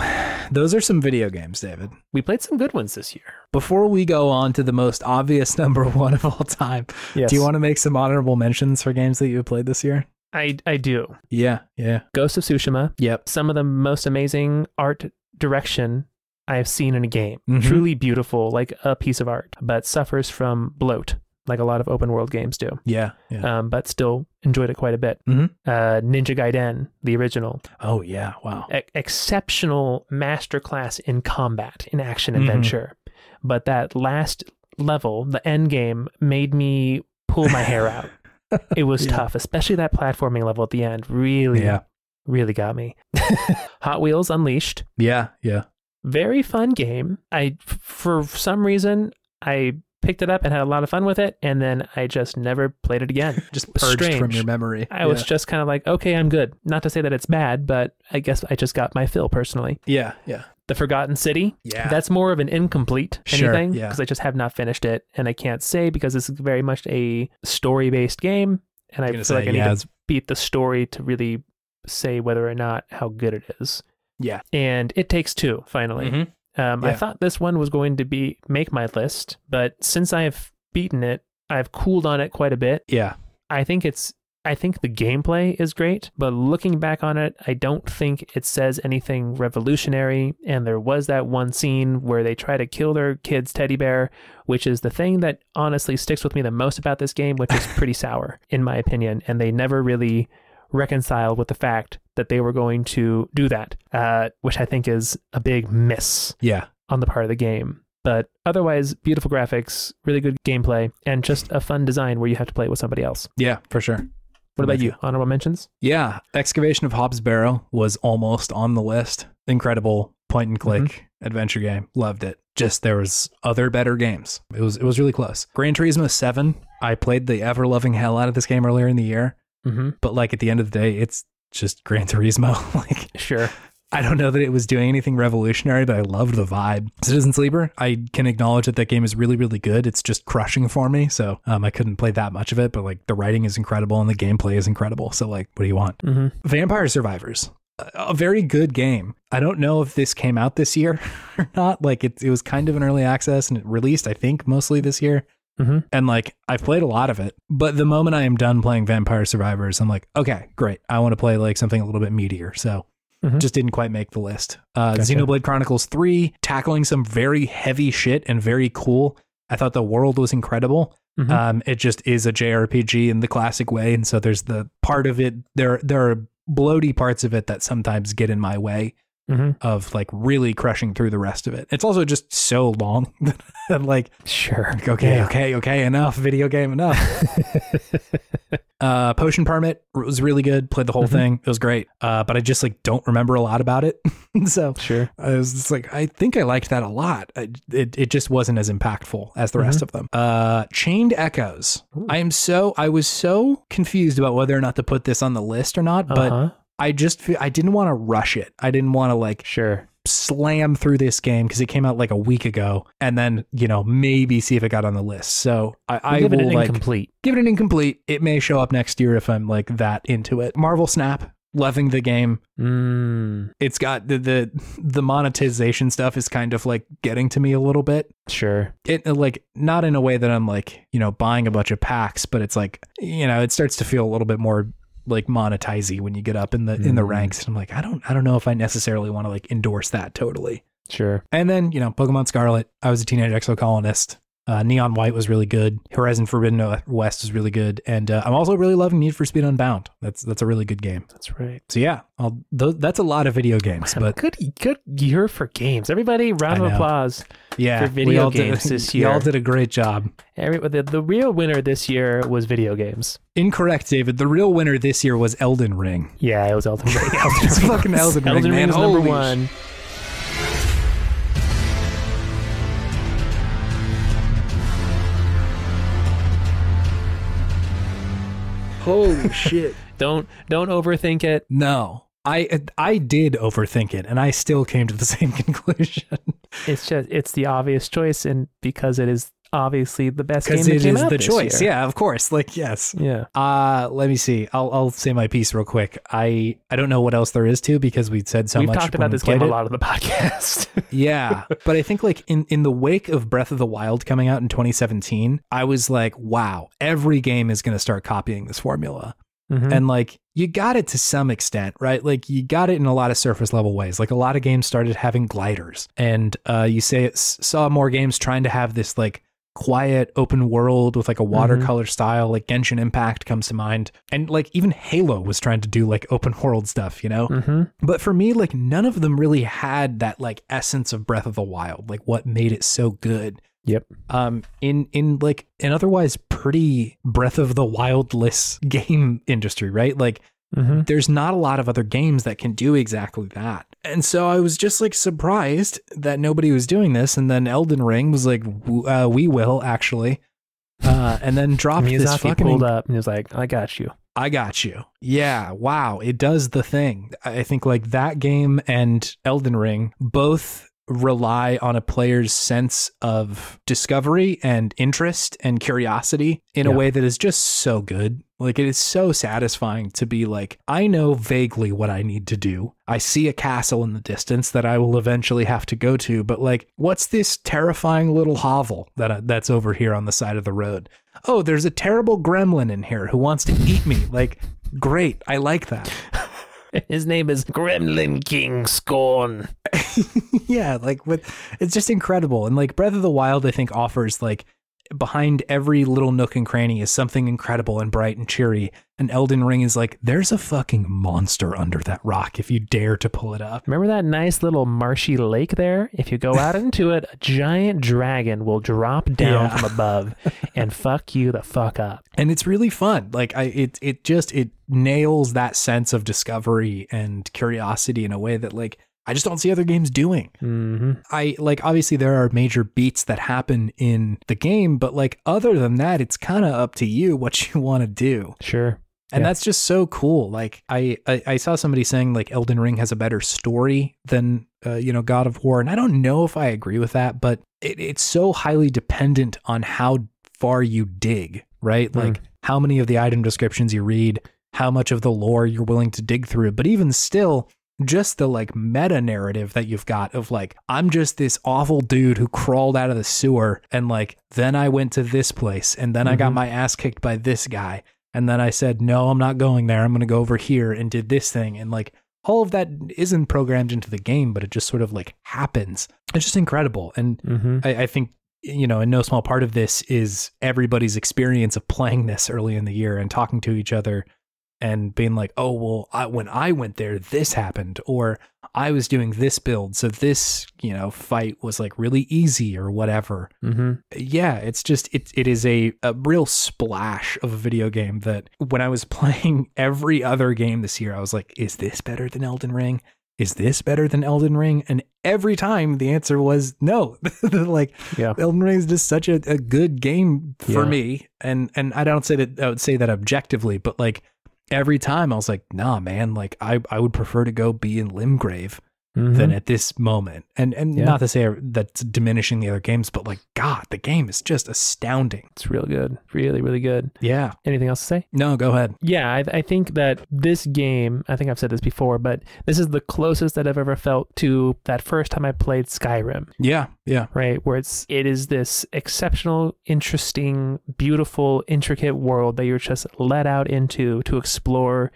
Those are some video games, David. We played some good ones this year. Before we go on to the most obvious number one of all time, yes. do you want to make some honorable mentions for games that you played this year? I, I do. Yeah, yeah. Ghost of Tsushima. Yep. Some of the most amazing art direction I have seen in a game. Mm-hmm. Truly beautiful, like a piece of art, but suffers from bloat, like a lot of open world games do. Yeah. yeah. Um, but still enjoyed it quite a bit. Mm-hmm. Uh, Ninja Gaiden, the original. Oh, yeah. Wow. E- exceptional masterclass in combat, in action adventure. Mm-hmm. But that last level, the end game, made me pull my hair out. It was yeah. tough, especially that platforming level at the end. Really, yeah. really got me. Hot Wheels Unleashed. Yeah. Yeah. Very fun game. I, for some reason, I... picked it up and had a lot of fun with it, and then I just never played it again. Just purged Strange. From your memory. I yeah. was just kind of like, okay, I'm good. Not to say that it's bad, but I guess I just got my fill personally. Yeah, yeah. The Forgotten City. Yeah. That's more of an incomplete sure, anything because yeah. I just have not finished it, and I can't say because this is very much a story-based game, and I, I feel say, like I yeah, need it's... to beat the story to really say whether or not how good it is. Yeah. And It Takes Two, finally. Mm-hmm. Um, yeah. I thought this one was going to be make my list, but since I have beaten it, I've cooled on it quite a bit. Yeah. I think it's, I think the gameplay is great, but looking back on it, I don't think it says anything revolutionary. And there was that one scene where they try to kill their kid's teddy bear, which is the thing that honestly sticks with me the most about this game, which is pretty sour, in my opinion. And they never really reconciled with the fact that they were going to do that, uh, which I think is a big miss yeah. on the part of the game. But otherwise, beautiful graphics, really good gameplay, and just a fun design where you have to play it with somebody else. Yeah, for sure. What about you? Honorable mentions? Yeah. Excavation of Hobbs Barrow was almost on the list. Incredible point and click mm-hmm. adventure game. Loved it. Just there was other better games. It was, it was really close. Gran Turismo seven. I played the ever loving hell out of this game earlier in the year. Mm-hmm. But like at the end of the day, it's just Gran Turismo. Like, sure. I don't know that it was doing anything revolutionary, but I loved the vibe. Citizen Sleeper, I can acknowledge that that game is really, really good. It's just crushing for me. So um, I couldn't play that much of it, but like the writing is incredible and the gameplay is incredible. So like, what do you want? Mm-hmm. Vampire Survivors, a very good game. I don't know if this came out this year or not. Like it, it was kind of an early access and it released, I think, mostly this year. Mm-hmm. And like, I've played a lot of it, but the moment I am done playing Vampire Survivors, I'm like, okay, great. I want to play like something a little bit meatier. So mm-hmm. just didn't quite make the list. Uh, gotcha. Xenoblade Chronicles three, tackling some very heavy shit and very cool. I thought the world was incredible. Mm-hmm. Um, it just is a J R P G in the classic way. And so there's the part of it, there, there are bloaty parts of it that sometimes get in my way. Mm-hmm. Of like really crushing through the rest of it. It's also just so long. I'm like, sure. Like, okay, yeah. okay, okay. Enough video game, enough. uh, Potion Permit was really good. Played the whole mm-hmm. thing. It was great. Uh, but I just like don't remember a lot about it. So sure. I was just like, I think I liked that a lot. I, it, it just wasn't as impactful as the mm-hmm. rest of them. Uh, Chained Echoes. Ooh. I am so, I was so confused about whether or not to put this on the list or not, but uh-huh. I just, feel, I didn't want to rush it. I didn't want to like sure slam through this game because it came out like a week ago and then, you know, maybe see if it got on the list. So I, I give will it an like incomplete. give it an incomplete. It may show up next year if I'm like that into it. Marvel Snap, loving the game. Mm. It's got the, the, the monetization stuff is kind of like getting to me a little bit. Sure. It like not in a way that I'm like, you know, buying a bunch of packs, but it's like, you know, it starts to feel a little bit more like monetize-y when you get up in the mm. in the ranks. And I'm like, I don't I don't know if I necessarily want to like endorse that totally. Sure. And then, you know, Pokemon Scarlet, I Was a Teenage Exocolonist. Uh, Neon White was really good. Horizon Forbidden West was really good. And uh, I'm also really loving Need for Speed Unbound. That's that's a really good game. That's right. So yeah, I'll, th- that's a lot of video games. But good good year for games. Everybody, round of applause yeah, for video games did, this year. Y'all did a great job. Every, the, the real winner this year was video games. Incorrect, David. The real winner this year was Elden Ring. Yeah, it was Elden Ring. Elden it's Ring. fucking Elden Ring, Elden man. Ring number Holy one. Sh- Holy shit. Don't don't overthink it. No. I I did overthink it and I still came to the same conclusion. It's just it's the obvious choice and because it is obviously the best game that came out this year. Because it is the choice. Yeah, of course. Like yes. Yeah. Uh let me see. I'll I'll say my piece real quick. I I don't know what else there is to because we said so much. We've talked about this game a lot on the podcast. Yeah. But I think like in in the wake of Breath of the Wild coming out in twenty seventeen, I was like, wow, every game is going to start copying this formula. Mm-hmm. And like you got it to some extent, right? Like you got it in a lot of surface level ways. Like a lot of games started having gliders and uh you say it saw more games trying to have this like quiet open world with like a watercolor mm-hmm. style, like Genshin Impact comes to mind, and like even Halo was trying to do like open world stuff, you know. Mm-hmm. But for me, like none of them really had that like essence of Breath of the Wild, like what made it so good. Yep. Um. In in like an otherwise pretty Breath of the Wildless game industry, right? Like mm-hmm. there's not a lot of other games that can do exactly that. And so I was just like surprised that nobody was doing this. And then Elden Ring was like, uh, we will actually. Uh, and then dropped Miyazaki this fucking pulled up and he was like, I got you. I got you. Yeah. Wow. It does the thing. I think like that game and Elden Ring both rely on a player's sense of discovery and interest and curiosity in yeah. a way that is just so good. Like it is so satisfying to be like, I know vaguely what I need to do. I see a castle in the distance that I will eventually have to go to, but like, what's this terrifying little hovel that uh, that's over here on the side of the road? Oh, there's a terrible gremlin in here who wants to eat me. Like, great. I like that. His name is Gremlin King Scorn. Yeah, like with, it's just incredible. And like Breath of the Wild, I think offers like behind every little nook and cranny is something incredible and bright and cheery. And Elden Ring is like, there's a fucking monster under that rock if you dare to pull it up. Remember that nice little marshy lake there? If you go out into it, a giant dragon will drop down yeah. from above and fuck you the fuck up. And it's really fun. Like I, it, it just, it nails that sense of discovery and curiosity in a way that like, I just don't see other games doing. Mm-hmm. I like, obviously there are major beats that happen in the game, but like, other than that, it's kind of up to you what you want to do. Sure. And yeah. that's just so cool. Like I, I, I saw somebody saying like Elden Ring has a better story than, uh, you know, God of War. And I don't know if I agree with that, but it, it's so highly dependent on how far you dig, right? Mm. Like how many of the item descriptions you read, how much of the lore you're willing to dig through. But even still, just the like meta narrative that you've got of like, I'm just this awful dude who crawled out of the sewer. And like, then I went to this place and then mm-hmm. I got my ass kicked by this guy. And then I said, no, I'm not going there. I'm going to go over here and did this thing. And like all of that isn't programmed into the game, but it just sort of like happens. It's just incredible. And mm-hmm. I, I think, you know, in no small part of this is everybody's experience of playing this early in the year and talking to each other and being like, oh, well, I, when I went there, this happened, or I was doing this build. So this, you know, fight was like really easy or whatever. Mm-hmm. Yeah, it's just, it, it is a, a real splash of a video game that when I was playing every other game this year, I was like, is this better than Elden Ring? Is this better than Elden Ring? And every time the answer was no. Like yeah. Elden Ring is just such a, a good game for yeah. me. And, and I don't say that I would say that objectively, but like, every time I was like, nah, man, like I, I would prefer to go be in Limgrave mm-hmm. than at this moment. And and yeah. not to say that's diminishing the other games, but like, God, the game is just astounding. It's real good. Really, really good. Yeah. Anything else to say? No, go ahead. Yeah, I, I think that this game, I think I've said this before, but this is the closest that I've ever felt to that first time I played Skyrim. Yeah, yeah. Right, where it's, it is this exceptional, interesting, beautiful, intricate world that you're just let out into to explore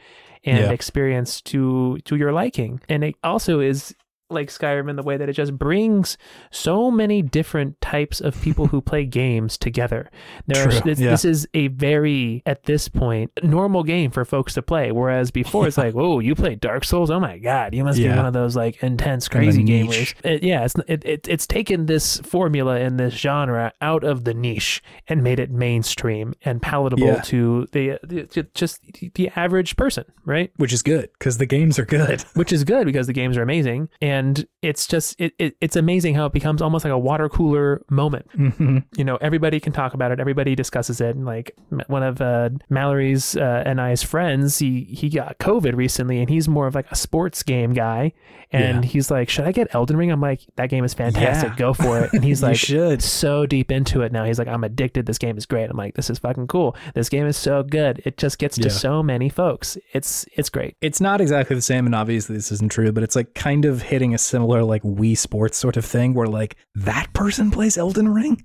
and yeah. experience to to your liking. And it also is like Skyrim in the way that it just brings so many different types of people who play games together. There are, this, yeah. this is a very, at this point, normal game for folks to play. Whereas before it's like, oh, you play Dark Souls? Oh my God, you must yeah. be one of those like intense, crazy gamers. It, yeah, it's it, it it's taken this formula and this genre out of the niche and made it mainstream and palatable yeah. to the, the to just the average person, right? Which is good because the games are good. Which is good because the games are amazing. And And it's just, it, it, it's amazing how it becomes almost like a water cooler moment. Mm-hmm. You know, everybody can talk about it. Everybody discusses it. And like one of uh, Mallory's uh, and I's friends, he, he got COVID recently and he's more of like a sports game guy. And yeah. he's like, should I get Elden Ring? I'm like, that game is fantastic. Yeah. Go for it. And he's like, should. so deep into it now. He's like, I'm addicted. This game is great. I'm like, this is fucking cool. This game is so good. It just gets yeah. to so many folks. It's, it's great. It's not exactly the same. And obviously this isn't true, but it's like kind of hitting a similar like Wii Sports sort of thing where like that person plays Elden Ring?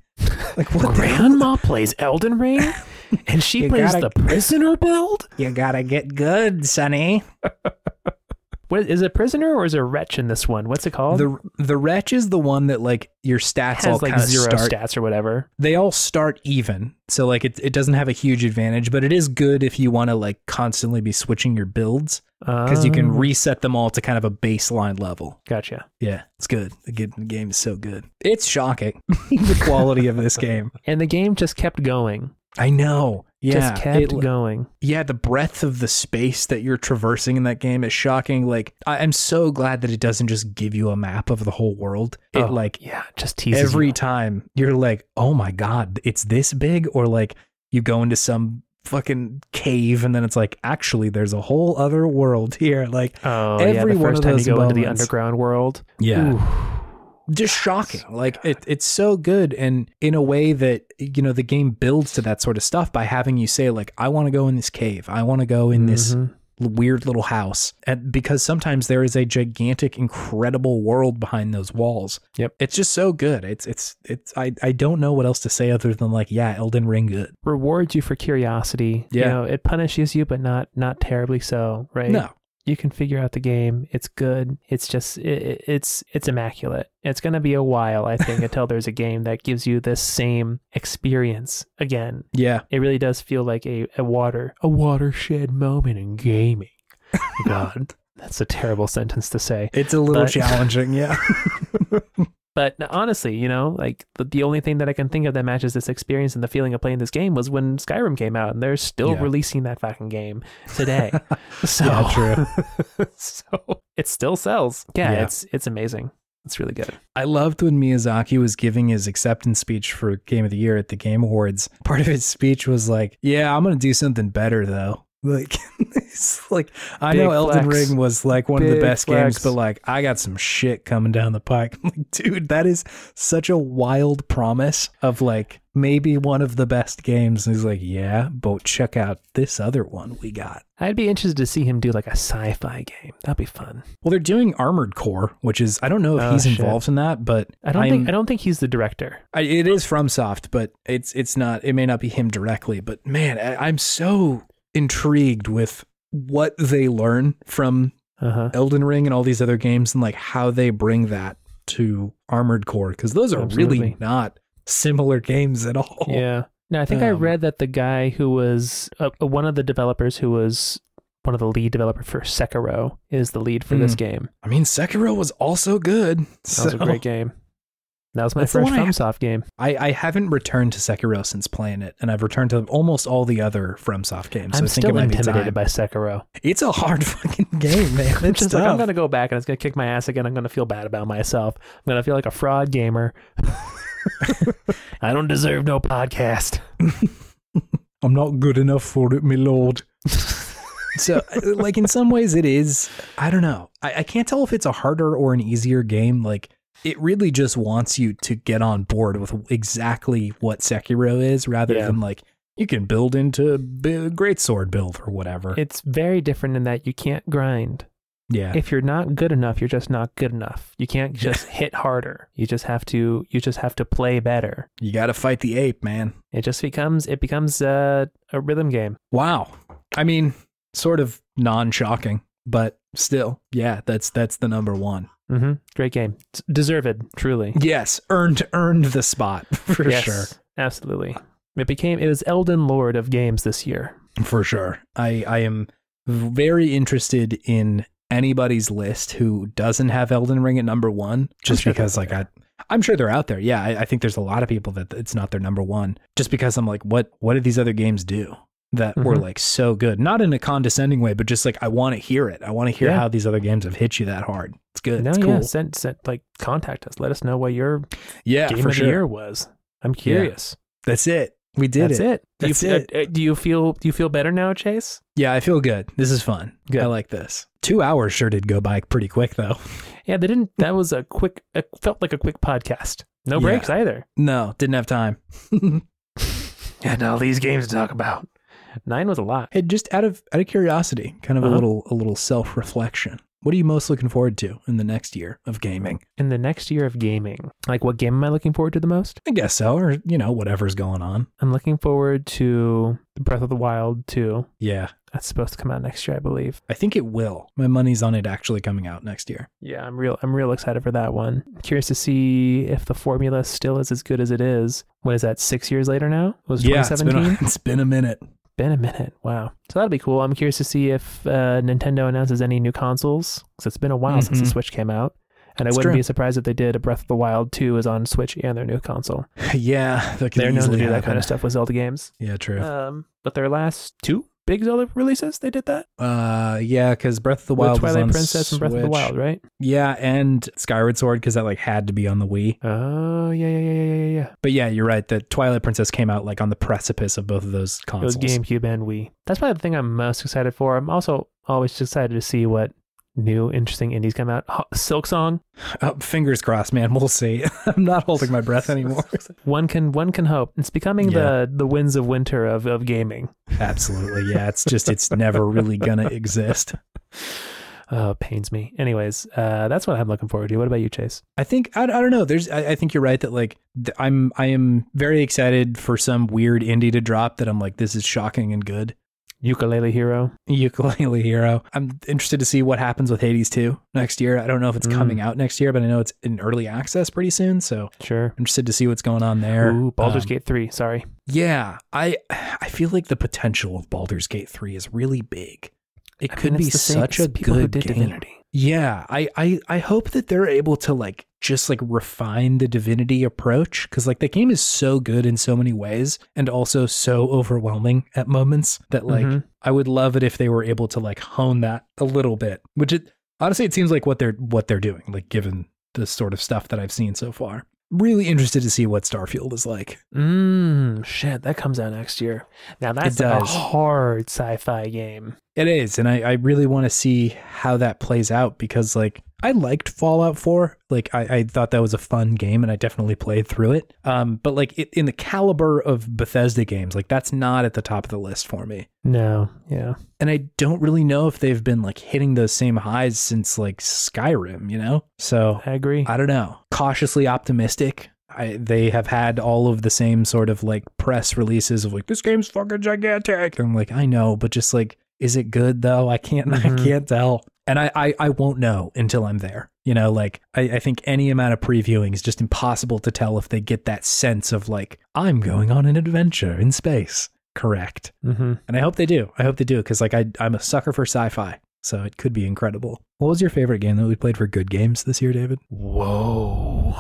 Like what? Grandma plays Elden Ring and she you plays gotta, the prisoner build? You gotta get good, Sonny. What is a prisoner or is a wretch in this one? What's it called? The the wretch is the one that like your stats has all like zero start, stats or whatever. They all start even. So like it it doesn't have a huge advantage, but it is good if you want to like constantly be switching your builds because um, you can reset them all to kind of a baseline level. Gotcha. Yeah, it's good. The game is so good. It's shocking the quality of this game. And the game just kept going. I know. Yeah, just kept it, going. Yeah, the breadth of the space that you're traversing in that game is shocking. Like, I, I'm so glad that it doesn't just give you a map of the whole world. It oh, like, yeah, just teases every you. time you're like, oh my God, it's this big, or like you go into some fucking cave and then it's like, actually, there's a whole other world here. Like, oh every yeah, the first one of time those you go moments, into the underground world, yeah. Oof. Just shocking. Like it, it's so good. And in a way that, you know, the game builds to that sort of stuff by having you say like, I want to go in this cave. I want to go in mm-hmm. this weird little house. And because sometimes there is a gigantic, incredible world behind those walls. Yep. It's just so good. It's, it's, it's, I, I don't know what else to say other than like, yeah, Elden Ring good. Rewards you for curiosity. Yeah. You know, it punishes you, but not, not terribly so, right? No. You can figure out the game. It's good. It's just, it, it's it's immaculate. It's going to be a while, I think, until there's a game that gives you this same experience again. Yeah. It really does feel like a, a water, a watershed moment in gaming. God, that's a terrible sentence to say. It's a little but... challenging, yeah. But honestly, you know, like the, the only thing that I can think of that matches this experience and the feeling of playing this game was when Skyrim came out, and they're still yeah. releasing that fucking game today. So, yeah, true. So it still sells. Yeah, yeah, it's it's amazing. It's really good. I loved when Miyazaki was giving his acceptance speech for Game of the Year at the Game Awards. Part of his speech was like, "Yeah, I'm gonna do something better though." Like, it's like I big know Elden flex. Ring was like one big of the best flex. games, but like I got some shit coming down the pike. Like, dude, that is such a wild promise of like maybe one of the best games. And he's like, yeah, but check out this other one we got. I'd be interested to see him do like a sci-fi game. That'd be fun. Well, they're doing Armored Core, which is I don't know if oh, he's shit. involved in that, but I don't I'm, think I don't think he's the director. I, it is FromSoft, but it's it's not. It may not be him directly, but man, I, I'm so. intrigued with what they learn from uh-huh. Elden Ring and all these other games and like how they bring that to Armored Core, because those are Absolutely. really not similar games at all. Yeah. No, I think um, I read that the guy who was uh, one of the developers who was one of the lead developer for Sekiro is the lead for mm, this game. I mean, Sekiro was also good. That so. was a great game. That was my That's first FromSoft game. I, I haven't returned to Sekiro since playing it, and I've returned to almost all the other FromSoft games. So I'm I think still it intimidated by Sekiro. It's a hard fucking game, man. It's just tough. Like, I'm going to go back, and it's going to kick my ass again. I'm going to feel bad about myself. I'm going to feel like a fraud gamer. I don't deserve no podcast. I'm not good enough for it, my lord. So, like, in some ways it is, I don't know. I, I can't tell if it's a harder or an easier game, like, it really just wants you to get on board with exactly what Sekiro is rather yeah. than like you can build into a great sword build or whatever. It's very different in that you can't grind. Yeah. If you're not good enough, you're just not good enough. You can't just hit harder. You just have to you just have to play better. You got to fight the ape, man. It just becomes it becomes uh, a rhythm game. Wow. I mean, sort of non-shocking, but still, yeah, that's that's the number one. Mm-hmm. Great game. Deserved, truly. Yes, earned earned the spot for yes, sure. Absolutely. It became it was Elden Lord of games this year. For sure. I, I am very interested in anybody's list who doesn't have Elden Ring at number one. Just sure because like there. I I'm sure they're out there. Yeah, I, I think there's a lot of people that it's not their number one. Just because I'm like, what what did these other games do that mm-hmm. were like so good? Not in a condescending way, but just like I want to hear it. I want to hear yeah. how these other games have hit you that hard. It's good. No, it's cool. Yeah. Send, send, like, contact us. Let us know what your yeah, game for of sure. the year was. I'm curious. Yeah. That's it. We did That's it. That's it. That's you, it. Uh, do you feel do you feel better now, Chase? Yeah, I feel good. This is fun. Good. I like this. Two hours sure did go by pretty quick though. Yeah, they didn't. That was a quick. It felt like a quick podcast. No breaks yeah. either. No, didn't have time. Had all these games to talk about. Nine was a lot. Hey, just out of out of curiosity, kind of uh-huh. a little a little self reflection. What are you most looking forward to in the next year of gaming? In the next year of gaming? Like, what game am I looking forward to the most? I guess so, or, you know, whatever's going on. I'm looking forward to Breath of the Wild two. Yeah. That's supposed to come out next year, I believe. I think it will. My money's on it actually coming out next year. Yeah, I'm real I'm real excited for that one. I'm curious to see if the formula still is as good as it is. What is that, six years later now? It was twenty seventeen? Yeah, it's been a, it's been a minute. Been a minute. Wow. So that'll be cool. I'm curious to see if uh, Nintendo announces any new consoles, because it's been a while mm-hmm. since the Switch came out. And That's I wouldn't true. be surprised if they did. A Breath of the Wild two is on Switch and their new console. Yeah. That could They're known to do happen. that kind of stuff with Zelda games. Yeah, true. Um, but their last two big Zelda releases, they did that? Uh, yeah, because Breath of the Wild with Twilight was on Princess Switch. and Breath of the Wild, right? Yeah, and Skyward Sword, because that like had to be on the Wii. Oh, yeah, yeah, yeah, yeah, yeah. But yeah, you're right. The Twilight Princess came out like on the precipice of both of those consoles. It was GameCube and Wii. That's probably the thing I'm most excited for. I'm also always excited to see what new interesting indies come out. Silk Song. Uh, fingers crossed, man. We'll see. I'm not holding my breath anymore. One can one can hope. It's becoming yeah. the the winds of winter of, of gaming. Absolutely. Yeah. It's just it's never really gonna exist. Oh, it pains me. Anyways, uh, that's what I'm looking forward to. What about you, Chase? I think, I, I don't know. There's, I, I think you're right that like, th- I'm, I am very excited for some weird indie to drop that I'm like, this is shocking and good. Ukulele Hero. Ukulele Hero. I'm interested to see what happens with Hades two next year. I don't know if it's mm. coming out next year, but I know it's in early access pretty soon. So sure. I'm interested to see what's going on there. Ooh, Baldur's um, Gate three. Sorry. Yeah. I I feel like the potential of Baldur's Gate three is really big. It I could mean, be such a good game. Divinity. Yeah. I, I, I hope that they're able to like just like refine the Divinity approach, because like the game is so good in so many ways and also so overwhelming at moments that like mm-hmm. I would love it if they were able to like hone that a little bit, which it honestly it seems like what they're what they're doing, like given the sort of stuff that I've seen so far. really interested to see what Starfield is like. Mmm, shit, that comes out next year. Now that's a hard sci-fi game. It is, and I, I really want to see how that plays out, because like I liked Fallout four. Like I, I thought that was a fun game, and I definitely played through it. Um, but like it, in the caliber of Bethesda games, like that's not at the top of the list for me. No, yeah. And I don't really know if they've been like hitting those same highs since like Skyrim, you know? So I agree. I don't know. Cautiously optimistic. I, they have had all of the same sort of like press releases of like, this game's fucking gigantic. And I'm like, I know, but just like, is it good though? I can't, mm-hmm. I can't tell. And I, I, I won't know until I'm there. You know, like I, I think any amount of previewing is just impossible to tell if they get that sense of like, I'm going on an adventure in space. Correct. Mm-hmm. And I hope they do. I hope they do. Cause like I, I'm a sucker for sci-fi. So it could be incredible. What was your favorite game that we played for good games this year, David? Whoa.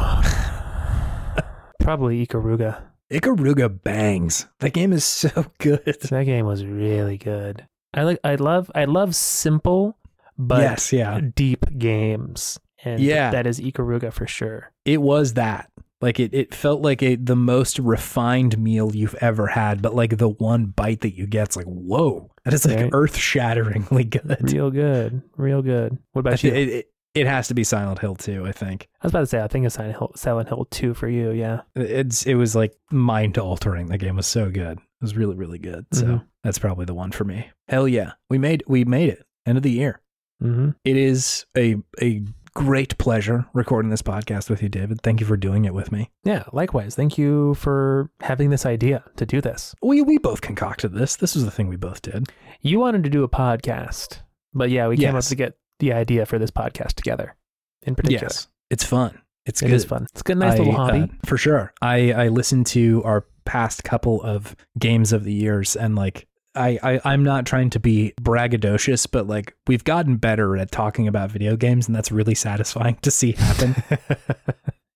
Probably Ikaruga. Ikaruga bangs. That game is so good. That game was really good. I like, I love, I love simple, but yes, yeah. deep games. And yeah. that is Ikaruga for sure. It was that. Like it, it felt like a, the most refined meal you've ever had, but like the one bite that you get's like, whoa, that is like right. earth-shatteringly good. Real good. Real good. What about you? It, it, it has to be Silent Hill two, I think. I was about to say, I think it's Silent Hill, Silent Hill two for you, yeah. It's It was like mind-altering. The game was so good. It was really, really good. So mm-hmm. that's probably the one for me. Hell yeah. We made we made it. End of the year. Mm-hmm. It is a a great pleasure recording this podcast with you, David. Thank you for doing it with me. Yeah, likewise. Thank you for having this idea to do this. We we both concocted this. This was the thing we both did. You wanted to do a podcast, but yeah, we yes. came up to get the idea for this podcast together in particular. Yes, it's fun. It's it good. Is fun. It's a good, nice I, little hobby. Uh, for sure. I, I listened to our past couple of games of the years and like, I, I, I'm not trying to be braggadocious, but like we've gotten better at talking about video games and that's really satisfying to see happen.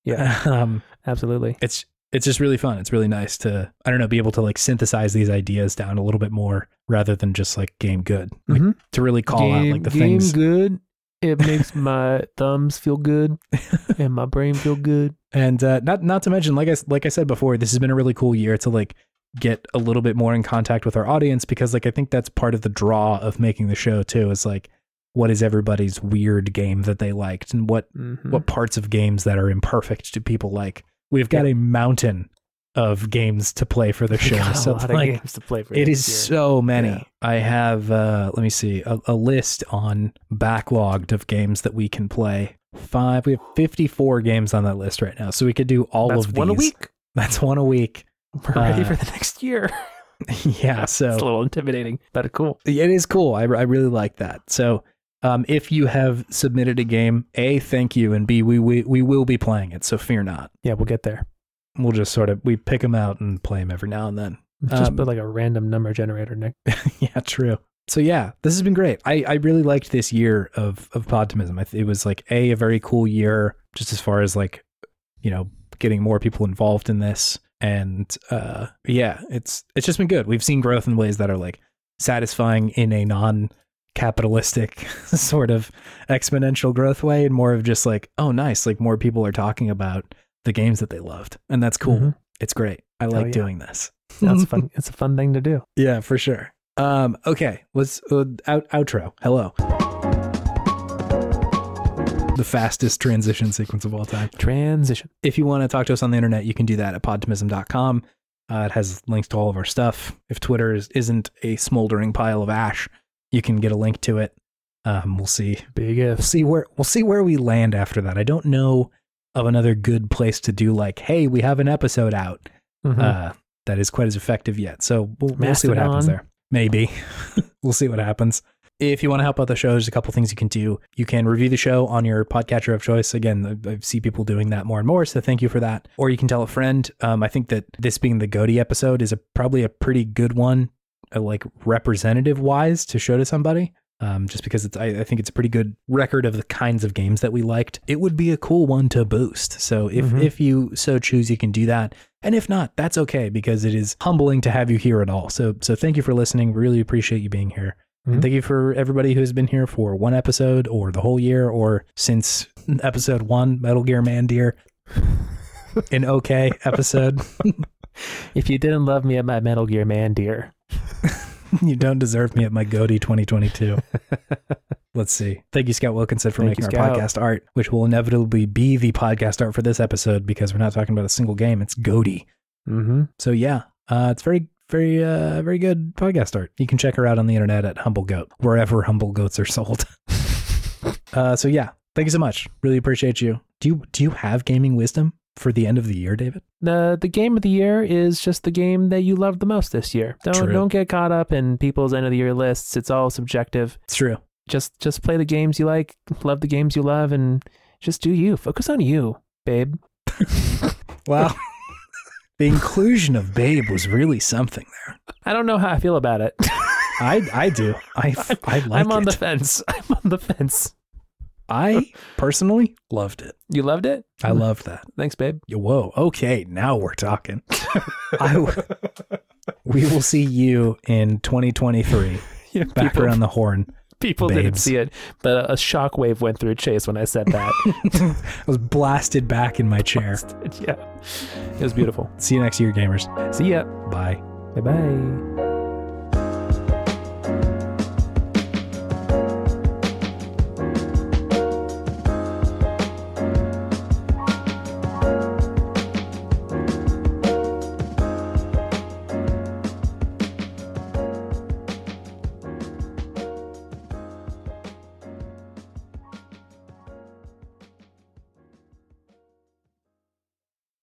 yeah, um, absolutely. It's, it's just really fun. It's really nice to, I don't know, be able to like synthesize these ideas down a little bit more rather than just like game good, like, mm-hmm. to really call game, out like the game things. Game good. It makes my thumbs feel good and my brain feel good. And uh, not, not to mention, like I, like I said before, this has been a really cool year to like, get a little bit more in contact with our audience, because like I think that's part of the draw of making the show too, is like what is everybody's weird game that they liked and what mm-hmm. what parts of games that are imperfect do people like. We've got yeah. a mountain of games to play for the show. Got so a lot like, of games to play for it is year. So many. Yeah. I have uh let me see a, a list on backlogged of games that we can play. Five we have fifty-four games on that list right now. So we could do all that's of these. That's one a week. That's one a week. We're ready uh, for the next year. Yeah, so it's a little intimidating, but cool. It is cool. I, I really like that. So, um, if you have submitted a game, A, thank you, and B, we we we will be playing it. So fear not. Yeah, we'll get there. We'll just sort of we pick them out and play them every now and then. Just um, put like a random number generator, Nick. Yeah, true. So yeah, this has been great. I, I really liked this year of of Podtimism. It was like a a very cool year, just as far as like, you know, getting more people involved in this. And uh, yeah, it's it's just been good. We've seen growth in ways that are like satisfying in a non-capitalistic sort of exponential growth way, and more of just like, oh, nice, like more people are talking about the games that they loved, and that's cool. Mm-hmm. It's great. I like oh, yeah. doing this. That's fun. It's a fun thing to do. Yeah, for sure. Um, okay, let's uh, out, outro. Hello. The fastest transition sequence of all time. Transition. If you want to talk to us on the internet, you can do that at podtimism dot com. Uh, it has links to all of our stuff. If Twitter is, isn't a smoldering pile of ash, you can get a link to it. Um, we'll see. Big if. We'll see where we'll see where we land after that. I don't know of another good place to do like, hey, we have an episode out mm-hmm. uh, that is quite as effective yet. So we'll, we'll see what happens there. Maybe. We'll see what happens. If you want to help out the show, there's a couple things you can do. You can review the show on your podcatcher of choice. Again, I see people doing that more and more, so thank you for that. Or you can tell a friend. Um, I think that this being the G O T Y episode is a, probably a pretty good one, uh, like representative-wise, to show to somebody, um, just because it's. I, I think it's a pretty good record of the kinds of games that we liked. It would be a cool one to boost. So if, mm-hmm. if you so choose, you can do that. And if not, that's okay, because it is humbling to have you here at all. So so thank you for listening. Really appreciate you being here. Mm-hmm. Thank you for everybody who's been here for one episode or the whole year or since episode one, Metal Gear Mandir. an okay episode. If you didn't love me at my Metal Gear Man, dear. You don't deserve me at my G O T Y twenty twenty-two. Let's see. Thank you, Scott Wilkinson, for Thank making you, our Scout. Podcast art, which will inevitably be the podcast art for this episode because we're not talking about a single game. It's G O T Y. Mm-hmm. So yeah, uh, it's very, very, uh, very good podcast art. You can check her out on the internet at Humble Goat, wherever humble goats are sold. uh, so yeah, thank you so much. Really appreciate you. Do you do you have gaming wisdom for the end of the year, David? The the game of the year is just the game that you loved the most this year. Don't true. don't get caught up in people's end of the year lists. It's all subjective. It's true. Just just play the games you like, love the games you love, and just do you. Focus on you, babe. Wow. The inclusion of babe was really something there. I don't know how I feel about it. I I do. I, I like it. I'm on it. the fence. I'm on the fence. I personally loved it. You loved it? I loved that. Thanks, babe. Whoa. Okay. Now we're talking. I w- we will see you in twenty twenty-three. Yeah, back people, around the horn. People babes. Didn't see it, but a shockwave went through Chase when I said that. I was blasted back in my chair. Blasted, yeah. It was beautiful. See you next year, gamers. See ya. Bye. Bye-bye.